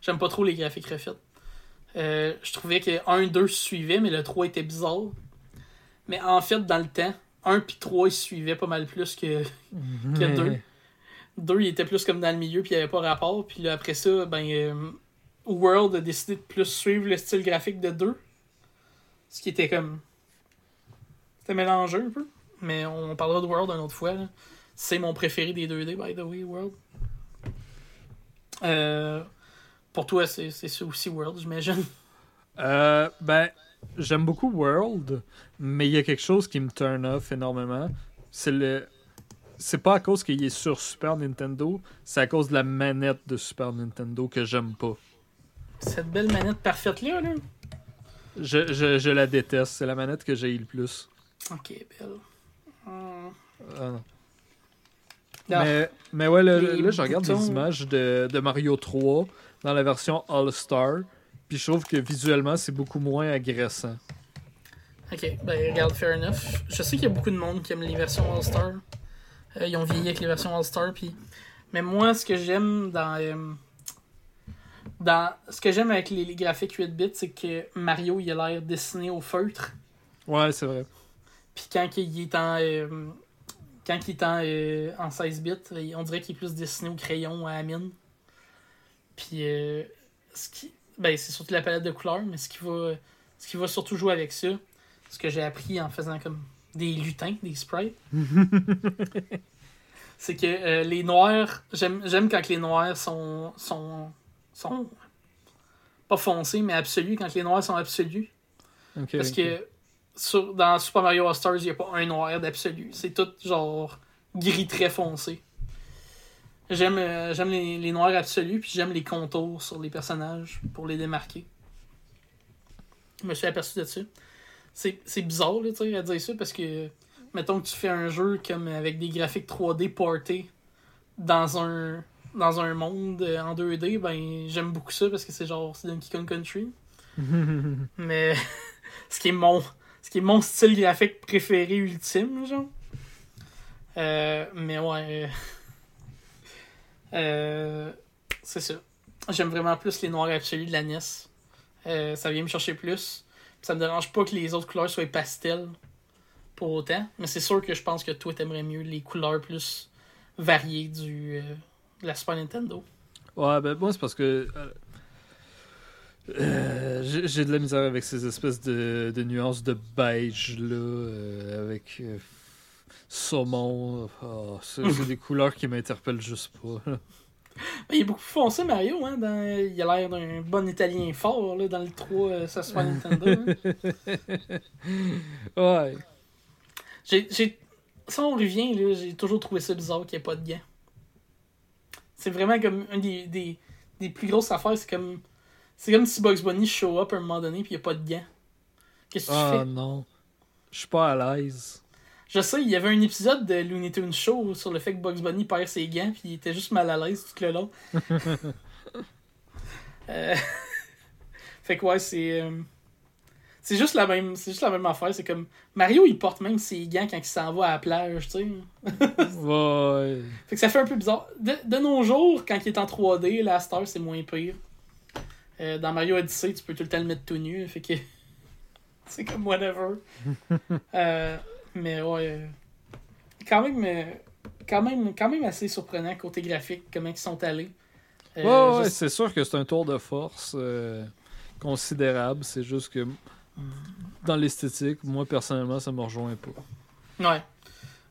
J'aime pas trop les graphiques refaites. Euh, je trouvais que un, deux suivaient, mais le trois était bizarre. Mais en fait, dans le temps, un puis trois, ils suivaient pas mal plus que, que deux. deux, ils étaient plus comme dans le milieu, puis il n'y avait pas rapport. Puis là, après ça, ben euh, World a décidé de plus suivre le style graphique de deux. Ce qui était comme... C'était mélangeux un peu. Mais on parlera de World une autre fois. Là. C'est mon préféré des deux D, by the way, World. Euh, pour toi, c'est, c'est aussi World, j'imagine. Euh, ben, j'aime beaucoup World, mais il y a quelque chose qui me turn off énormément. C'est le... C'est pas à cause qu'il est sur Super Nintendo, c'est à cause de la manette de Super Nintendo que j'aime pas. Cette belle manette parfaite-là, là? Je, je, je la déteste. C'est la manette que j'ai eu le plus. Ok, belle. Hum. Ah non. Ah. Mais, mais ouais, là, là je regarde des images de, de Mario trois dans la version All-Star, puis je trouve que visuellement, c'est beaucoup moins agressant. Ok, ben regarde, fair enough. Je sais qu'il y a beaucoup de monde qui aime les versions All-Star. Euh, ils ont vieilli avec les versions All-Star. Pis... Mais moi, ce que j'aime dans... Euh... dans ce que j'aime avec les, les graphiques huit bits, c'est que Mario, il a l'air dessiné au feutre. Ouais, c'est vrai. Puis quand il est en... Euh... Quand il est en, euh, en seize bits, on dirait qu'il est plus dessiné au crayon à la mine. Puis, euh, ce qui, ben, c'est surtout la palette de couleurs, mais ce qui va, ce qui va surtout jouer avec ça, ce que j'ai appris en faisant comme des lutins, des sprites, c'est que euh, les noirs, j'aime, j'aime quand les noirs sont, sont, sont pas foncés, mais absolus, quand les noirs sont absolus. Okay, parce okay. que Sur, dans Super Mario All-Stars, il n'y a pas un noir d'absolu. C'est tout genre gris très foncé. J'aime, euh, j'aime les, les noirs absolus, puis j'aime les contours sur les personnages pour les démarquer. Je me suis aperçu de ça. C'est, c'est bizarre là, à dire ça, parce que mettons que tu fais un jeu comme avec des graphiques trois D portés dans un, dans un monde en deux D, ben j'aime beaucoup ça parce que c'est genre c'est Donkey Kong Country. Mais ce qui est mon... Ce qui est mon style graphique préféré ultime, genre. Euh, mais ouais. Euh, euh, c'est ça. J'aime vraiment plus les noirs absolus de la N E S. Euh, ça vient me chercher plus. Puis ça me dérange pas que les autres couleurs soient pastel pour autant. Mais c'est sûr que je pense que toi, t'aimerais mieux les couleurs plus variées du, euh, de la Super Nintendo. Ouais, ben moi, c'est parce que... Euh... Euh, j'ai, j'ai de la misère avec ces espèces de, de nuances de beige là, euh, avec euh, saumon. Oh, c'est, c'est des couleurs qui m'interpellent juste pas. Mais il est beaucoup plus foncé, Mario. Hein, dans, il a l'air d'un bon Italien fort là, dans le trois euh, ça soit Nintendo. Hein. Ouais. J'ai, j'ai... Si on revient, là, j'ai toujours trouvé ça bizarre qu'il n'y ait pas de gants. C'est vraiment comme une des, des, des plus grosses affaires. C'est comme. C'est comme si Bugs Bunny show up à un moment donné pis y'a pas de gants. Qu'est-ce que ah, tu fais? Ah non. Je suis pas à l'aise. Je sais, il y avait un épisode de Looney Tunes Show sur le fait que Bugs Bunny perd ses gants pis il était juste mal à l'aise tout le long. euh... Fait que ouais, c'est... Euh... C'est juste la même c'est juste la même affaire. C'est comme... Mario, il porte même ses gants quand il s'en va à la plage, tu sais. Ouais. Fait que ça fait un peu bizarre. De, de nos jours, quand il est en trois D, la star, c'est moins pire. Euh, dans Mario Odyssey, tu peux tout le temps le mettre tout nu, fait que c'est comme whatever. euh, mais ouais, quand même, quand même, quand même assez surprenant côté graphique comment ils sont allés. Euh, ouais, ouais juste... c'est sûr que c'est un tour de force euh, considérable. C'est juste que dans l'esthétique, moi personnellement, ça me rejoint pas. Ouais,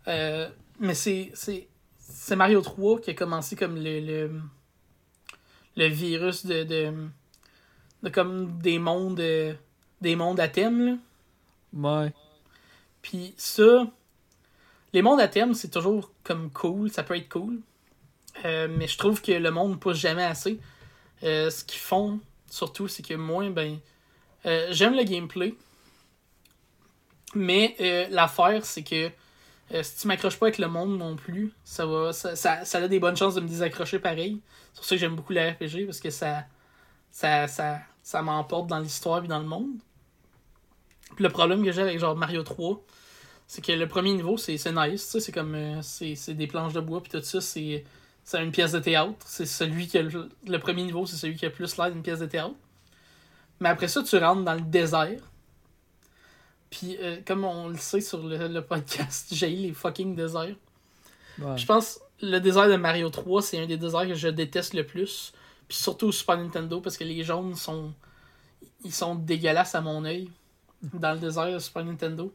euh, mais c'est, c'est, c'est Mario trois qui a commencé comme le, le, le virus de, de De comme des mondes euh, des mondes à thème là. Ouais. Puis ça, les mondes à thème, c'est toujours comme cool, ça peut être cool, euh, mais je trouve que le monde pousse jamais assez. Euh, ce qu'ils font surtout, c'est que moi, ben euh, j'aime le gameplay, mais euh, l'affaire c'est que euh, si tu m'accroches pas avec le monde non plus, ça va ça, ça, ça a des bonnes chances de me désaccrocher pareil. C'est pour ça que j'aime beaucoup les R P G, parce que ça ça ça Ça m'emporte dans l'histoire et dans le monde. Puis le problème que j'ai avec genre Mario trois, c'est que le premier niveau, c'est, c'est nice, c'est comme euh, c'est, c'est des planches de bois, puis tout ça, c'est, c'est une pièce de théâtre. C'est celui qui a le, le premier niveau, c'est celui qui a plus l'air d'une pièce de théâtre. Mais après ça, tu rentres dans le désert. Puis euh, comme on le sait sur le, le podcast, j'ai eu les fucking déserts. Ouais. Je pense le désert de Mario trois, c'est un des déserts que je déteste le plus. Puis surtout au Super Nintendo, parce que les jaunes sont... Ils sont dégueulasses à mon œil dans le désert de Super Nintendo.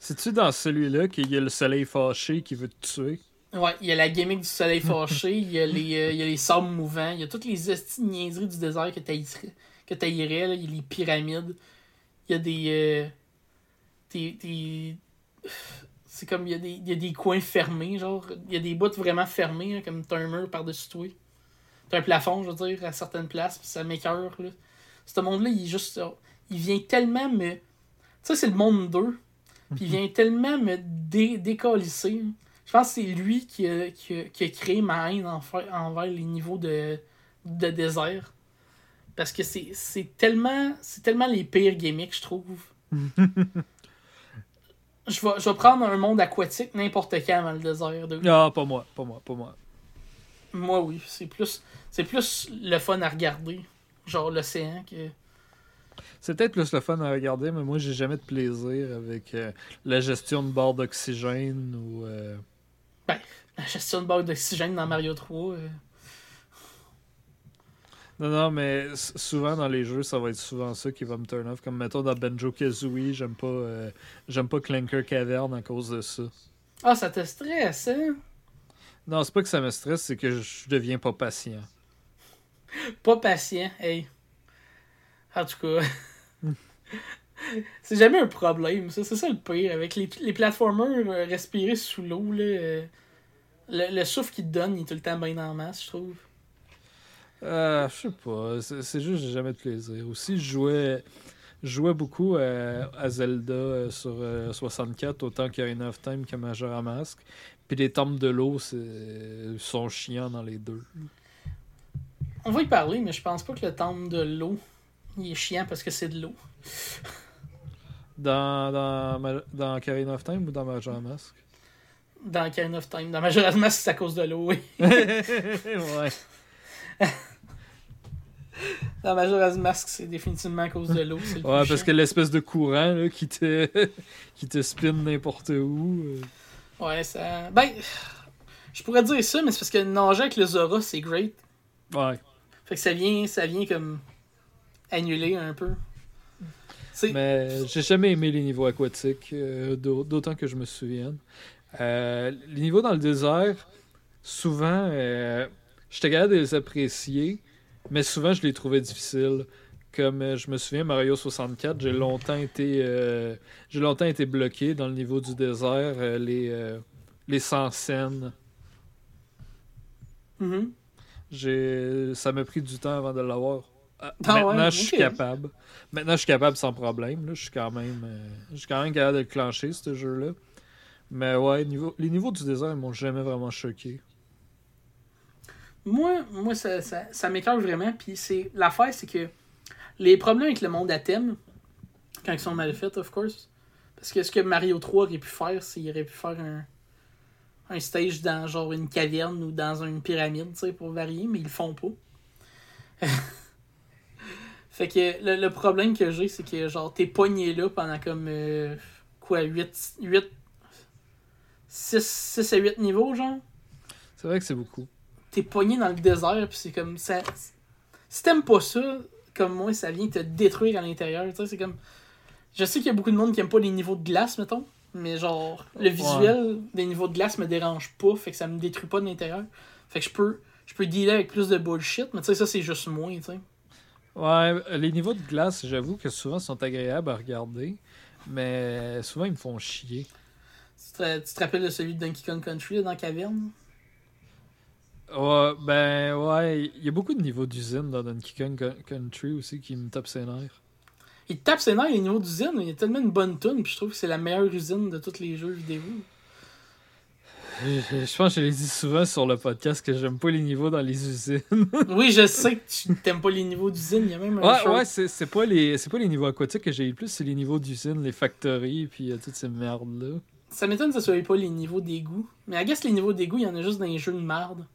C'est-tu dans celui-là qu'il y a le soleil fâché qui veut te tuer? Ouais, il y a la gimmick du soleil fâché, il y a les euh, il y a les sables mouvants, il y a toutes les esties niaiseries du désert que t'haïrais, que t'haïrais là. Il y a les pyramides, il y a des... Euh, des, des... C'est comme, il y a des, il y a des coins fermés, genre, il y a des bouts vraiment fermés, là, comme t'as un mur par-dessus toi. T'as un plafond, je veux dire, à certaines places, puis ça m'écœure, là. Ce monde-là, il est juste... Il vient tellement me... Tu sais, c'est le monde deux. Puis il vient tellement me dé- décalisser. Je pense que c'est lui qui a, qui a, qui a créé ma haine envers, envers les niveaux de, de désert. Parce que c'est, c'est tellement... C'est tellement les pires gimmicks, je trouve. Je vais, je vais prendre un monde aquatique n'importe quand avant le désert. De... Non, pas moi, pas moi, pas moi. Moi, oui. C'est plus, c'est plus le fun à regarder. Genre l'océan que... C'est peut-être plus le fun à regarder, mais moi, j'ai jamais de plaisir avec euh, la gestion de barres d'oxygène ou... Euh... Ben, la gestion de barres d'oxygène dans Mario trois... Euh... Non, non, mais souvent dans les jeux, ça va être souvent ça qui va me turn off. Comme, mettons, dans Banjo-Kazooie, j'aime pas euh, j'aime pas Clanker Cavern à cause de ça. Ah, ça te stresse, hein? Non, c'est pas que ça me stresse, c'est que je deviens pas patient. Pas patient, hey. En tout cas, c'est jamais un problème, ça. C'est ça le pire. Avec les, les platformers euh, respirer sous l'eau, là, euh, le, le souffle qu'ils te donnent, il est tout le temps bien en masse, je trouve. Euh, je sais pas, c'est, c'est juste que j'ai jamais de plaisir. Aussi, je jouais, je jouais beaucoup à, à Zelda sur euh, soixante-quatre, autant qu'Ocarina of Time que Majora's Mask. Puis les tombes de l'eau c'est, sont chiants dans les deux. On va y parler, mais je pense pas que le temple de l'eau, il est chiant parce que c'est de l'eau. Dans, dans, dans Ocarina of Time ou dans Majora's Mask? Dans Ocarina of Time. Dans Majora's Mask, c'est à cause de l'eau, oui. Ouais. Dans Majora's Mask, c'est définitivement à cause de l'eau. C'est le ouais, parce chiant. Que l'espèce de courant là, qui te qui te spin n'importe où. Euh... Ouais, ça. Ben, je pourrais dire ça, mais c'est parce que nager avec le Zora, c'est great. Ouais. Fait que ça vient, ça vient comme annuler un peu. C'est... Mais j'ai jamais aimé les niveaux aquatiques, euh, d'autant que je me souvienne. Euh, les niveaux dans le désert, souvent. Euh... J'étais capable de les apprécier, mais souvent, je les trouvais difficiles. Comme je me souviens, Mario soixante-quatre, j'ai longtemps été euh, j'ai longtemps été bloqué dans le niveau du désert, euh, les, euh, les cent scènes. Mm-hmm. J'ai, ça m'a pris du temps avant de l'avoir. Ah, ah, maintenant, ouais, je suis okay. capable. Maintenant, je suis capable sans problème. Là. Je suis quand même euh, je suis quand même capable de le clencher, ce jeu-là. Mais ouais, niveau, les niveaux du désert, ils m'ont jamais vraiment choqué. Moi, moi ça, ça, ça m'écoeure vraiment. Puis c'est, l'affaire, c'est que les problèmes avec le monde à thème, quand ils sont mal faits, of course, parce que ce que Mario trois aurait pu faire, c'est qu'il aurait pu faire un, un stage dans genre une caverne ou dans une pyramide, tu sais, pour varier, mais ils le font pas. Fait que le, le problème que j'ai, c'est que genre t'es pogné là pendant comme euh, quoi, huit, huit, six, six à huit niveaux, genre. C'est vrai que c'est beaucoup. T'es pogné dans le désert, puis c'est comme ça. Si t'aimes pas ça, comme moi, ça vient te détruire à l'intérieur. Tu sais, c'est comme. Je sais qu'il y a beaucoup de monde qui aime pas les niveaux de glace, mettons, mais genre, le visuel ouais. des niveaux de glace me dérange pas, fait que ça me détruit pas de l'intérieur. Fait que je peux, je peux dealer avec plus de bullshit, mais tu sais, ça, c'est juste moi, tu sais. Ouais, les niveaux de glace, j'avoue que souvent, sont agréables à regarder, mais souvent, ils me font chier. Tu te, tu te rappelles de celui de Donkey Kong Country, là, dans la caverne? Ouais, ben ouais, il y a beaucoup de niveaux d'usine dans Donkey Kong Country aussi qui me tapent ses nerfs. Il tape ses nerfs les niveaux d'usine, il y a tellement une bonne toune, puis je trouve que c'est la meilleure usine de tous les jeux vidéo. Je, je pense que je l'ai dit souvent sur le podcast que j'aime pas les niveaux dans les usines. Oui, je sais que tu t'aimes pas les niveaux d'usine. Il y a même un ouais, ouais, c'est, c'est, pas les, c'est pas les niveaux aquatiques que j'ai eu le plus, c'est les niveaux d'usine, les factories, puis euh, toutes ces merdes-là. Ça m'étonne que ce soit pas les niveaux d'égout. Mais I guess les niveaux d'égout, il y en a juste dans les jeux de merde.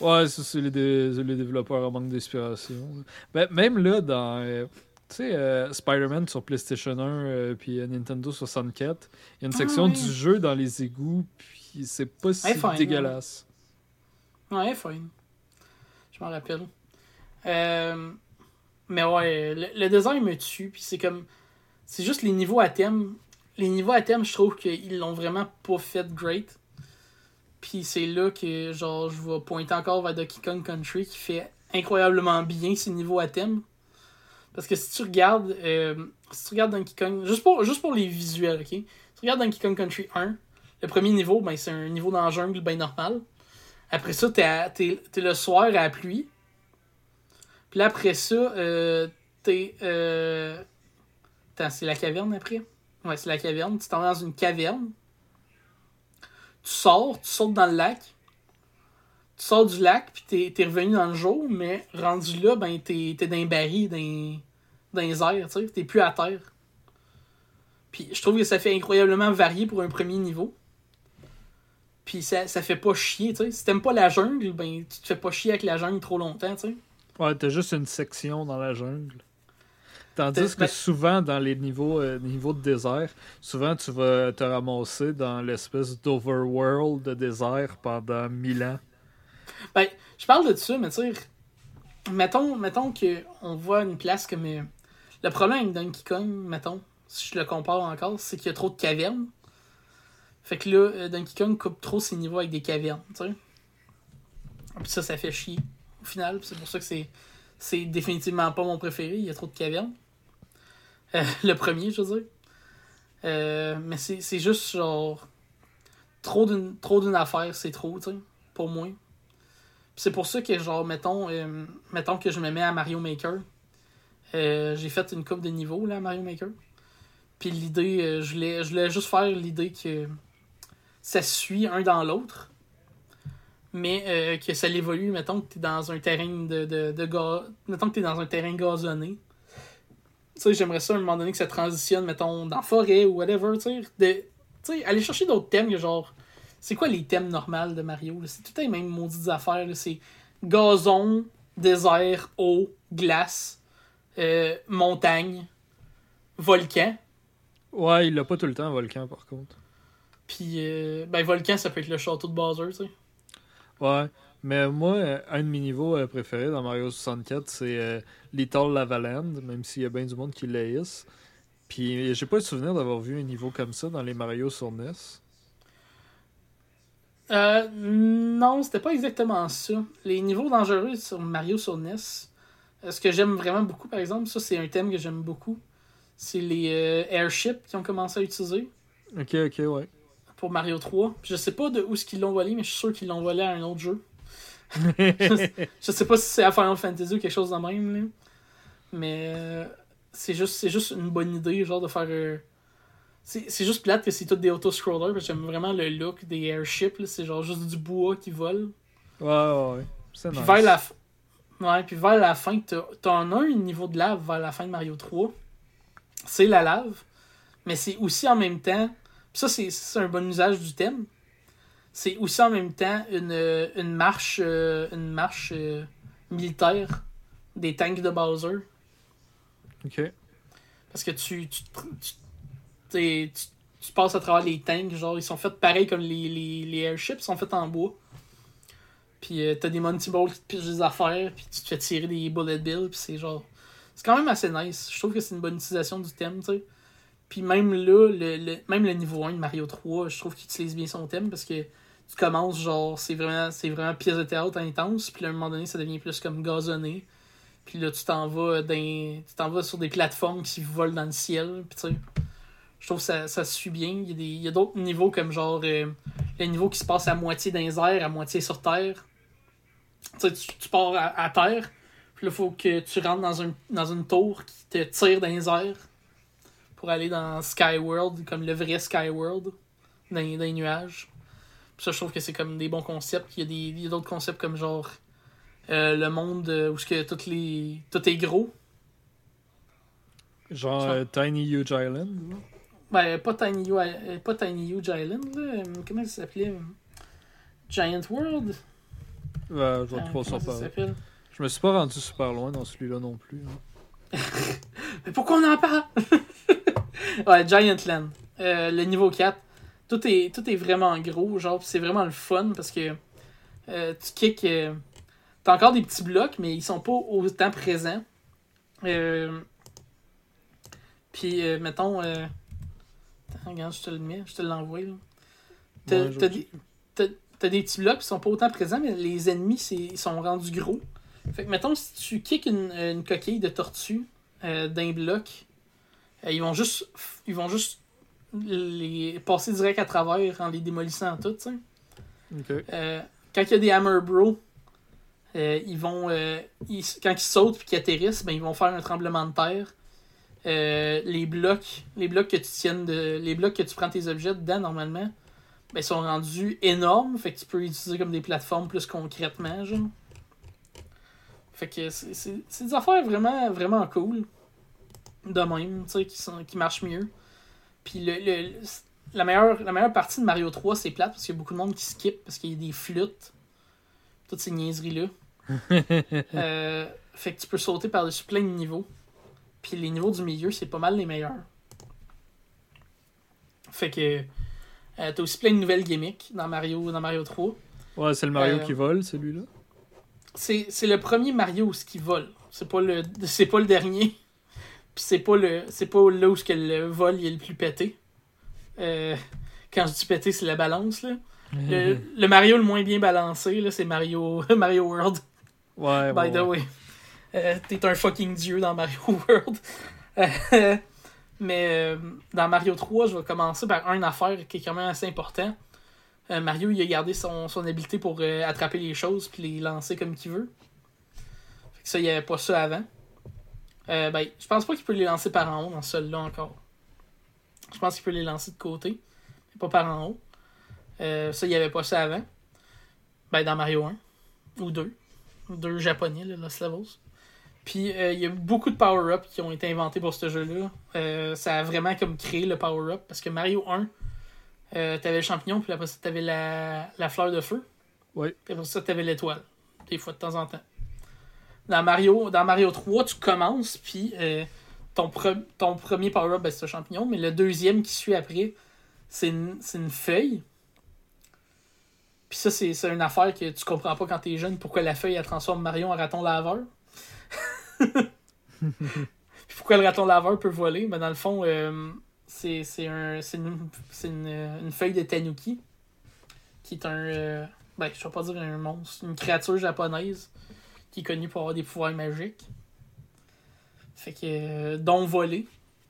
Ouais, ça, c'est les, dé- les développeurs en manque d'inspiration. Ben, même là, dans... Euh... Tu sais, euh, Spider-Man sur PlayStation un euh, puis euh, Nintendo soixante-quatre, il y a une section ah, ouais. du jeu dans les égouts, puis c'est pas si hey, fine, dégueulasse. Ouais, ouais fine. Je m'en rappelle. Euh, mais ouais, le, le design me tue, puis c'est comme... C'est juste les niveaux à thème. Les niveaux à thème, je trouve qu'ils l'ont vraiment pas fait great. Puis c'est là que, genre, je vais pointer encore vers Donkey Kong Country, qui fait incroyablement bien ces niveaux à thème. Parce que si tu regardes euh, si tu regardes Donkey Kong, juste pour, juste pour les visuels, ok? Si tu regardes Donkey Kong Country un, le premier niveau, ben c'est un niveau dans la jungle bien normal. Après ça, t'es, à, t'es, t'es le soir à la pluie. Puis là, après ça, euh, t'es... Euh... Attends, c'est la caverne après? Ouais, c'est la caverne. Tu t'en vas dans une caverne. Tu sors, tu sautes dans le lac. Tu sors du lac, puis t'es, t'es revenu dans le jour, mais rendu là, ben t'es, t'es dans les barils, dans... dans les airs, tu sais, t'es plus à terre. Puis je trouve que ça fait incroyablement varier pour un premier niveau. Puis ça, ça fait pas chier, tu sais. Si t'aimes pas la jungle, ben tu te fais pas chier avec la jungle trop longtemps, tu sais. Ouais, t'as juste une section dans la jungle. Tandis t'es... que souvent, dans les niveaux, euh, niveaux de désert, souvent tu vas te ramasser dans l'espèce d'overworld de désert pendant mille ans. Ben, je parle de ça, mais tu sais, mettons, mettons qu'on voit une place comme... Euh, le problème avec Donkey Kong, mettons, si je le compare encore, c'est qu'il y a trop de cavernes. Fait que là, euh, Donkey Kong coupe trop ses niveaux avec des cavernes, tu sais. Puis ça, ça fait chier, au final. Puis c'est pour ça que c'est, c'est définitivement pas mon préféré, il y a trop de cavernes. Euh, le premier, je veux dire. Euh, mais c'est, c'est juste, genre, trop d'une, trop d'une affaire, c'est trop, tu sais, pour moi. C'est pour ça que, genre, mettons, euh, mettons que je me mets à Mario Maker. Euh, j'ai fait une coupe de niveaux, là, à Mario Maker. Puis l'idée, euh, je, voulais, je voulais juste faire l'idée que ça suit un dans l'autre. Mais euh, que ça l'évolue, mettons que t'es dans un terrain de, de, de ga... Mettons que t'es dans un terrain gazonné. Tu sais, j'aimerais ça, à un moment donné, que ça transitionne, mettons, dans la forêt ou whatever, tu sais. De... Tu sais, aller chercher d'autres thèmes que, genre... C'est quoi les thèmes normaux de Mario? Là? C'est tout les mêmes maudites affaires. Là. C'est gazon, désert, eau, glace, euh, montagne, volcan. Ouais, il l'a pas tout le temps, volcan, par contre. Puis, euh, ben, volcan, ça peut être le château de Bowser, tu sais. Ouais, mais moi, un de mes niveaux préférés dans Mario soixante-quatre, c'est euh, Little Lavaland, même s'il y a bien du monde qui l'haïsse. Puis, j'ai pas le souvenir d'avoir vu un niveau comme ça dans les Mario sur N E S. Euh, non, c'était pas exactement ça. Les niveaux dangereux sur Mario sur N E S, ce que j'aime vraiment beaucoup, par exemple, ça c'est un thème que j'aime beaucoup, c'est les euh, airships qui ont commencé à utiliser. Ok, ok, ouais. Pour Mario trois. Je sais pas de où est-ce qu'ils l'ont volé, mais je suis sûr qu'ils l'ont volé à un autre jeu. je, sais, je sais pas si c'est à Final Fantasy ou quelque chose de même, là. Mais euh, c'est juste, c'est juste une bonne idée, genre de faire... Euh, C'est, c'est juste plate que c'est tous des auto-scrollers, parce que j'aime vraiment le look des airships, là. C'est genre juste du bois qui vole. Ouais, ouais, ouais. C'est puis nice. Vers la f... Ouais, puis vers la fin, t'as, t'en as un niveau de lave vers la fin de Mario trois. C'est la lave, mais c'est aussi en même temps... Puis ça, c'est, c'est un bon usage du thème. C'est aussi en même temps une, une marche, euh, une marche euh, militaire des tanks de Bowser. OK. Parce que tu... tu, tu Tu, tu passes à travers les tanks, genre ils sont faits pareil comme les, les, les airships, ils sont faits en bois. Puis euh, t'as des Monty Balls qui te pichent des affaires, puis tu te fais tirer des bullet bills, puis c'est genre... C'est quand même assez nice, je trouve que c'est une bonne utilisation du thème, tu sais. Puis même là, le, le, même le niveau un de Mario trois, je trouve qu'il utilise bien son thème, parce que tu commences genre, c'est vraiment, c'est vraiment pièce de théâtre intense, puis là, à un moment donné, ça devient plus comme gazonné. Puis là, tu t'en vas, dans, tu t'en vas sur des plateformes qui volent dans le ciel, puis tu sais... Je trouve que ça, ça suit bien. Il y a, des, il y a d'autres niveaux comme genre euh, le niveau qui se passe à moitié dans les airs, à moitié sur terre. Tu sais, tu pars à, à terre, puis là, il faut que tu rentres dans, un, dans une tour qui te tire dans les airs pour aller dans Sky World, comme le vrai Sky World, dans, dans les nuages. Ça, je trouve que c'est comme des bons concepts. Il y a des, il y a d'autres concepts comme genre euh, le monde où ce que toutes les tout est gros. Genre euh, Tiny Huge Island. Là. Ben pas Tiny U, pas Tiny Huge Island là. Comment ça s'appelait? Giant World. Ouais, je vois trop ça s'appelle. Je me suis pas rendu super loin dans celui-là non plus. Hein. Mais pourquoi on en parle? Ouais, Giant Land. Euh, le niveau quatre. Tout est, tout est vraiment gros, genre c'est vraiment le fun parce que euh, tu kicks. Euh, t'as encore des petits blocs, mais ils sont pas autant présents. Euh, Puis euh, mettons. Euh, attends, regarde, je te le mets, je te l'envoie. Là. T'as, ouais, t'as, des, t'as, t'as des petits blocs qui sont pas autant présents, mais les ennemis c'est, ils sont rendus gros. Fait que mettons, si tu kicks une, une coquille de tortue euh, d'un bloc, euh, ils vont juste. Ils vont juste. Les passer direct à travers en les démolissant tout, tu sais. Okay. Euh, quand il y a des Hammer Bros, euh, ils vont. Euh, ils, quand ils sautent et qu'ils atterrissent, ben, ils vont faire un tremblement de terre. Euh, les blocs. Les blocs que tu tiennes de. Les blocs que tu prends tes objets dedans normalement, ben, sont rendus énormes. Fait que tu peux les utiliser comme des plateformes plus concrètement, genre. Fait que c'est, c'est, c'est des affaires vraiment, vraiment cool. De même, tu sais, qui, sont, qui marchent mieux. Puis le, le, la, meilleure, la meilleure partie de Mario trois, c'est plate parce qu'il y a beaucoup de monde qui skip parce qu'il y a des flûtes. Toutes ces niaiseries-là. euh, fait que tu peux sauter par-dessus plein de niveaux. Puis les niveaux du milieu, c'est pas mal les meilleurs. Fait que euh, t'as aussi plein de nouvelles gimmicks dans Mario, dans Mario trois. Ouais, c'est le Mario euh, qui vole, celui-là. C'est, c'est le premier Mario où ce qui vole. C'est pas le, c'est pas le dernier. Puis c'est pas le c'est pas là où ce que le vol il est le plus pété. Euh, quand je dis pété, c'est la balance là. Le, le Mario le moins bien balancé là, c'est Mario Mario World. Ouais. By ouais. the way, euh, t'es un fucking dieu dans Mario World. Euh, mais euh, dans Mario trois, je vais commencer par une affaire qui est quand même assez importante. Euh, Mario il a gardé son son habileté pour euh, attraper les choses puis les lancer comme qu'il veut. Fait que ça, il n'y avait pas ça avant. Euh, ben, je pense pas qu'il peut les lancer par en haut dans celui-là encore. Je pense qu'il peut les lancer de côté, mais pas par en haut. Euh, ça, il n'y avait pas ça avant. Ben, dans Mario un ou deux. Deux japonais, là, Lost Levels. Puis, il euh, y a beaucoup de power-up qui ont été inventés pour ce jeu-là. Euh, ça a vraiment comme créé le power-up. Parce que Mario un, euh, t'avais le champignon, puis après ça, t'avais la, la fleur de feu. Oui. Puis après ça, t'avais l'étoile. Des fois, de temps en temps. Dans Mario, dans Mario trois, tu commences, puis euh, ton, pre- ton premier power-up, ben, c'est un champignon, mais le deuxième qui suit après, c'est une, c'est une feuille. Puis ça, c'est, c'est une affaire que tu comprends pas quand t'es jeune, pourquoi la feuille, elle transforme Mario en raton laveur. Puis pourquoi le raton laveur peut voler? Ben, dans le fond, euh, c'est, c'est, un, c'est, une, c'est une, une feuille de tanuki, qui est un... Euh, ben, je vais pas dire un monstre, une créature japonaise. Qui est connu pour avoir des pouvoirs magiques. Fait que... Euh, dont voler.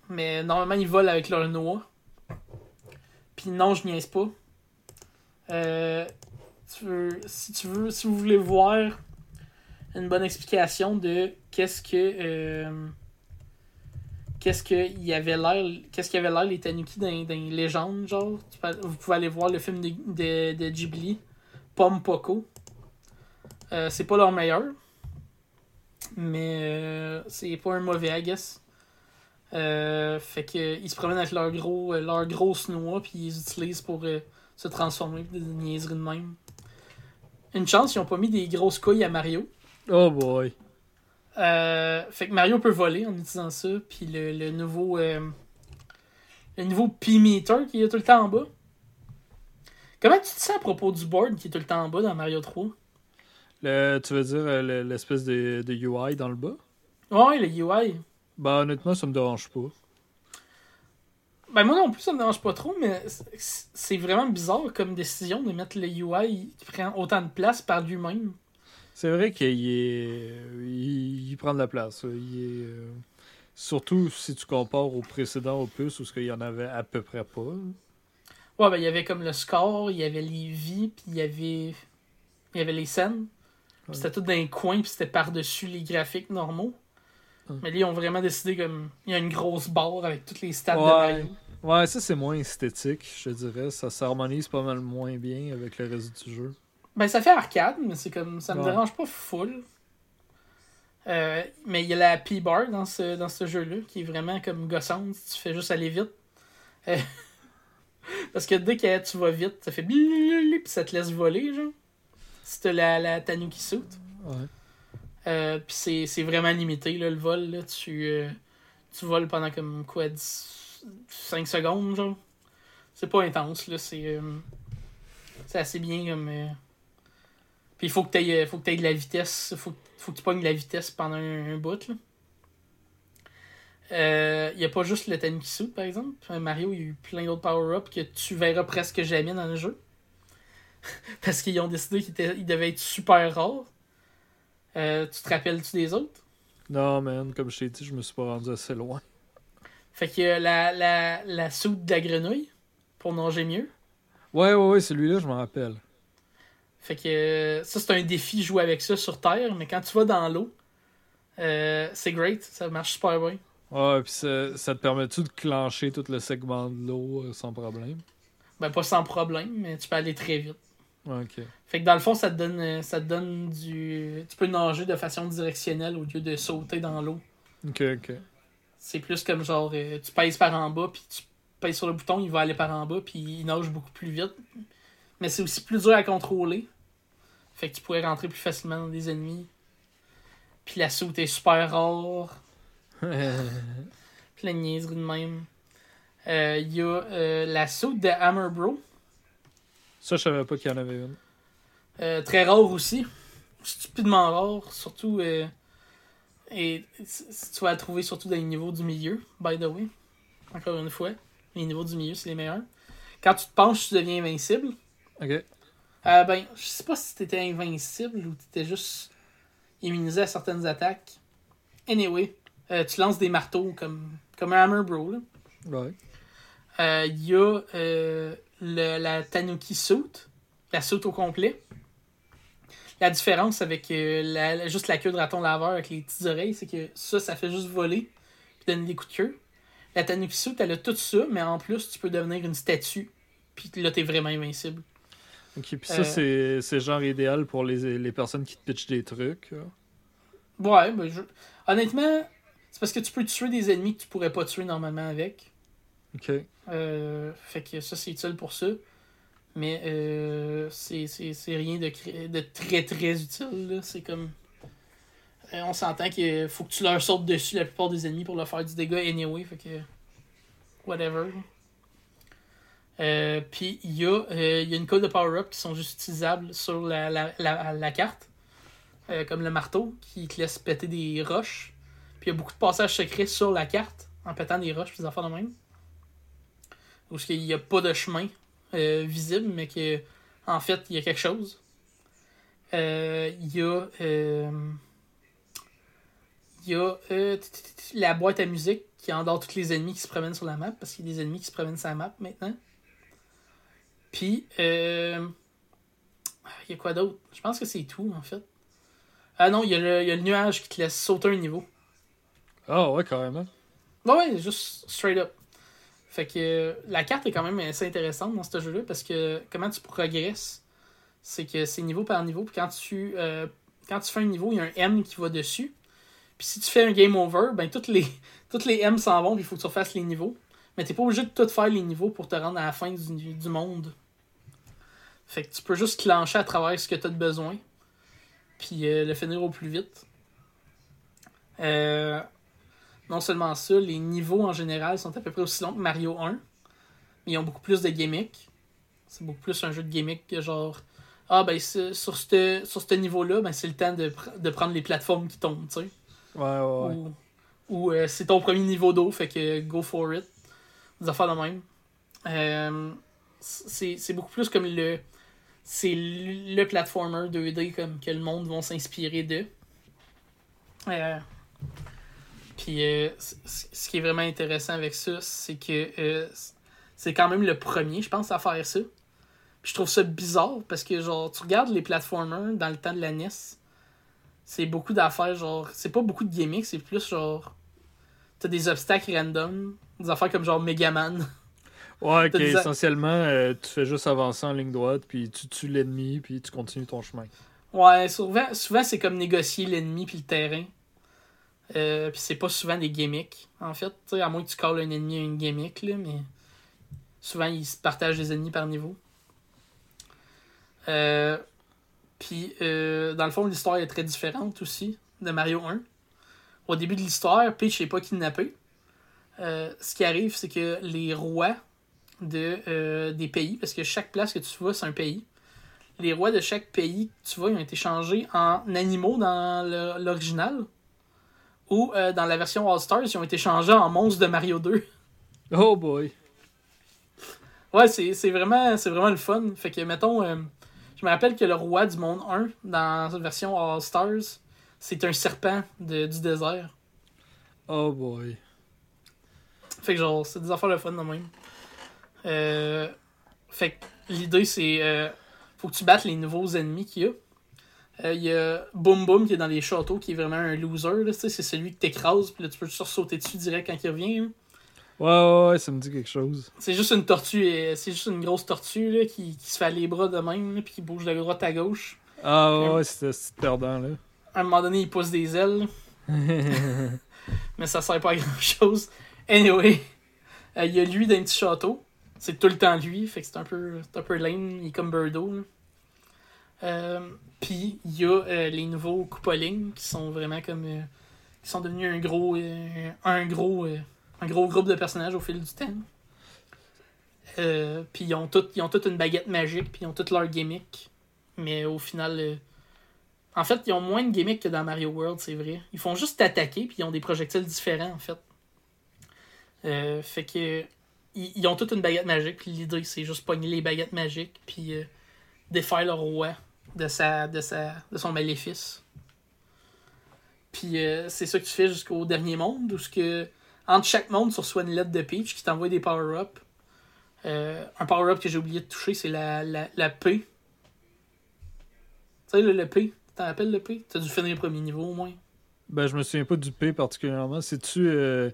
Mais normalement, ils volent avec leur noix. Puis non, je niaise pas. Euh, tu veux, si tu veux... Si vous voulez voir une bonne explication de qu'est-ce que... Euh, qu'est-ce qu'il y avait l'air... Qu'est-ce qu'il y avait l'air les tanuki dans, dans les légendes, genre. Vous pouvez aller voir le film de, de, de Ghibli. Pom Poko. Euh, c'est pas leur meilleur. Mais euh, c'est pas un mauvais, I guess. Euh, fait que ils se promènent avec leur gros euh, leur grosse noix puis ils les utilisent pour euh, se transformer pis des niaiseries de même. Une chance, ils ont pas mis des grosses couilles à Mario. Oh boy. Euh, fait que Mario peut voler en utilisant ça. Puis le, le nouveau euh, le nouveau P-meter qui est tout le temps en bas. Comment tu te sens à propos du board qui est tout le temps en bas dans Mario trois? Le, tu veux dire le, l'espèce de, de U I dans le bas? Ouais, le U I. Ben, honnêtement, ça me dérange pas. Ben, moi non plus, ça me dérange pas trop, mais c'est vraiment bizarre comme décision de mettre le U I qui prend autant de place par lui-même. C'est vrai qu'il est... il, il prend de la place. Il est... Surtout si tu compares au précédent opus où il y en avait à peu près pas. Ouais, ben, il y avait comme le score, il y avait les vies, puis il y avait, il y avait les scènes. Pis c'était tout dans les coins, puis c'était par-dessus les graphiques normaux. Hum. Mais là, ils ont vraiment décidé comme il y a une grosse barre avec toutes les stats ouais. de Mario. Ouais, ça c'est moins esthétique, je dirais. Ça s'harmonise pas mal moins bien avec le reste du jeu. Ben ça fait arcade, mais c'est comme ça me ouais. dérange pas full. Euh, mais il y a la P-Bar dans ce, dans ce jeu-là qui est vraiment comme gossante. Tu fais juste aller vite. Euh, parce que dès que tu vas vite, ça fait puis ça te laisse voler, genre. Si t'as la, la Tanuki Suit. Ouais. Euh, puis c'est, c'est vraiment limité, là, le vol. Là. Tu, euh, tu voles pendant comme quoi dix, cinq secondes, genre. C'est pas intense, là. C'est, euh, c'est assez bien comme. Euh... Puis il faut que t'aies faut que t'aies de la vitesse. Faut que Faut que tu pognes la vitesse pendant un, un bout. Il euh, n'y a pas juste le Tanukisu, par exemple. Mario, il y a eu plein d'autres power-ups que tu verras presque jamais dans le jeu. Parce qu'ils ont décidé qu'ils étaient, ils devaient être super rares. Euh, tu te rappelles-tu des autres? Non, man. Comme je t'ai dit, je me suis pas rendu assez loin. Fait qu'il y a la, la, la soupe de la grenouille, pour nager mieux. Ouais, ouais, ouais. Celui-là, je m'en rappelle. Fait que ça, c'est un défi, jouer avec ça sur Terre, mais quand tu vas dans l'eau, euh, c'est great, ça marche super bien. Ouais, puis ça, ça te permet-tu de clencher tout le segment de l'eau euh, sans problème? Ben, pas sans problème, mais tu peux aller très vite. OK. Fait que dans le fond, ça te donne ça te donne du... Tu peux nager de façon directionnelle au lieu de sauter dans l'eau. OK, OK. C'est plus comme genre, euh, tu pèses par en bas, puis tu pèses sur le bouton, il va aller par en bas, puis il nage beaucoup plus vite. Mais c'est aussi plus dur à contrôler. Fait que tu pourrais rentrer plus facilement dans des ennemis. Puis la soute est super rare. Plein de niaiseries de même. Il euh, y a euh, la soute de Hammer Bro. Ça, je savais pas qu'il y en avait une. Euh, très rare aussi. Stupidement rare. Surtout. Euh, et tu vas la trouver surtout dans les niveaux du milieu, by the way. Encore une fois, les niveaux du milieu, c'est les meilleurs. Quand tu te penches, tu deviens invincible. Ok. Euh, ben, je sais pas si t'étais invincible ou t'étais juste immunisé à certaines attaques. Anyway, euh, tu lances des marteaux comme, comme un Hammer Bro, là. Ouais. Il euh, y a euh, le, la Tanuki Suit, la soute au complet. La différence avec euh, la, juste la queue de raton laveur avec les petites oreilles, c'est que ça, ça fait juste voler puis donner des coups de queue. La Tanuki Suit, elle a tout ça, mais en plus, tu peux devenir une statue. Puis là, t'es vraiment invincible. Ok, puis ça, euh, c'est, c'est genre idéal pour les, les personnes qui te pitchent des trucs. Ouais, ben je... honnêtement, c'est parce que tu peux tuer des ennemis que tu pourrais pas tuer normalement avec. Ok. Euh, fait que ça, c'est utile pour ça. Mais euh, c'est, c'est, c'est rien de, de très très utile, là. C'est comme... Euh, on s'entend qu'il faut que tu leur sautes dessus la plupart des ennemis pour leur faire du dégât anyway, fait que... Whatever. Euh, puis il y, euh, y a une couple de power-up qui sont juste utilisables sur la, la, la, la carte, euh, comme le marteau qui te laisse péter des roches, puis il y a beaucoup de passages secrets sur la carte en pétant des roches, puis des affaires de même, où il n'y a pas de chemin euh, visible, mais que en fait il y a quelque chose. Il euh, y a euh, il y a euh, la boîte à musique qui endort tous les ennemis qui se promènent sur la map, parce qu'il y a des ennemis qui se promènent sur la map maintenant. Puis, euh, il y a quoi d'autre? Je pense que c'est tout, en fait. Ah non, il y, y a le nuage qui te laisse sauter un niveau. Ah oh, ouais, carrément. Ouais, ouais, juste straight up. Fait que la carte est quand même assez intéressante dans ce jeu-là, parce que comment tu progresses, c'est que c'est niveau par niveau. Puis quand tu, euh, quand tu fais un niveau, il y a un M qui va dessus. Puis si tu fais un game over, ben toutes les, toutes les M s'en vont, puis il faut que tu refasses les niveaux. Mais t'es pas obligé de tout faire les niveaux pour te rendre à la fin du, du monde. Fait que tu peux juste clencher à travers ce que t'as de besoin. Puis euh, le finir au plus vite. Euh, non seulement ça, les niveaux en général sont à peu près aussi longs que Mario un. Mais ils ont beaucoup plus de gimmicks. C'est beaucoup plus un jeu de gimmicks que genre... Ah ben c'est, sur ce sur ce niveau-là, ben c'est le temps de, pr- de prendre les plateformes qui tombent, tu sais. Ouais, ouais, ouais. Ou, ou euh, c'est ton premier niveau d'eau, fait que go for it. Des affaires de même. Euh, c'est, c'est beaucoup plus comme le... C'est le platformer deux D comme que le monde vont s'inspirer de. Euh, Puis euh, ce qui est vraiment intéressant avec ça, c'est que euh, c'est quand même le premier, je pense, à faire ça. Puis je trouve ça bizarre parce que genre tu regardes les platformers dans le temps de la N E S, c'est beaucoup d'affaires genre... C'est pas beaucoup de gimmicks, c'est plus genre... T'as des obstacles random. Des affaires comme genre Megaman. Ouais, ok. Essentiellement, euh, tu fais juste avancer en ligne droite, puis tu tues l'ennemi, puis tu continues ton chemin. Ouais, souvent, souvent c'est comme négocier l'ennemi puis le terrain. Euh, puis c'est pas souvent des gimmicks, en fait. T'sais, à moins que tu calles un ennemi à une gimmick, là, mais souvent ils se partagent des ennemis par niveau. Euh, puis, euh, dans le fond, l'histoire est très différente aussi de Mario un. Au début de l'histoire, Peach n'est pas kidnappée. Euh, ce qui arrive, c'est que les rois de, euh, des pays, parce que chaque place que tu vas, c'est un pays. Les rois de chaque pays que tu vois, ils ont été changés en animaux dans le, l'original. Ou euh, dans la version All-Stars, ils ont été changés en monstres de Mario deux. Oh boy! Ouais, c'est, c'est, vraiment, c'est vraiment le fun. Fait que, mettons, euh, je me rappelle que le roi du monde un, dans la version All-Stars, c'est un serpent de, du désert. Oh boy! Fait que genre, c'est des affaires de fun de même. Euh, fait que l'idée, c'est... Euh, faut que tu battes les nouveaux ennemis qu'il y a. Il euh, y a Boom Boom qui est dans les châteaux, qui est vraiment un loser. Là, c'est celui que t'écrases, puis là, tu peux juste sauter dessus direct quand il revient. Hein. Ouais, ouais, ouais, ça me dit quelque chose. C'est juste une tortue, et, c'est juste une grosse tortue là, qui, qui se fait aller les bras de même, puis qui bouge de droite à gauche. Ah ouais, puis, ouais, c'est, c'est perdant, là. À un moment donné, il pousse des ailes. Mais ça sert pas à grand-chose. Anyway, il euh, y a lui dans un petit château. C'est tout le temps lui, fait que c'est un peu, c'est un peu lame, il est comme Birdo. Euh, Puis il y a euh, les nouveaux Koopalings qui sont vraiment comme. Euh, qui sont devenus un gros. Euh, un gros. Euh, un gros groupe de personnages au fil du temps. Euh, Puis ils ont tous ont toute une baguette magique, puis ils ont toutes leurs gimmicks. Mais au final. Euh, en fait, ils ont moins de gimmicks que dans Mario World, c'est vrai. Ils font juste t'attaquer, puis ils ont des projectiles différents, en fait. Euh, fait que. Ils ont toute une baguette magique. L'idée, c'est juste pogner les baguettes magiques puis euh, défaire le roi de sa de sa de son maléfice. Puis euh, c'est ça que tu fais jusqu'au dernier monde, où ce que entre chaque monde, tu reçois une lettre de Peach qui t'envoie des power-ups. Euh, un power-up que j'ai oublié de toucher, c'est la, la, la P. Tu sais, le, le P. T'en rappelles le P? T'as dû finir le premier niveau, au moins. Ben, je me souviens pas du P particulièrement. C'est-tu... Euh...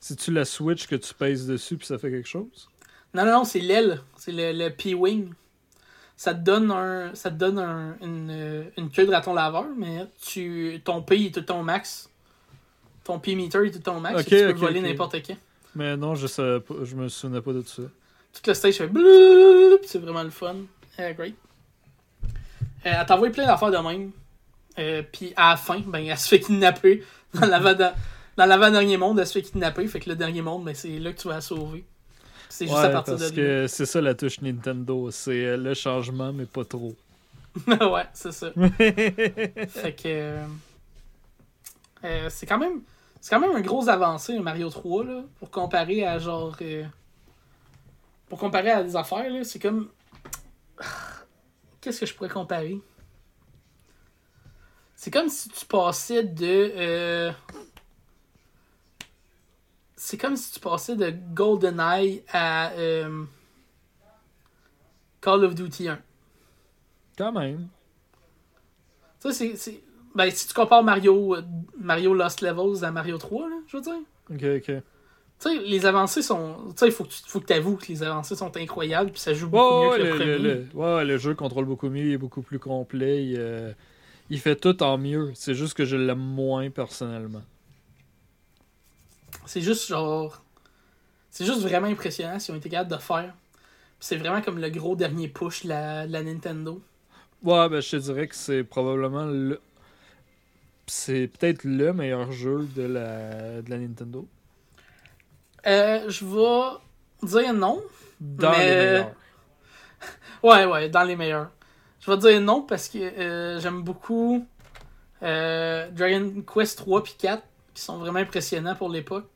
C'est-tu la Switch que tu pèses dessus puis ça fait quelque chose? Non, non, non, c'est l'aile. C'est le, le P-Wing. Ça te donne un, ça te donne un, une, une queue de raton laveur, mais tu, ton P est tout ton max. Ton P-meter est tout ton max. Okay, tu okay, peux voler okay. n'importe qui. Mais non, je savais pas, je me souvenais pas de tout ça. Toute le stage fait blou, c'est vraiment le fun. Uh, great. Uh, elle t'envoie plein d'affaires de même. Uh, puis à la fin, ben, elle se fait kidnapper dans la vada. Dans l'avant-dernier monde, elle se fait kidnapper, fait que le dernier monde, ben, c'est là que tu vas la sauver. C'est juste ouais, à partir parce de que là. C'est ça la touche Nintendo, c'est le changement, mais pas trop. Ouais, c'est ça. Fait que... Euh, c'est quand même... C'est quand même un gros avancé, Mario trois, là, pour comparer à genre... Euh, pour comparer à des affaires, là, c'est comme... Qu'est-ce que je pourrais comparer? C'est comme si tu passais de... Euh, C'est comme si tu passais de GoldenEye à euh, Call of Duty un. Quand même. Tu sais, c'est, c'est... Ben, si tu compares Mario, Mario Lost Levels à Mario trois, là, je veux dire. Ok, ok. Tu sais, les avancées sont... Tu sais, il faut que tu faut que t'avoues que les avancées sont incroyables, puis ça joue beaucoup oh, mieux ouais, que le, le premier. Le, le, ouais, le jeu contrôle beaucoup mieux, il est beaucoup plus complet, il, euh, il fait tout en mieux. C'est juste que je l'aime moins personnellement. C'est juste genre... C'est juste vraiment impressionnant ce qu'ils ont été capables de faire. Puis c'est vraiment comme le gros dernier push de la, la Nintendo. Ouais, ben je te dirais que c'est probablement le... C'est peut-être le meilleur jeu de la, de la Nintendo. Euh, je vais dire non. Dans mais... les meilleurs. Ouais, ouais, dans les meilleurs. Je vais dire non parce que euh, j'aime beaucoup euh, Dragon Quest trois puis quatre. Qui sont vraiment impressionnants pour l'époque.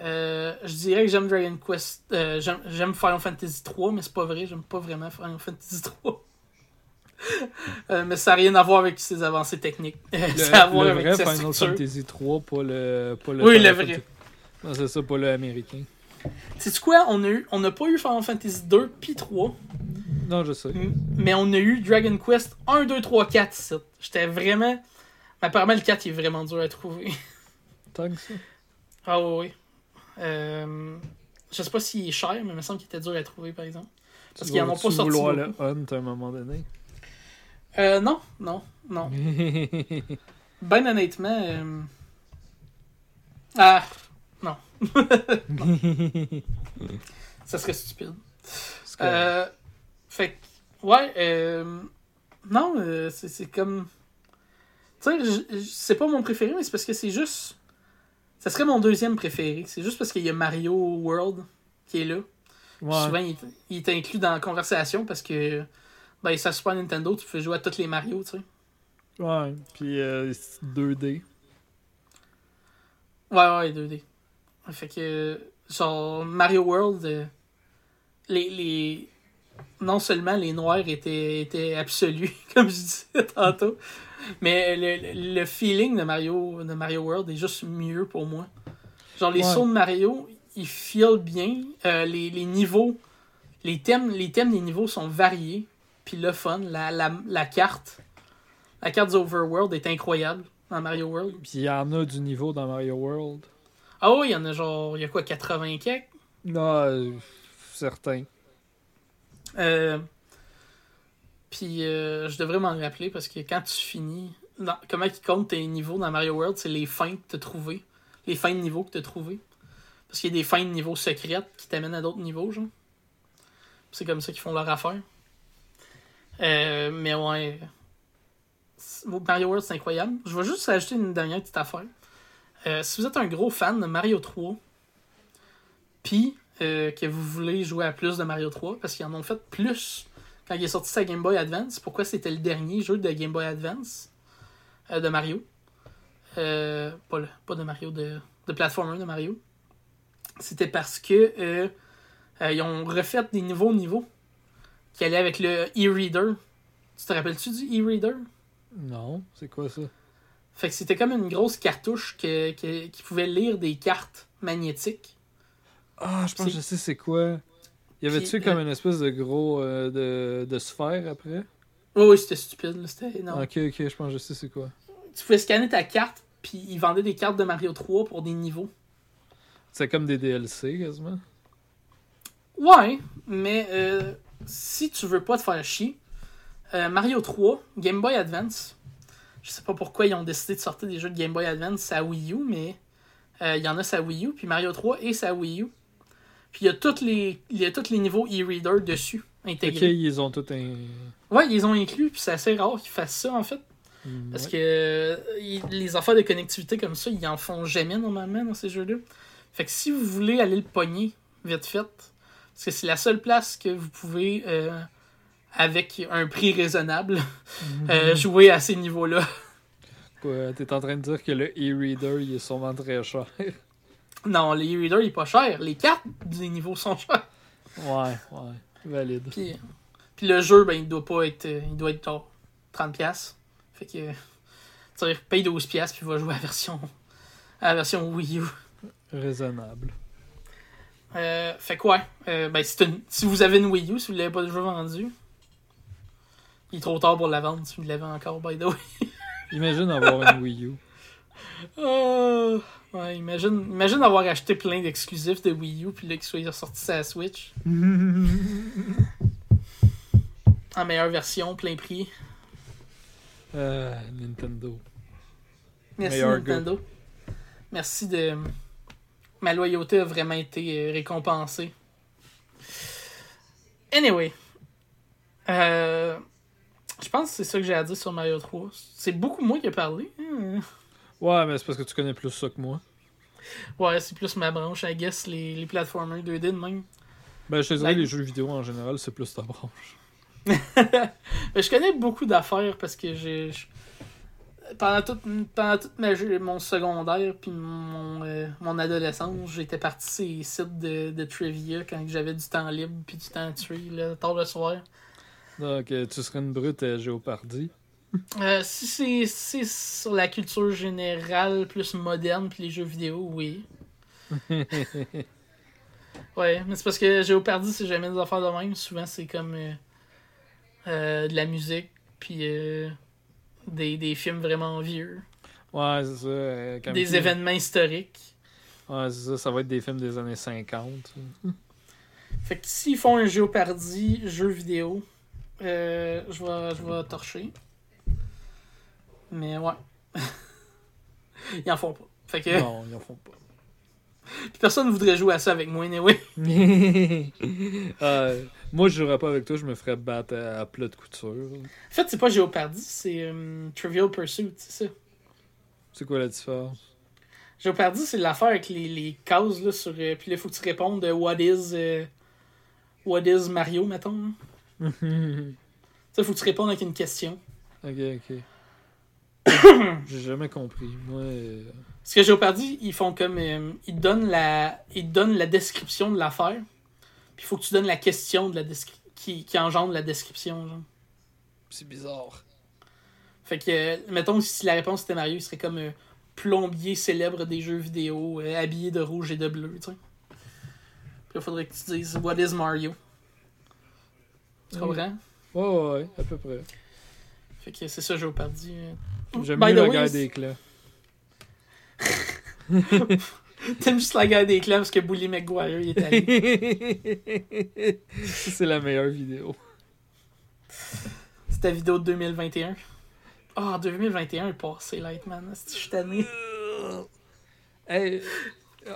Euh, je dirais que j'aime Dragon Quest... Euh, j'aime, j'aime Final Fantasy trois, mais c'est pas vrai. J'aime pas vraiment Final Fantasy trois. euh, mais ça n'a rien à voir avec ses avancées techniques. Le, ça a à voir avec vrai sa Final structure. Fantasy trois, pas le... Pas le oui, Final le vrai. Fantasy... Non, c'est ça, pas le américain. Sais-tu quoi? On a eu, on n'a pas eu Final Fantasy deux puis trois. Non, je sais. Mais on a eu Dragon Quest un, deux, trois, quatre, ici. J'étais vraiment... Apparemment, le quatre, il est vraiment dur à trouver. Tant que ça. Ah oui, oui. Euh, Je sais pas s'il est cher, mais il me semble qu'il était dur à trouver, par exemple. Parce qu'ils n'en ont pas sorti. Tu vouloir le hunt à un moment donné? Euh, non, non, non. Ben honnêtement... Euh... Ah, non. Non. Ça serait stupide. Euh, fait que, ouais, euh... non, euh, c'est, c'est comme... Tu sais, c'est pas mon préféré, mais c'est parce que c'est juste... Ça serait mon deuxième préféré. C'est juste parce qu'il y a Mario World qui est là. Ouais. Souvent, il, il est inclus dans la conversation parce que ben, sur Super Nintendo, tu peux jouer à tous les Mario, tu sais. Ouais, puis euh, deux D. Ouais, ouais, deux D. Fait que, genre, Mario World, euh, les, les... non seulement les noirs étaient, étaient absolus, comme je disais tantôt, mais le, le feeling de Mario, de Mario World est juste mieux pour moi. Genre, les ouais. sauts de Mario, ils filent bien. Euh, les, les niveaux, les thèmes, les thèmes des niveaux sont variés. Puis le fun, la, la, la carte, la carte du Overworld est incroyable dans Mario World. Puis il y en a du niveau dans Mario World. Ah oui, il y en a genre, il y a quoi, quatre-vingts quelques? Non, certains. Euh, puis euh, je devrais m'en rappeler parce que quand tu finis, non, comment ils comptent tes niveaux dans Mario World, c'est les fins que tu as trouvées, les fins de niveau que tu as trouvées. Parce qu'il y a des fins de niveau secrètes qui t'amènent à d'autres niveaux, genre. C'est comme ça qu'ils font leur affaire. Euh, mais ouais, Mario World, c'est incroyable. Je vais juste ajouter une dernière petite affaire. Euh, si vous êtes un gros fan de Mario trois, puis euh, que vous voulez jouer à plus de Mario trois, parce qu'ils en ont fait plus quand il est sorti sa Game Boy Advance, pourquoi c'était le dernier jeu de Game Boy Advance euh, de Mario. Euh, pas, le, pas de Mario, de, de platformer de Mario. C'était parce que euh, euh, ils ont refait des nouveaux niveaux qui allaient avec le e-reader. Tu te rappelles-tu du e-reader? Non, c'est quoi ça? Fait que c'était comme une grosse cartouche que, que, qui pouvait lire des cartes magnétiques. Ah, je pense c'est... que je sais c'est quoi. Y avait-tu Puis, comme euh... une espèce de gros euh, de, de sphère après? Oui, oui, c'était stupide, là, c'était énorme. Ok, ok, je pense que je sais c'est quoi. Tu pouvais scanner ta carte, puis ils vendaient des cartes de Mario trois pour des niveaux. C'est comme des D L C, quasiment. Ouais, mais euh, si tu veux pas te faire chier, euh, Mario trois, Game Boy Advance, je sais pas pourquoi ils ont décidé de sortir des jeux de Game Boy Advance à Wii U, mais il euh, y en a sa Wii U, puis Mario trois et sa Wii U. Puis il y a tous les, y a tous les niveaux e-reader dessus, intégrés. Ok, ils ont tout un... Ouais, ils ont inclus, puis c'est assez rare qu'ils fassent ça, en fait. Mmh, parce ouais. que euh, y, les affaires de connectivité comme ça, ils en font jamais normalement dans ces jeux-là. Fait que si vous voulez aller le pogner, vite fait, parce que c'est la seule place que vous pouvez, euh, avec un prix raisonnable, euh, jouer à ces niveaux-là. Quoi, t'es en train de dire que le e-reader, il est sûrement très cher. Non, le e-reader, il est pas cher. Les cartes des niveaux sont chères. Ouais, ouais, valide. Puis, puis le jeu, ben, il doit pas être, il doit être tôt, trente dollars. Fait que, tu paye douze dollars, puis va jouer à la version, à la version Wii U. Raisonnable. Euh, fait quoi? Euh, ben, c'est une... Si vous avez une Wii U, si vous ne l'avez pas déjà vendue, il est trop tard pour la vendre si vous l'avez encore, by the way. Imagine avoir une Wii U. Oh, ouais, imagine, imagine avoir acheté plein d'exclusifs de Wii U, puis là, qu'ils soient sortis sur la Switch. En meilleure version, plein prix. Euh, Nintendo. Merci, meilleur Nintendo. Go. Merci de... Ma loyauté a vraiment été récompensée. Anyway. Euh, je pense que c'est ça que j'ai à dire sur Mario trois. C'est beaucoup moi qui ai parlé. Hein? Ouais, mais c'est parce que tu connais plus ça que moi. Ouais, c'est plus ma branche, I guess, les, les platformers deux D de même. Ben, je te dirais, like... les jeux vidéo en général, c'est plus ta branche. Ben, je connais beaucoup d'affaires parce que j'ai... Je... Pendant toute, pendant toute ma, mon secondaire puis mon, euh, mon adolescence, j'étais parti sur les sites de, de trivia quand j'avais du temps libre puis du temps tué, là, tard le soir. Donc, euh, tu serais une brute à Géopardie? Euh, si c'est, c'est sur la culture générale, plus moderne, puis les jeux vidéo, oui. Ouais, mais c'est parce que Géopardie, c'est jamais des affaires de même. Souvent, c'est comme euh, euh, de la musique, puis... Euh, Des, des films vraiment vieux. Ouais, c'est ça. Euh, des pis... événements historiques. Ouais, c'est ça, ça va être des films des années cinquante. Fait que s'ils font un Géopardie, jeu vidéo, euh, je vais je vais torcher. Mais ouais. Ils en font pas. Fait que... Non, ils en font pas. Puis personne ne voudrait jouer à ça avec moi, anyway. euh, moi, je jouerais pas avec toi, je me ferais battre à, à plat de couture. En fait, c'est pas Géopardie, c'est euh, Trivial Pursuit, c'est ça. C'est quoi la différence? Jeopardy, c'est l'affaire avec les, les cases, là, sur... Euh, puis là, il faut que tu répondes « What is... Euh, what is Mario », mettons. Ça, il faut que tu répondes avec une question. Ok, ok. J'ai jamais compris. Moi... Euh... Parce que Jeopardy, ils font comme... Euh, ils te donnent la... Ils te donnent la description de l'affaire. Puis il faut que tu donnes la question de la descri- qui, qui engendre la description, genre. C'est bizarre. Fait que, euh, mettons, si la réponse était Mario, il serait comme... Euh, plombier célèbre des jeux vidéo, euh, habillé de rouge et de bleu, tu sais. Puis il faudrait que tu dises « What is Mario? » Tu comprends? Ouais, ouais, ouais, à peu près. Fait que c'est ça, Jeopardy. Oh, j'aime mieux la guerre des clans. T'aimes juste la guerre des clans parce que Bully McGuire il est allé. C'est la meilleure vidéo. C'est ta vidéo de deux mille vingt et un. Ah, oh, deux mille vingt et un est passé, Lightman. Je suis tanné. Hey,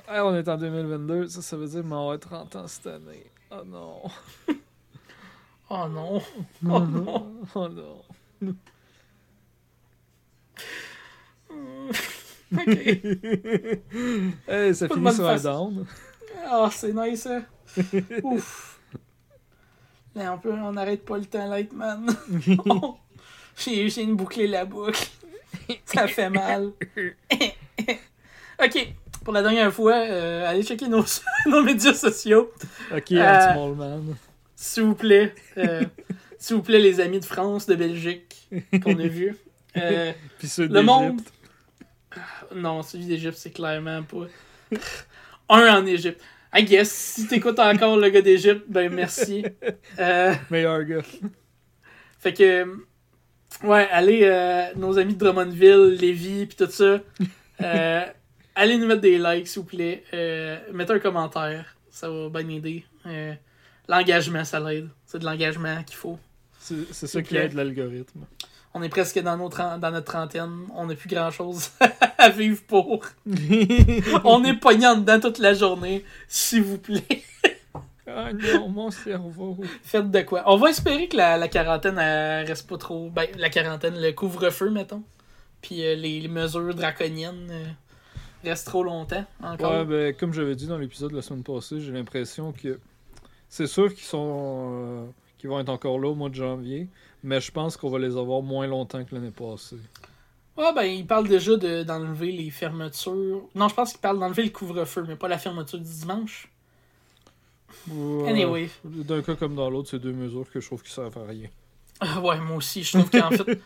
on est en deux mille vingt-deux. Ça, ça veut dire qu'on va avoir trente ans cette année. Oh non. Oh non. Oh non. Oh non. Ok. Hey, ça finit sur un down. Ah, oh, c'est nice, hein. Ouf. Là, on peut, on n'arrête pas le temps, Lightman. Oh. J'ai essayé de boucler la boucle. Ça fait mal. Ok, pour la dernière fois, euh, allez checker nos, nos médias sociaux. Ok, euh, small man. S'il vous plaît. Euh, s'il vous plaît, les amis de France, de Belgique, qu'on a vus. Euh, Puis ceux d'Égypte. Monde... Non, celui d'Égypte, c'est clairement pas... Un en Égypte. I guess, si t'écoutes encore le gars d'Égypte, ben merci. Euh... Meilleur gars. Fait que... Ouais, allez, euh, nos amis de Drummondville, Lévis, pis tout ça, euh, allez nous mettre des likes, s'il vous plaît. Euh, mettez un commentaire, ça va bien aider. Euh, l'engagement, ça l'aide. C'est de l'engagement qu'il faut. C'est, c'est ça qui aide l'algorithme. On est presque dans, nos tra- dans notre trentaine. On n'a plus grand-chose à vivre pour. On est pogné en dedans toute la journée, s'il vous plaît. Ah non, mon cerveau. Faites de quoi. On va espérer que la, la quarantaine, elle reste pas trop... Ben, la quarantaine, le couvre-feu, mettons. Puis euh, les, les mesures draconiennes euh, restent trop longtemps, encore. Ouais, ben, comme j'avais dit dans l'épisode de la semaine passée, j'ai l'impression que... C'est sûr qu'ils sont... Euh, qu'ils vont être encore là au mois de janvier, mais je pense qu'on va les avoir moins longtemps que l'année passée. Ouais, ben, ils parlent déjà de, d'enlever les fermetures... Non, je pense qu'ils parlent d'enlever le couvre-feu, mais pas la fermeture du dimanche. Ouais, anyway. D'un cas comme dans l'autre, c'est deux mesures que je trouve qui servent à rien. Ah ouais, moi aussi, je trouve qu'en fait,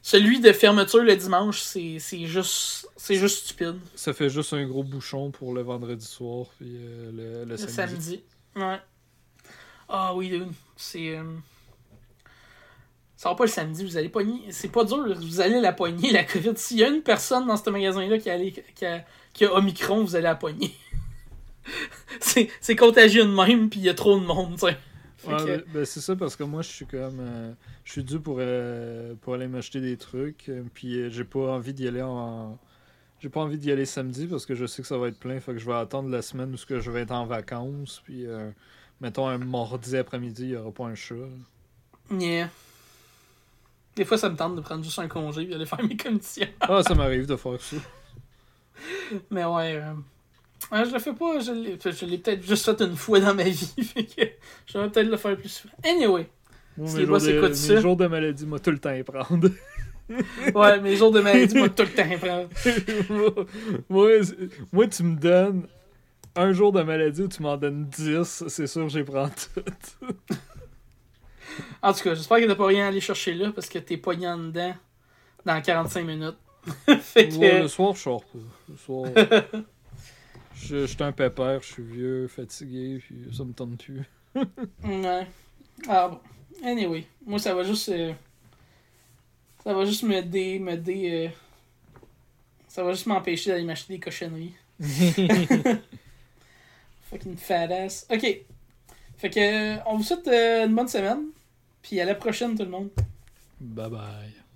celui de fermeture le dimanche, c'est, c'est, juste, c'est juste stupide. Ça fait juste un gros bouchon pour le vendredi soir puis euh, le, le, le samedi. samedi. Ouais. Ah oui, dude. C'est. Euh... Ça va pas le samedi, vous allez pogner. C'est pas dur, vous allez la pogner, la COVID. S'il y a une personne dans ce magasin-là qui a, qui a, qui a Omicron, vous allez la pogner. C'est, c'est contagieux de même, puis il y a trop de monde, tu sais. Ouais, que... ben, ben c'est ça, parce que moi, je suis comme... Euh, je suis dû pour, euh, pour aller m'acheter des trucs, euh, puis euh, j'ai pas envie d'y aller en... J'ai pas envie d'y aller samedi, parce que je sais que ça va être plein, fait que je vais attendre la semaine où que je vais être en vacances, puis euh, mettons, un mardi après-midi, il y aura pas un chat. Yeah. Des fois, ça me tente de prendre juste un congé, puis aller faire mes commissions. Ah, ça m'arrive de faire ça. Mais ouais... Euh... Ouais, je le fais pas, je l'ai, je l'ai peut-être juste fait une fois dans ma vie, fait que je vais peut-être le faire plus souvent. Anyway, oui, si les boss écoutent ça... Mes jours de maladie, moi, tout le temps y prendre. Ouais, mes jours de maladie, moi, tout le temps y prendre. moi, moi, tu me donnes un jour de maladie ou tu m'en donnes dix, c'est sûr, j'y prends tout. En tout cas, j'espère que t'as pas rien à aller chercher là, parce que t'es poignant dedans dans quarante-cinq minutes. Fait que... Ouais, le soir, je sors pas. Le soir... Je, je suis un pépère, je suis vieux, fatigué, puis ça me tente plus. Ouais. Ah bon. Anyway, moi ça va juste... Euh, ça va juste me dé... Me dé euh, ça va juste m'empêcher d'aller m'acheter des cochonneries. Fucking fat ass. Ok. Fait que, on vous souhaite euh, une bonne semaine. Puis à la prochaine, tout le monde. Bye bye.